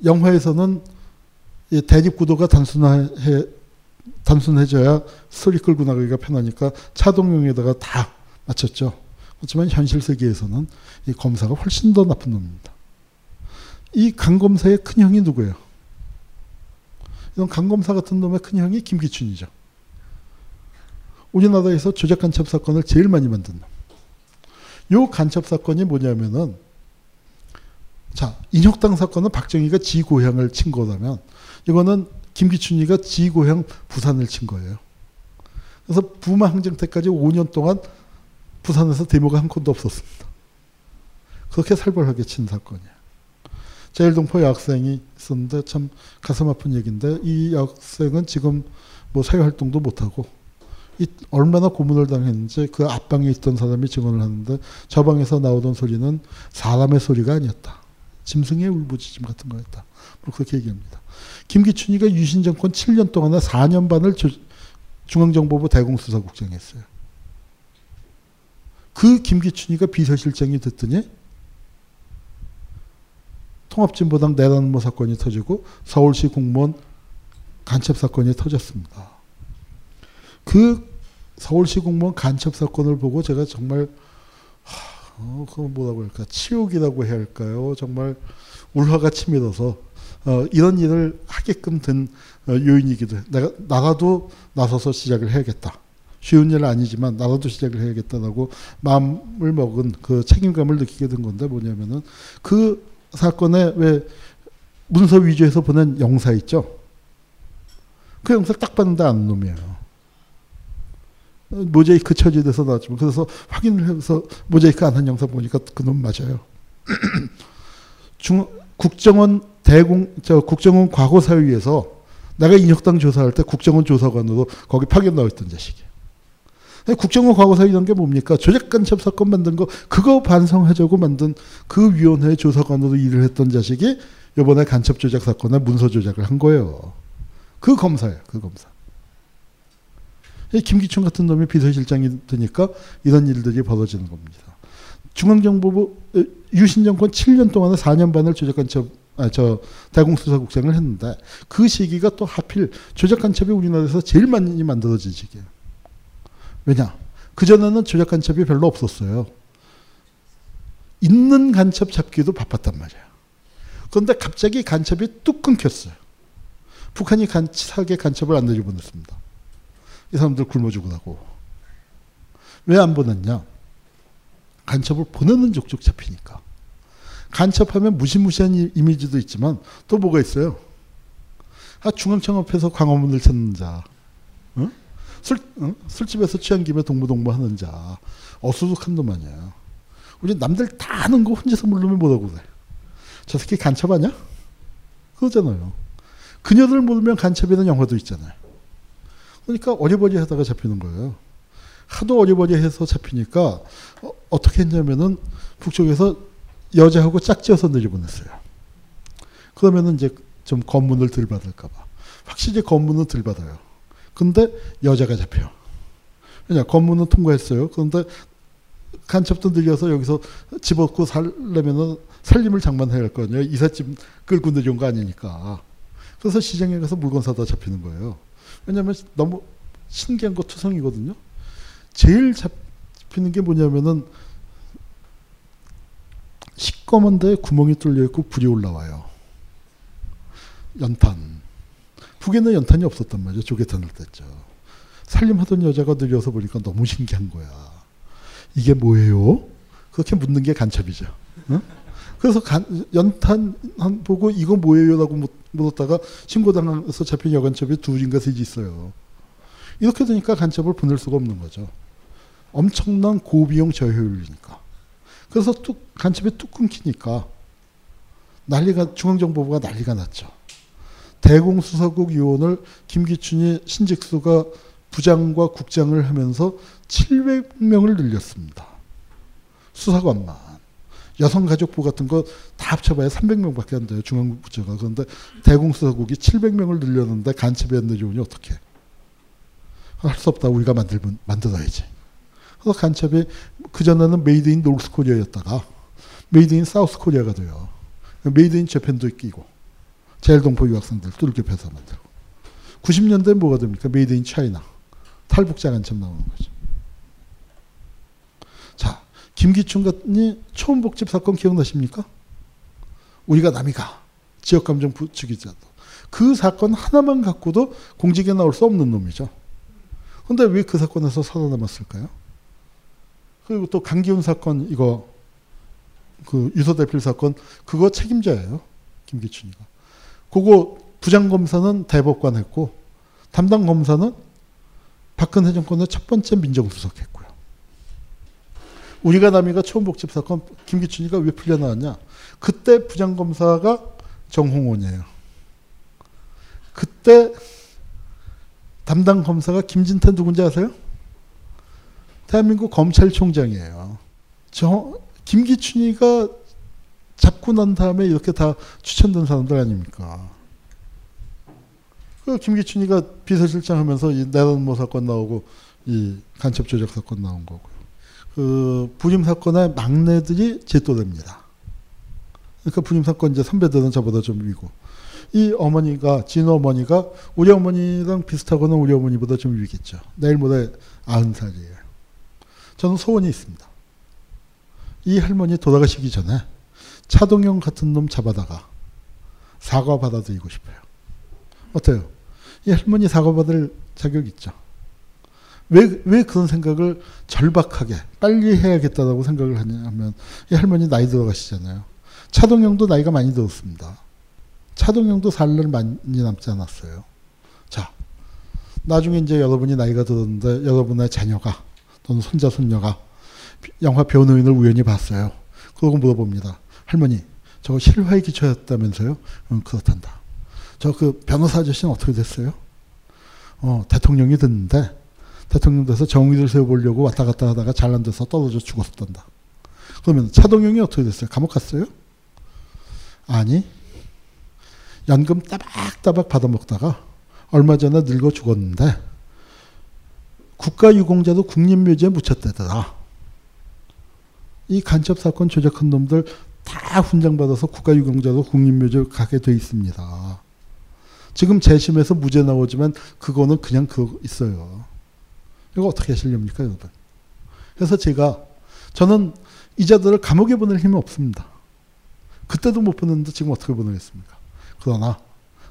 영화에서는 이 대립구도가 단순화해 단순해져야 스토리 끌고 나가기가 편하니까 차동용에다가 다 맞췄죠. 그렇지만 현실 세계에서는 이 검사가 훨씬 더 나쁜 놈입니다. 이 강 검사의 큰 형이 누구예요? 이런 강 검사 같은 놈의 큰 형이 김기춘이죠. 우리나라에서 조작 간첩 사건을 제일 많이 만든 놈. 요 간첩 사건이 뭐냐면은 자 인혁당 사건은 박정희가 지 고향을 친 거라면 이거는 김기춘이가 지 고향 부산을 친 거예요. 그래서 부마항쟁 때까지 오 년 동안 부산에서 데모가 한 건도 없었습니다. 그렇게 살벌하게 친 사건이에요. 제일동포 여학생이 있었는데 참 가슴 아픈 얘기인데 이 여학생은 지금 뭐 사회활동도 못하고 이 얼마나 고문을 당했는지 그 앞방에 있던 사람이 증언을 하는데 저 방에서 나오던 소리는 사람의 소리가 아니었다. 짐승의 울부짖음 같은 거였다. 그렇게 얘기합니다. 김기춘이가 유신정권 칠 년 동안에 사 년 반을 조, 중앙정보부 대공수사국장 했어요. 그 김기춘이가 비서실장이 됐더니 통합진보당 내란음모 사건이 터지고 서울시 공무원 간첩 사건이 터졌습니다. 그 서울시 공무원 간첩 사건을 보고 제가 정말 하, 어, 그거 뭐라고 할까, 치욕이라고 해야 할까요? 정말 울화가 치밀어서 어, 이런 일을 하게끔 된 어, 요인이기도 해. 내가 나라도 나서서 시작을 해야겠다. 쉬운 일은 아니지만 나라도 시작을 해야겠다라고 마음을 먹은 그 책임감을 느끼게 된 건데, 뭐냐면은 그 사건에 왜 문서 위조해서 보낸 영사 있죠? 그 영사 딱 봤는데 아는 놈이에요. 모자이크 처리돼서 나왔지만, 그래서 확인을 해서 모자이크 안 한 영상 보니까 그놈 맞아요. 중, 국정원 대공, 저 국정원 과거사위에서 내가 인혁당 조사할 때 국정원 조사관으로 거기 파견 나와 있던 자식이에요. 국정원 과거사위라는 게 뭡니까? 조작간첩 사건 만든 거, 그거 반성하자고 만든 그 위원회 조사관으로 일을 했던 자식이 이번에 간첩 조작 사건에 문서 조작을 한 거예요. 그 검사예요, 그 검사. 김기춘 같은 놈이 비서실장이 되니까 이런 일들이 벌어지는 겁니다. 중앙정보부 유신정권 칠 년 동안에 사 년 반을 조작간첩, 아, 저 대공수사국장을 했는데, 그 시기가 또 하필 조작간첩이 우리나라에서 제일 많이 만들어진 시기예요. 왜냐? 그전에는 조작간첩이 별로 없었어요. 있는 간첩 잡기도 바빴단 말이에요. 그런데 갑자기 간첩이 뚝 끊겼어요. 북한이 간, 사계 간첩을 안 내주보냈습니다. 이 사람들 굶어 죽으라고. 왜 안 보냈냐? 간첩을 보내는 족족 잡히니까. 간첩하면 무시무시한 이, 이미지도 있지만 또 뭐가 있어요? 아, 중앙청 앞에서 광화문을 찾는 자, 응? 술, 응? 술집에서 취한 김에 동무동무 하는 자, 어수룩한 놈 아니야. 우리 남들 다 아는 거 혼자서 모르면 뭐라고 그래? 저 새끼 간첩 아니야? 그러잖아요. 그녀들 모르면 간첩이라는 영화도 있잖아요. 그러니까 어리버리 하다가 잡히는 거예요. 하도 어리버리 해서 잡히니까 어, 어떻게 했냐면은 북쪽에서 여자하고 짝지어서 내려보냈어요. 그러면은 이제 좀 검문을 덜 받을까봐. 확실히 검문은 덜 받아요. 근데 여자가 잡혀요. 왜냐, 검문은 통과했어요. 그런데 간첩도 늘려서 여기서 집 얻고 살려면은 살림을 장만해야 할 거 아니에요. 이삿짐 끌고 내려온 거 아니니까. 그래서 시장에 가서 물건 사다 잡히는 거예요. 왜냐하면 너무 신기한 거 투성이거든요. 제일 잡히는 게 뭐냐면은 시꺼먼 데에 구멍이 뚫려 있고 불이 올라와요. 연탄. 북에는 연탄이 없었단 말이죠. 조개탄을 뗐죠. 살림하던 여자가 들려서 보니까 너무 신기한 거야. 이게 뭐예요? 그렇게 묻는 게 간첩이죠. 응? 그래서 간, 연탄 한 보고 이거 뭐예요? 라고 묻었다가 신고당해서 잡힌 여간첩이 둘인가 셋이 있어요. 이렇게 되니까 간첩을 보낼 수가 없는 거죠. 엄청난 고비용 저효율이니까. 그래서 뚝, 간첩이 뚝 끊기니까 난리가, 중앙정보부가 난리가 났죠. 대공수사국 요원을 김기춘이 신직수가 부장과 국장을 하면서 칠백 명을 늘렸습니다. 수사관만. 여성가족부 같은 거 다 합쳐봐야 삼백 명밖에 안 돼요. 중앙부처가. 그런데 대공수사국이 칠백 명을 늘렸는데 간첩이 안 내려오니 어떻게? 할 수 없다. 우리가 만들면 만들어야지. 그래서 간첩이 그 전에는 메이드 인 노스 코리아였다가 메이드 인 사우스 코리아가 돼요. 메이드 인 재팬도 끼고 제일동포 유학생들 뚫겨패서 만들고. 구십 년대에 뭐가 됩니까? 메이드 인 차이나 탈북자 간첩 나오는 거죠. 자. 김기춘 같니 초음복집 사건 기억나십니까? 우리가 남이가 지역감정 부추기자도 그 사건 하나만 갖고도 공직에 나올 수 없는 놈이죠. 그런데 왜 그 사건에서 살아남았을까요? 그리고 또 강기훈 사건, 이거 그 유서대필 사건, 그거 책임자예요, 김기춘이가. 그거 부장검사는 대법관 했고 담당 검사는 박근혜 정권의 첫 번째 민정수석 했고요. 우리가 남이가 초음복집 사건 김기춘이가 왜 풀려나왔냐? 그때 부장검사가 정홍원이에요. 그때 담당 검사가 김진태 누군지 아세요? 대한민국 검찰총장이에요. 저 김기춘이가 잡고 난 다음에 이렇게 다 추천된 사람들 아닙니까? 그 김기춘이가 비서실장 하면서 이 내란모 사건 나오고 이 간첩 조작 사건 나온 거고요. 그 부임 사건의 막내들이 제 또래입니다. 그러니까 부임 사건 이제 선배들은 저보다 좀 위고. 이 어머니가, 진호 어머니가 우리 어머니랑 비슷하거나 우리 어머니보다 좀 위겠죠. 내일 모레 아흔 살이에요. 저는 소원이 있습니다. 이 할머니 돌아가시기 전에 차동영 같은 놈 잡아다가 사과 받아드리고 싶어요. 어때요? 이 할머니 사과 받을 자격 있죠. 왜, 왜 그런 생각을 절박하게 빨리 해야겠다라고 생각을 하냐면 이 할머니 나이 들어가시잖아요. 차동영도 나이가 많이 들었습니다. 차동영도 살 날 많이 남지 않았어요. 자, 나중에 이제 여러분이 나이가 들었는데 여러분의 자녀가 또는 손자 손녀가 영화 변호인을 우연히 봤어요. 그러고 물어봅니다. 할머니, 저거 실화의 기초였다면서요? 응, 그렇단다. 저 그 변호사 아저씨는 어떻게 됐어요? 어, 대통령이 됐는데 대통령 돼서 정의를 세워보려고 왔다 갔다 하다가 잘난 데서 떨어져 죽었단다. 그러면 차동영이 어떻게 됐어요? 감옥 갔어요? 아니, 연금 따박따박 받아먹다가 얼마 전에 늙어 죽었는데 국가유공자도 국립묘지에 묻혔대더라. 이 간첩사건 조작한 놈들 다 훈장받아서 국가유공자도 국립묘지에 가게 돼 있습니다. 지금 재심에서 무죄 나오지만 그거는 그냥 그러고 있어요. 이거 어떻게 하시렵니까, 여러분? 그래서 제가, 저는 이 자들을 감옥에 보낼 힘이 없습니다. 그때도 못 보냈는데 지금 어떻게 보내겠습니까? 그러나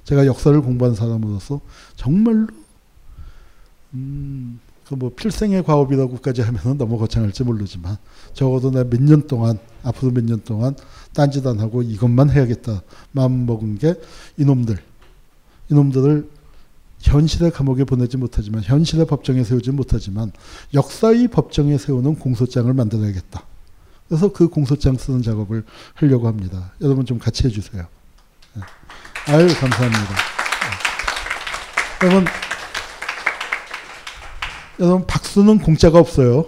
제가 역사를 공부한 사람으로서 정말로 음, 그 뭐 필생의 과업이라고까지 하면 너무 거창할지 모르지만 적어도 내가 몇 년 동안 앞으로 몇 년 동안 딴짓 안 하고 이것만 해야겠다 마음 먹은 게 이놈들 이놈들을 현실의 감옥에 보내지 못하지만 현실의 법정에 세우지 못하지만 역사의 법정에 세우는 공소장을 만들어야겠다. 그래서 그 공소장 쓰는 작업을 하려고 합니다. 여러분 좀 같이 해주세요. 아유, 감사합니다. 여러분, 여러분, 박수는 공짜가 없어요.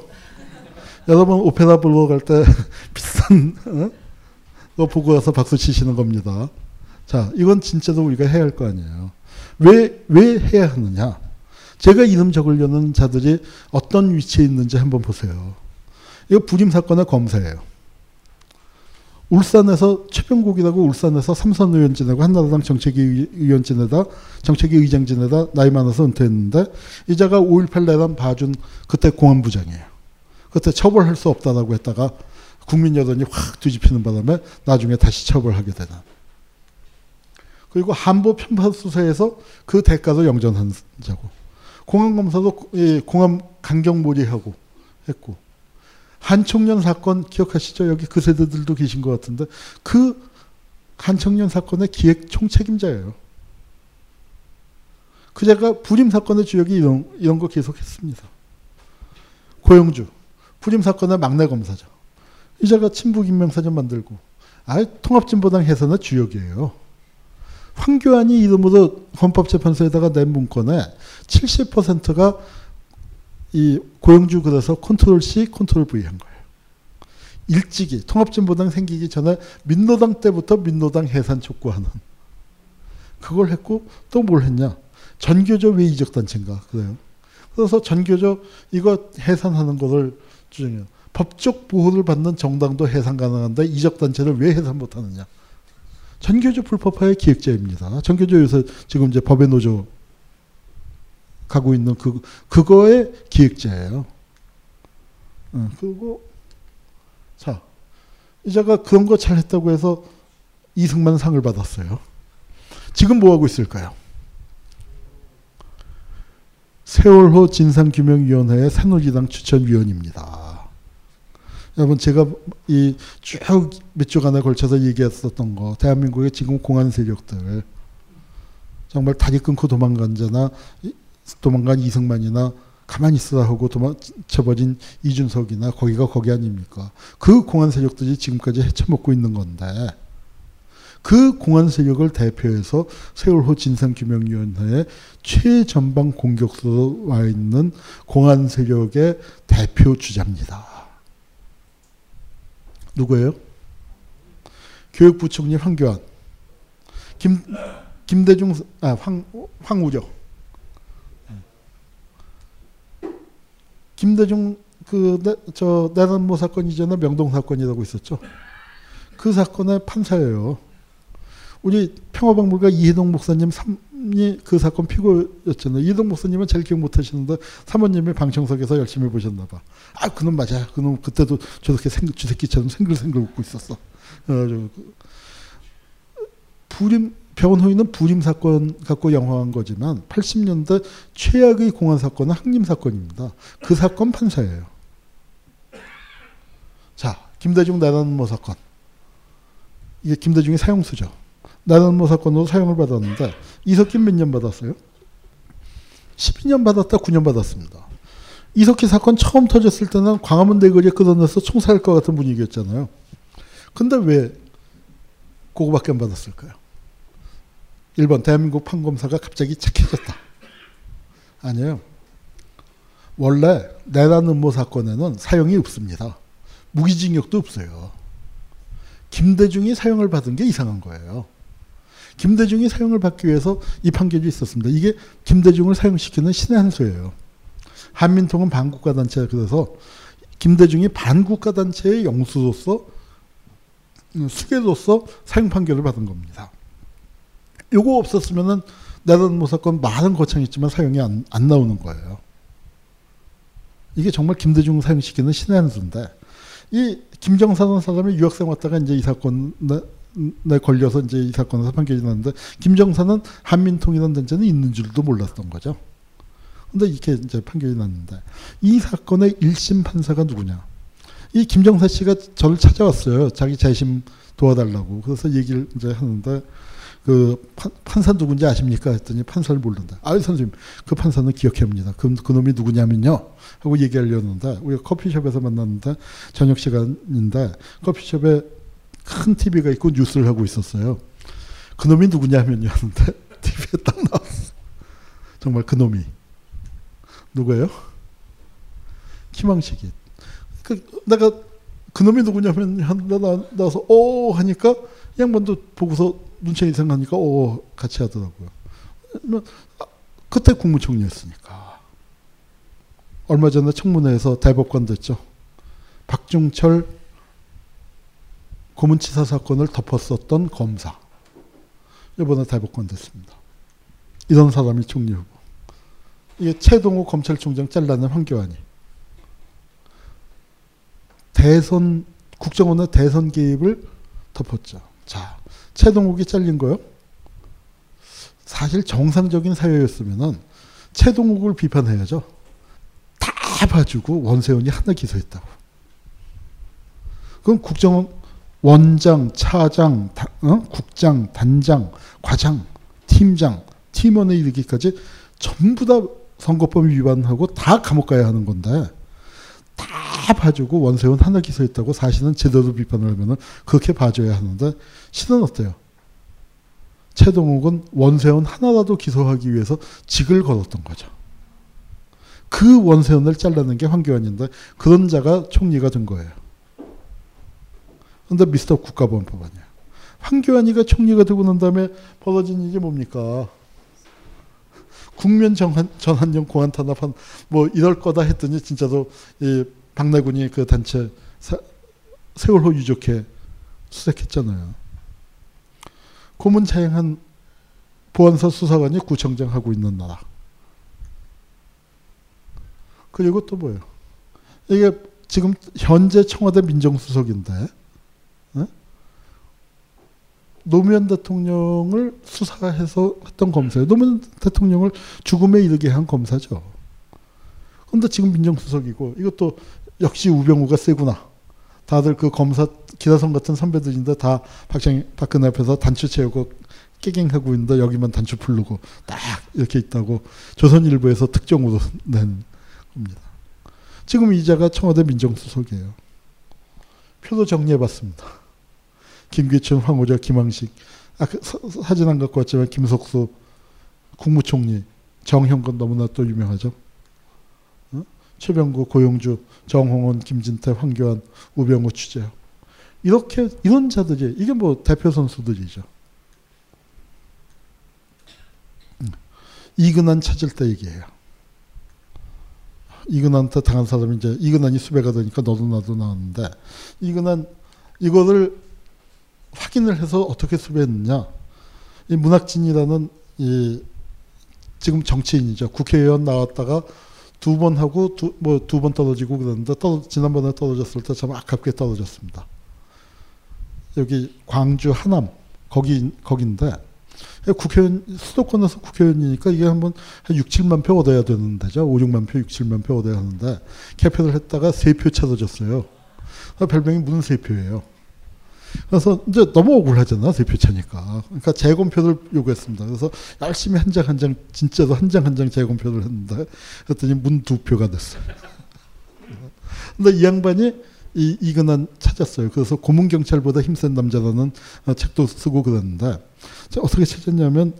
여러분, 오페라 보러 갈 때 비싼 어? 거 보고 와서 박수 치시는 겁니다. 자, 이건 진짜로 우리가 해야 할 거 아니에요. 왜, 왜 해야 하느냐? 제가 이름 적으려는 자들이 어떤 위치에 있는지 한번 보세요. 이거 불임 사건의 검사예요. 울산에서 최병국이라고 울산에서 삼선 의원 지내고 한나라당 정책위 의원 지내다 정책위 의장 지내다 나이 많아서 은퇴했는데 이자가 오일팔 내란 봐준 그때 공안부장이에요. 그때 처벌할 수 없다라고 했다가 국민 여론이 확 뒤집히는 바람에 나중에 다시 처벌하게 되는. 그리고 한보 편파수사에서 그 대가로 영전한 자고 공안검사도 공안 강경몰이하고 했고 한청년 사건 기억하시죠? 여기 그 세대들도 계신 것 같은데 그 한청년 사건의 기획 총책임자예요. 그 제가 불임 사건의 주역이 이런, 이런 거 계속했습니다. 고영주 불임 사건의 막내 검사죠. 이 제가 친북 인명사전 만들고 아예 통합진보당 해산의 주역이에요. 황교안이 이름으로 헌법재판소에다가 낸 문건에 칠십 퍼센트가 이 고영주 그래서 컨트롤 C, 컨트롤 V 한 거예요. 일찍이 통합진보당 생기기 전에 민노당 때부터 민노당 해산 촉구하는 그걸 했고 또 뭘 했냐? 전교조 외이적 단체인가 그래요. 그래서 전교조 이거 해산하는 거를 주장해요. 법적 보호를 받는 정당도 해산 가능한데 이적 단체를 왜 해산 못하느냐? 전교조 불법화의 기획자입니다. 전교조 요새 지금 이제 법의 노조 가고 있는 그, 그거의 기획자예요. 응, 그리고, 자, 이자가 그런 거 잘 했다고 해서 이승만 상을 받았어요. 지금 뭐 하고 있을까요? 세월호 진상규명위원회의 새누리당 추천위원입니다. 여러분, 제가 이 쭉 몇 주간에 걸쳐서 얘기했었던 거, 대한민국의 지금 공안 세력들, 정말 다리 끊고 도망간 자나, 도망간 이승만이나 가만히 있으라 하고 도망쳐버린 이준석이나 거기가 거기 아닙니까? 그 공안 세력들이 지금까지 헤쳐먹고 있는 건데 그 공안 세력을 대표해서 세월호 진상규명위원회의 최전방 공격수로 와 있는 공안 세력의 대표 주자입니다. 누구예요? 교육부총리 황교안, 김, 김대중, 아, 황, 황우죠. 김대중 그 저 내란모 사건 이전에 명동 사건이라고 있었죠. 그 사건의 판사예요. 우리 평화박물관 이해동 목사님 삼이 그 사건 피고였잖아요. 이해동 목사님은 잘 기억 못하시는데 사모님이 방청석에서 열심히 보셨나 봐. 아, 그놈 맞아. 그놈 그때도 저렇게 생, 주새끼처럼 생글생글 웃고 있었어. 그래가지고 불임 병원 호의는 불임 사건 갖고 영화한 거지만 팔십 년대 최악의 공안 사건은 항림 사건입니다. 그 사건 판사예요. 자, 김대중 내란음모 사건. 이게 김대중이 사형수죠. 내란음모 사건으로 사형을 받았는데 이석기는 몇 년 받았어요? 십이 년 받았다 구 년 받았습니다. 이석기 사건 처음 터졌을 때는 광화문 대거리에 끌어내서 총살할 것 같은 분위기였잖아요. 근데 왜 그거밖에 안 받았을까요? 일 번 대한민국 판검사가 갑자기 착해졌다. 아니에요. 원래 내란 음모 사건에는 사형이 없습니다. 무기징역도 없어요. 김대중이 사형을 받은 게 이상한 거예요. 김대중이 사형을 받기 위해서 이 판결이 있었습니다. 이게 김대중을 사형시키는 신의 한 수예요. 한민통은 반국가 단체가 그래서 김대중이 반국가 단체의 영수로서 수괴로서 사형 판결을 받은 겁니다. 요거 없었으면은 내란음모 사건 많은 거창했지만 사형이 안, 안 나오는 거예요. 이게 정말 김대중 사형시키는 신의 한 수인데, 이 김정사라는 사람이 유학생 왔다가 이제 이 사건에 걸려서 이제 이 사건에서 판결이 났는데, 김정사는 한민통이라는 단체는 있는 줄도 몰랐던 거죠. 근데 이렇게 이제 판결이 났는데, 이 사건의 일심 판사가 누구냐? 이 김정사 씨가 저를 찾아왔어요. 자기 재심 도와달라고. 그래서 얘기를 이제 하는데, 그 판, 판사 누군지 아십니까? 했더니 판사를 모른다. 아유 선생님, 그 판사는 기억해옵니다. 그, 그 놈이 누구냐면요 하고 얘기하려는데, 우리가 커피숍에서 만났는데 저녁 시간인데 커피숍에 큰 티비가 있고 뉴스를 하고 있었어요. 그 놈이 누구냐면요 하는데 티비에 딱 나왔어. 정말 그 놈이 누구예요? 희망식이. 그러니까 내가 그 놈이 누구냐면 하는데 나와서 오 하니까 양반도 보고서 눈치가 이상하니까 오 같이 하더라고요. 그때 국무총리였으니까. 얼마 전에 청문회에서 대법관 됐죠. 박종철 고문치사 사건을 덮었었던 검사. 이번에 대법관 됐습니다. 이런 사람이 총리 후보. 이게 최동호 검찰총장 잘라낸 황교안이. 대선 국정원의 대선 개입을 덮었죠. 자, 최동욱이 잘린 거요. 사실 정상적인 사회였으면은 최동욱을 비판해야죠. 다 봐주고 원세훈이 하나 기소했다고. 그럼 국정원 원장, 차장, 다, 어? 국장, 단장, 과장, 팀장, 팀원에 이르기까지 전부 다 선거법 위반하고 다 감옥 가야 하는 건데 다 봐주고 원세훈 하나 기소했다고 사실은 제대로 비판을 하면은 그렇게 봐줘야 하는데 시는 어때요? 최동욱은 원세훈 하나라도 기소하기 위해서 직을 걸었던 거죠. 그 원세훈을 잘라낸 게 황교안인데 그런 자가 총리가 된 거예요. 그런데 미스터 국가보안법 아니에요. 황교안이가 총리가 되고 난 다음에 벌어진 일이 뭡니까? 국면 전환, 전환용 공안 탄압한 뭐 이럴 거다 했더니 진짜로 이 박래군이 그 단체 사, 세월호 유족회 수색했잖아요. 고문 차행한 보안사 수사관이 구청장 하고 있는 나라. 그리고 또 뭐예요? 이게 지금 현재 청와대 민정수석인데 네? 노무현 대통령을 수사해서 했던 검사예요. 노무현 대통령을 죽음에 이르게 한 검사죠. 그런데 지금 민정수석이고 이것도 역시 우병우가 세구나. 다들 그 검사 기다성 같은 선배들인데 다 박정희, 박근혜 앞에서 단추 채우고 깨갱하고 있는데 여기만 단추 풀르고 딱 이렇게 있다고 조선일보에서 특종으로 낸 겁니다. 지금 이자가 청와대 민정수석이에요. 표도 정리해봤습니다. 김기춘, 황우자, 김항식, 아, 사, 사진 안 갖고 왔지만 김석수, 국무총리, 정형근 너무나 또 유명하죠. 어? 최병구, 고영주, 정홍원, 김진태, 황교안, 우병우, 추재혁. 이렇게 이런 자들이 이게 뭐 대표 선수들이죠. 이근환 찾을 때 얘기해요. 이근환한테 당한 사람이 이제 이근환이 수배가 되니까 너도 나도 나왔는데, 이근환 이거를 확인을 해서 어떻게 수배했느냐. 이 문학진이라는 이 지금 정치인이죠. 국회의원 나왔다가 두 번 하고 두 뭐 두 번 떨어지고 그랬는데, 떨어, 지난번에 떨어졌을 때 참 아깝게 떨어졌습니다. 여기 광주 하남 거기 거긴데, 국회의원 수도권에서 국회의원이니까 이게 한번 한 육, 칠만 표 얻어야 되는 데죠. 오, 육만 표, 육, 칠만 표 얻어야 하는데 개표를 했다가 세 표 찾아졌어요. 별명이 무슨 세 표예요. 그래서 이제 너무 억울하잖아, 세 표 차니까. 그러니까 재검표를 요구했습니다. 그래서 열심히 한 장 한 장, 진짜로 한 장 한 장 재검표를 했는데, 그랬더니 문 두 표가 됐어요. 근데 이 양반이 이, 이근환 찾았어요. 그래서 고문경찰보다 힘센 남자라는 책도 쓰고 그랬는데, 어떻게 찾았냐면,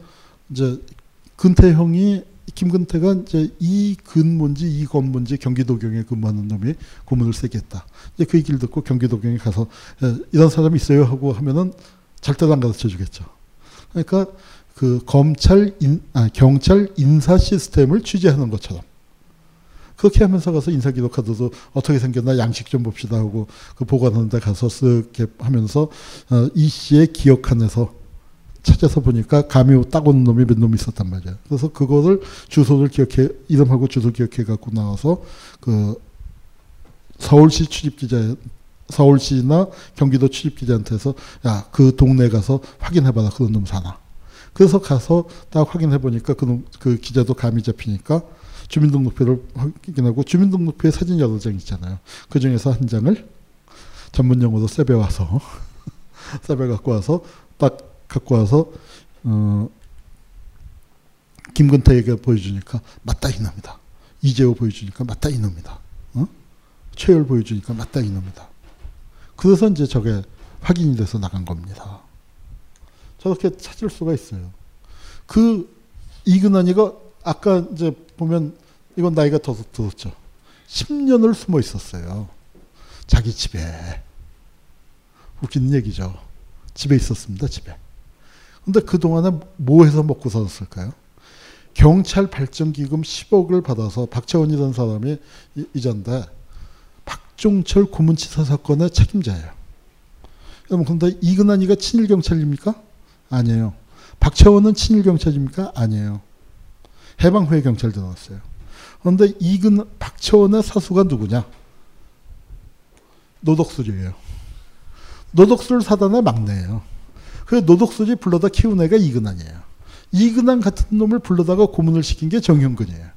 이제 근태형이, 김근태가 이제 이근 뭔지 이건 뭔지 경기도경에 근무하는 놈이 고문을 세게 했다. 이제 그 얘기를 듣고 경기도경에 가서 이런 사람이 있어요 하고 하면은 절대로 안 가르쳐 주겠죠. 그러니까 그 검찰, 인, 아, 경찰 인사 시스템을 취재하는 것처럼. 그렇게 하면서 가서 인사기록 카드도 어떻게 생겼나 양식 좀 봅시다 하고 그 보관하는 데 가서 쓰게 하면서, 어, 이 씨의 기억칸에서 찾아서 보니까 감이 딱 오는 놈이 몇 놈이 있었단 말이야. 그래서 그거를 주소를 기억해, 이름하고 주소 기억해 갖고 나와서 그 서울시 출입기자, 서울시나 경기도 출입기자한테 해서, 야, 그 동네 가서 확인해봐라. 그런 놈 사나. 그래서 가서 딱 확인해보니까 그, 놈, 그 기자도 감이 잡히니까 주민등록표를 확인하고, 주민등록표에 사진 여러 장 있잖아요. 그 중에서 한 장을 전문용어로 세배 와서, 세배 갖고 와서, 딱 갖고 와서, 어, 김근태에게 보여주니까 맞다 이놈이다. 이재호 보여주니까 맞다 이놈이다. 어? 최열 보여주니까 맞다 이놈이다. 그래서 이제 저게 확인이 돼서 나간 겁니다. 저렇게 찾을 수가 있어요. 그 이근환이가 아까 이제 보면, 이건 나이가 더 들었죠. 십 년을 숨어 있었어요. 자기 집에. 웃기는 얘기죠. 집에 있었습니다, 집에. 근데 그동안에 뭐 해서 먹고 살았을까요? 경찰 발전기금 십억을 받아서, 박채원이라는 사람이 이전데, 박종철 고문치사 사건의 책임자예요. 여러분, 근데 이근환이가 친일경찰입니까? 아니에요. 박채원은 친일경찰입니까? 아니에요. 해방 후에 경찰 들어왔어요. 그런데 이근 박채원의 사수가 누구냐? 노덕술이에요. 노덕술 사단의 막내예요. 그 노덕술이 불러다 키운 애가 이근환이에요. 이근환 같은 놈을 불러다가 고문을 시킨 게 정형근이에요.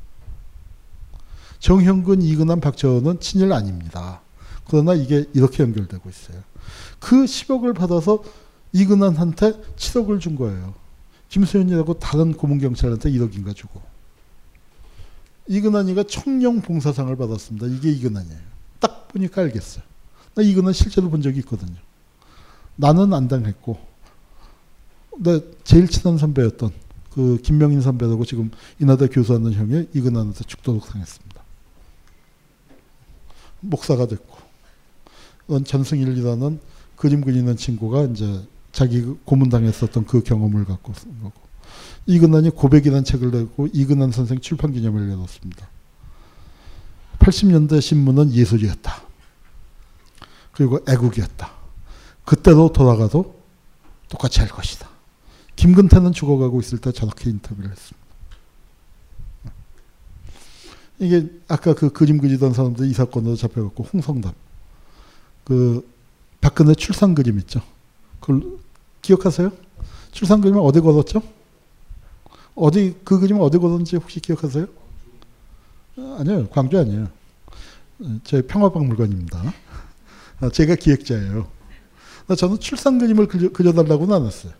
정형근, 이근환, 박채원은 친일 아닙니다. 그러나 이게 이렇게 연결되고 있어요. 그 십억을 받아서 이근환한테 칠억을 준 거예요. 김소연이라고 다른 고문경찰한테 일억인가 주고. 이근환이가 청룡 봉사상을 받았습니다. 이게 이근환이에요. 딱 보니까 알겠어요. 나 이근환 실제로 본 적이 있거든요. 나는 안 당했고, 내 제일 친한 선배였던 그 김명인 선배라고 지금 인하대 교수하는 형이 이근환한테 죽도록 당했습니다. 목사가 됐고, 전승일이라는 그림 그리는 친구가 이제 자기 고문당했었던 그 경험을 갖고 쓴 거고. 이근환이 고백이라는 책을 내고 이근환 선생 출판기념회를 열었습니다. 팔십 년대 신문은 예술이었다. 그리고 애국이었다. 그때로 돌아가도 똑같이 할 것이다. 김근태는 죽어가고 있을 때 저렇게 인터뷰를 했습니다. 이게 아까 그 그림 그리던 사람들이 이 사건으로 잡혀갖고, 홍성담. 그 박근혜 출산 그림 있죠. 그걸 기억하세요? 출산 그림을 어디 걸었죠? 어디, 그 그림을 어디 걸었는지 혹시 기억하세요? 아, 아니요, 광주 아니에요. 제 평화박물관입니다. 아, 제가 기획자예요. 저는 출산 그림을 그려, 그려달라고는 안 했어요.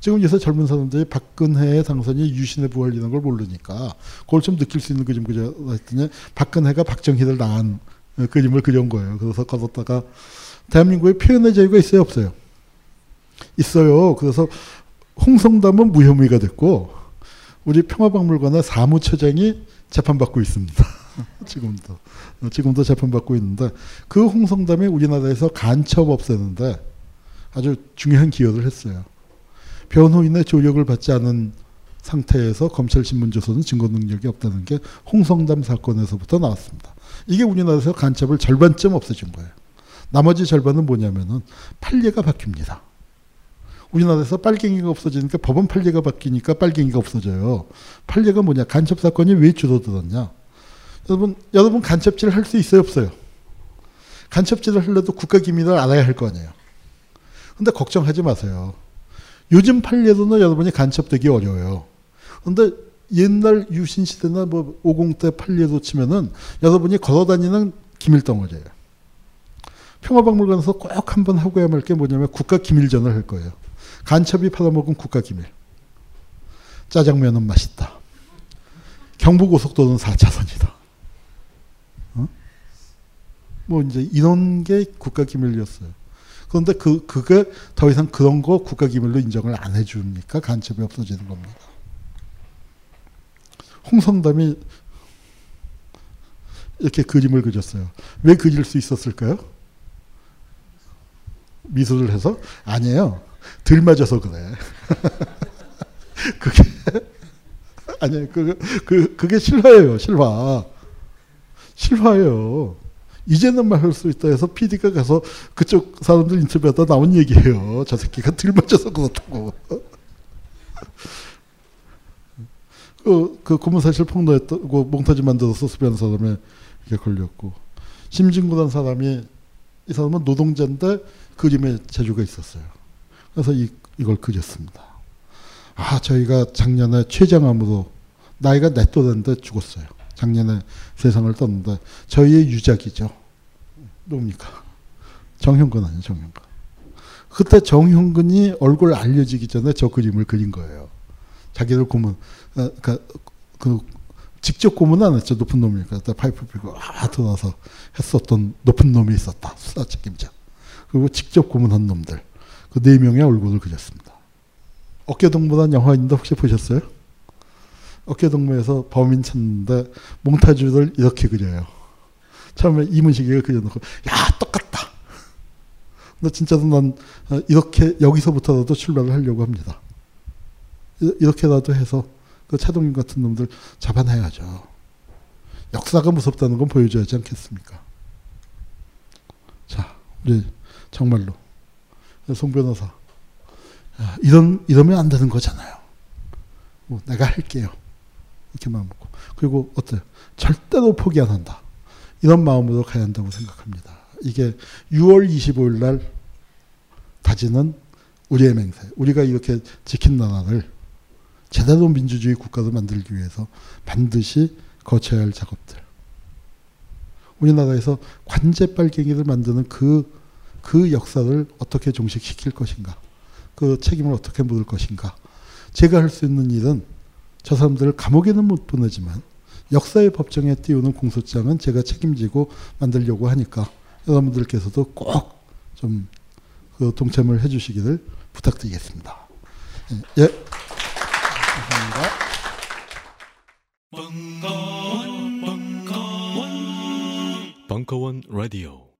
지금 요새 젊은 사람들이 박근혜의 당선이 유신의 부활 이런 걸 모르니까 그걸 좀 느낄 수 있는 그림 그려달라고 했더니 박근혜가 박정희를 낳은 그림을 그려온 거예요. 그래서 걸었다가, 대한민국에 표현의 자유가 있어요, 없어요? 있어요. 그래서 홍성담은 무혐의가 됐고, 우리 평화박물관의 사무처장이 재판받고 있습니다. 지금도. 지금도 재판받고 있는데, 그 홍성담이 우리나라에서 간첩 없애는데 아주 중요한 기여를 했어요. 변호인의 조력을 받지 않은 상태에서 검찰 신문조서는 증거 능력이 없다는 게 홍성담 사건에서부터 나왔습니다. 이게 우리나라에서 간첩을 절반쯤 없애준 거예요. 나머지 절반은 뭐냐면은 판례가 바뀝니다. 우리나라에서 빨갱이가 없어지니까 법원 판례가 바뀌니까 빨갱이가 없어져요. 판례가 뭐냐? 간첩 사건이 왜 줄어들었냐? 여러분, 여러분 간첩질을 할 수 있어요, 없어요? 간첩질을 하려도 국가기밀을 알아야 할 거 아니에요. 근데 걱정하지 마세요. 요즘 판례로는 여러분이 간첩되기 어려워요. 근데 옛날 유신시대나 뭐 오공대 판례로 치면은 여러분이 걸어다니는 기밀덩어리예요. 평화박물관에서 꼭 한번 하고 해야 할 게 뭐냐면 국가기밀전을 할 거예요. 간첩이 팔아먹은 국가기밀. 짜장면은 맛있다. 경부고속도로는 사 차선이다. 어? 뭐 이제 이런 게 국가기밀이었어요. 그런데 그, 그게 더 이상 그런 거 국가기밀로 인정을 안 해주니까 간첩이 없어지는 겁니다. 홍성담이 이렇게 그림을 그렸어요. 왜 그릴 수 있었을까요? 미술을 해서? 아니에요. 들 맞아서 그래. 그게, 아니에요. 그, 그, 그게 실화예요, 실화. 실화예요. 이제는 말할 수 있다 해서 피디가 가서 그쪽 사람들 인터뷰하다 나온 얘기예요. 저 새끼가 들 맞아서 그렇다고. 그, 그 고문사실 폭로했다고 몽타지 만들어서 수배한 사람에 이게 걸렸고. 심진구란 사람이, 이 사람은 노동자인데 그림에 재주가 있었어요. 그래서 이, 이걸 그렸습니다. 아, 저희가 작년에 췌장암으로, 나이가 내 또래인데 죽었어요. 작년에 세상을 떴는데, 저희의 유작이죠. 누굽니까? 정형근 아니에요, 정형근. 그때 정형근이 얼굴 알려지기 전에 저 그림을 그린 거예요. 자기를 고문, 그러니까 그, 직접 고문 안 했죠. 높은 놈이니까. 파이프 피고, 아, 들어와서 했었던 높은 놈이 있었다. 수사 책임자. 그리고 직접 고문한 놈들. 그 네 명의 얼굴을 그렸습니다. 어깨동무란 영화 있는데 혹시 보셨어요? 어깨동무에서 범인 찾는데 몽타주를 이렇게 그려요. 처음에 이문식이가 그려놓고, 야, 똑같다. 근데 진짜로 난 이렇게 여기서부터라도 출발을 하려고 합니다. 이렇게라도 해서 그 차동인 같은 놈들 잡아내야죠. 역사가 무섭다는 건 보여줘야 하지 않겠습니까? 자, 우리 정말로 송 변호사, 이런, 이러면 안 되는 거잖아요. 뭐 내가 할게요. 이렇게 마음 먹고. 그리고 어때요? 절대로 포기 안 한다. 이런 마음으로 가야 한다고 생각합니다. 이게 유월 이십오일 날 다지는 우리의 맹세. 우리가 이렇게 지킨 나라를 제대로 민주주의 국가로 만들기 위해서 반드시 거쳐야 할 작업들. 우리나라에서 관제 빨갱이를 만드는 그, 그 역사를 어떻게 종식시킬 것인가. 그 책임을 어떻게 물을 것인가. 제가 할 수 있는 일은 저 사람들을 감옥에는 못 보내지만 역사의 법정에 띄우는 공소장은 제가 책임지고 만들려고 하니까 여러분들께서도 꼭 좀 그 동참을 해주시기를 부탁드리겠습니다. 예. 감사합니다. 벙커원, 벙커원, 벙커원 라디오.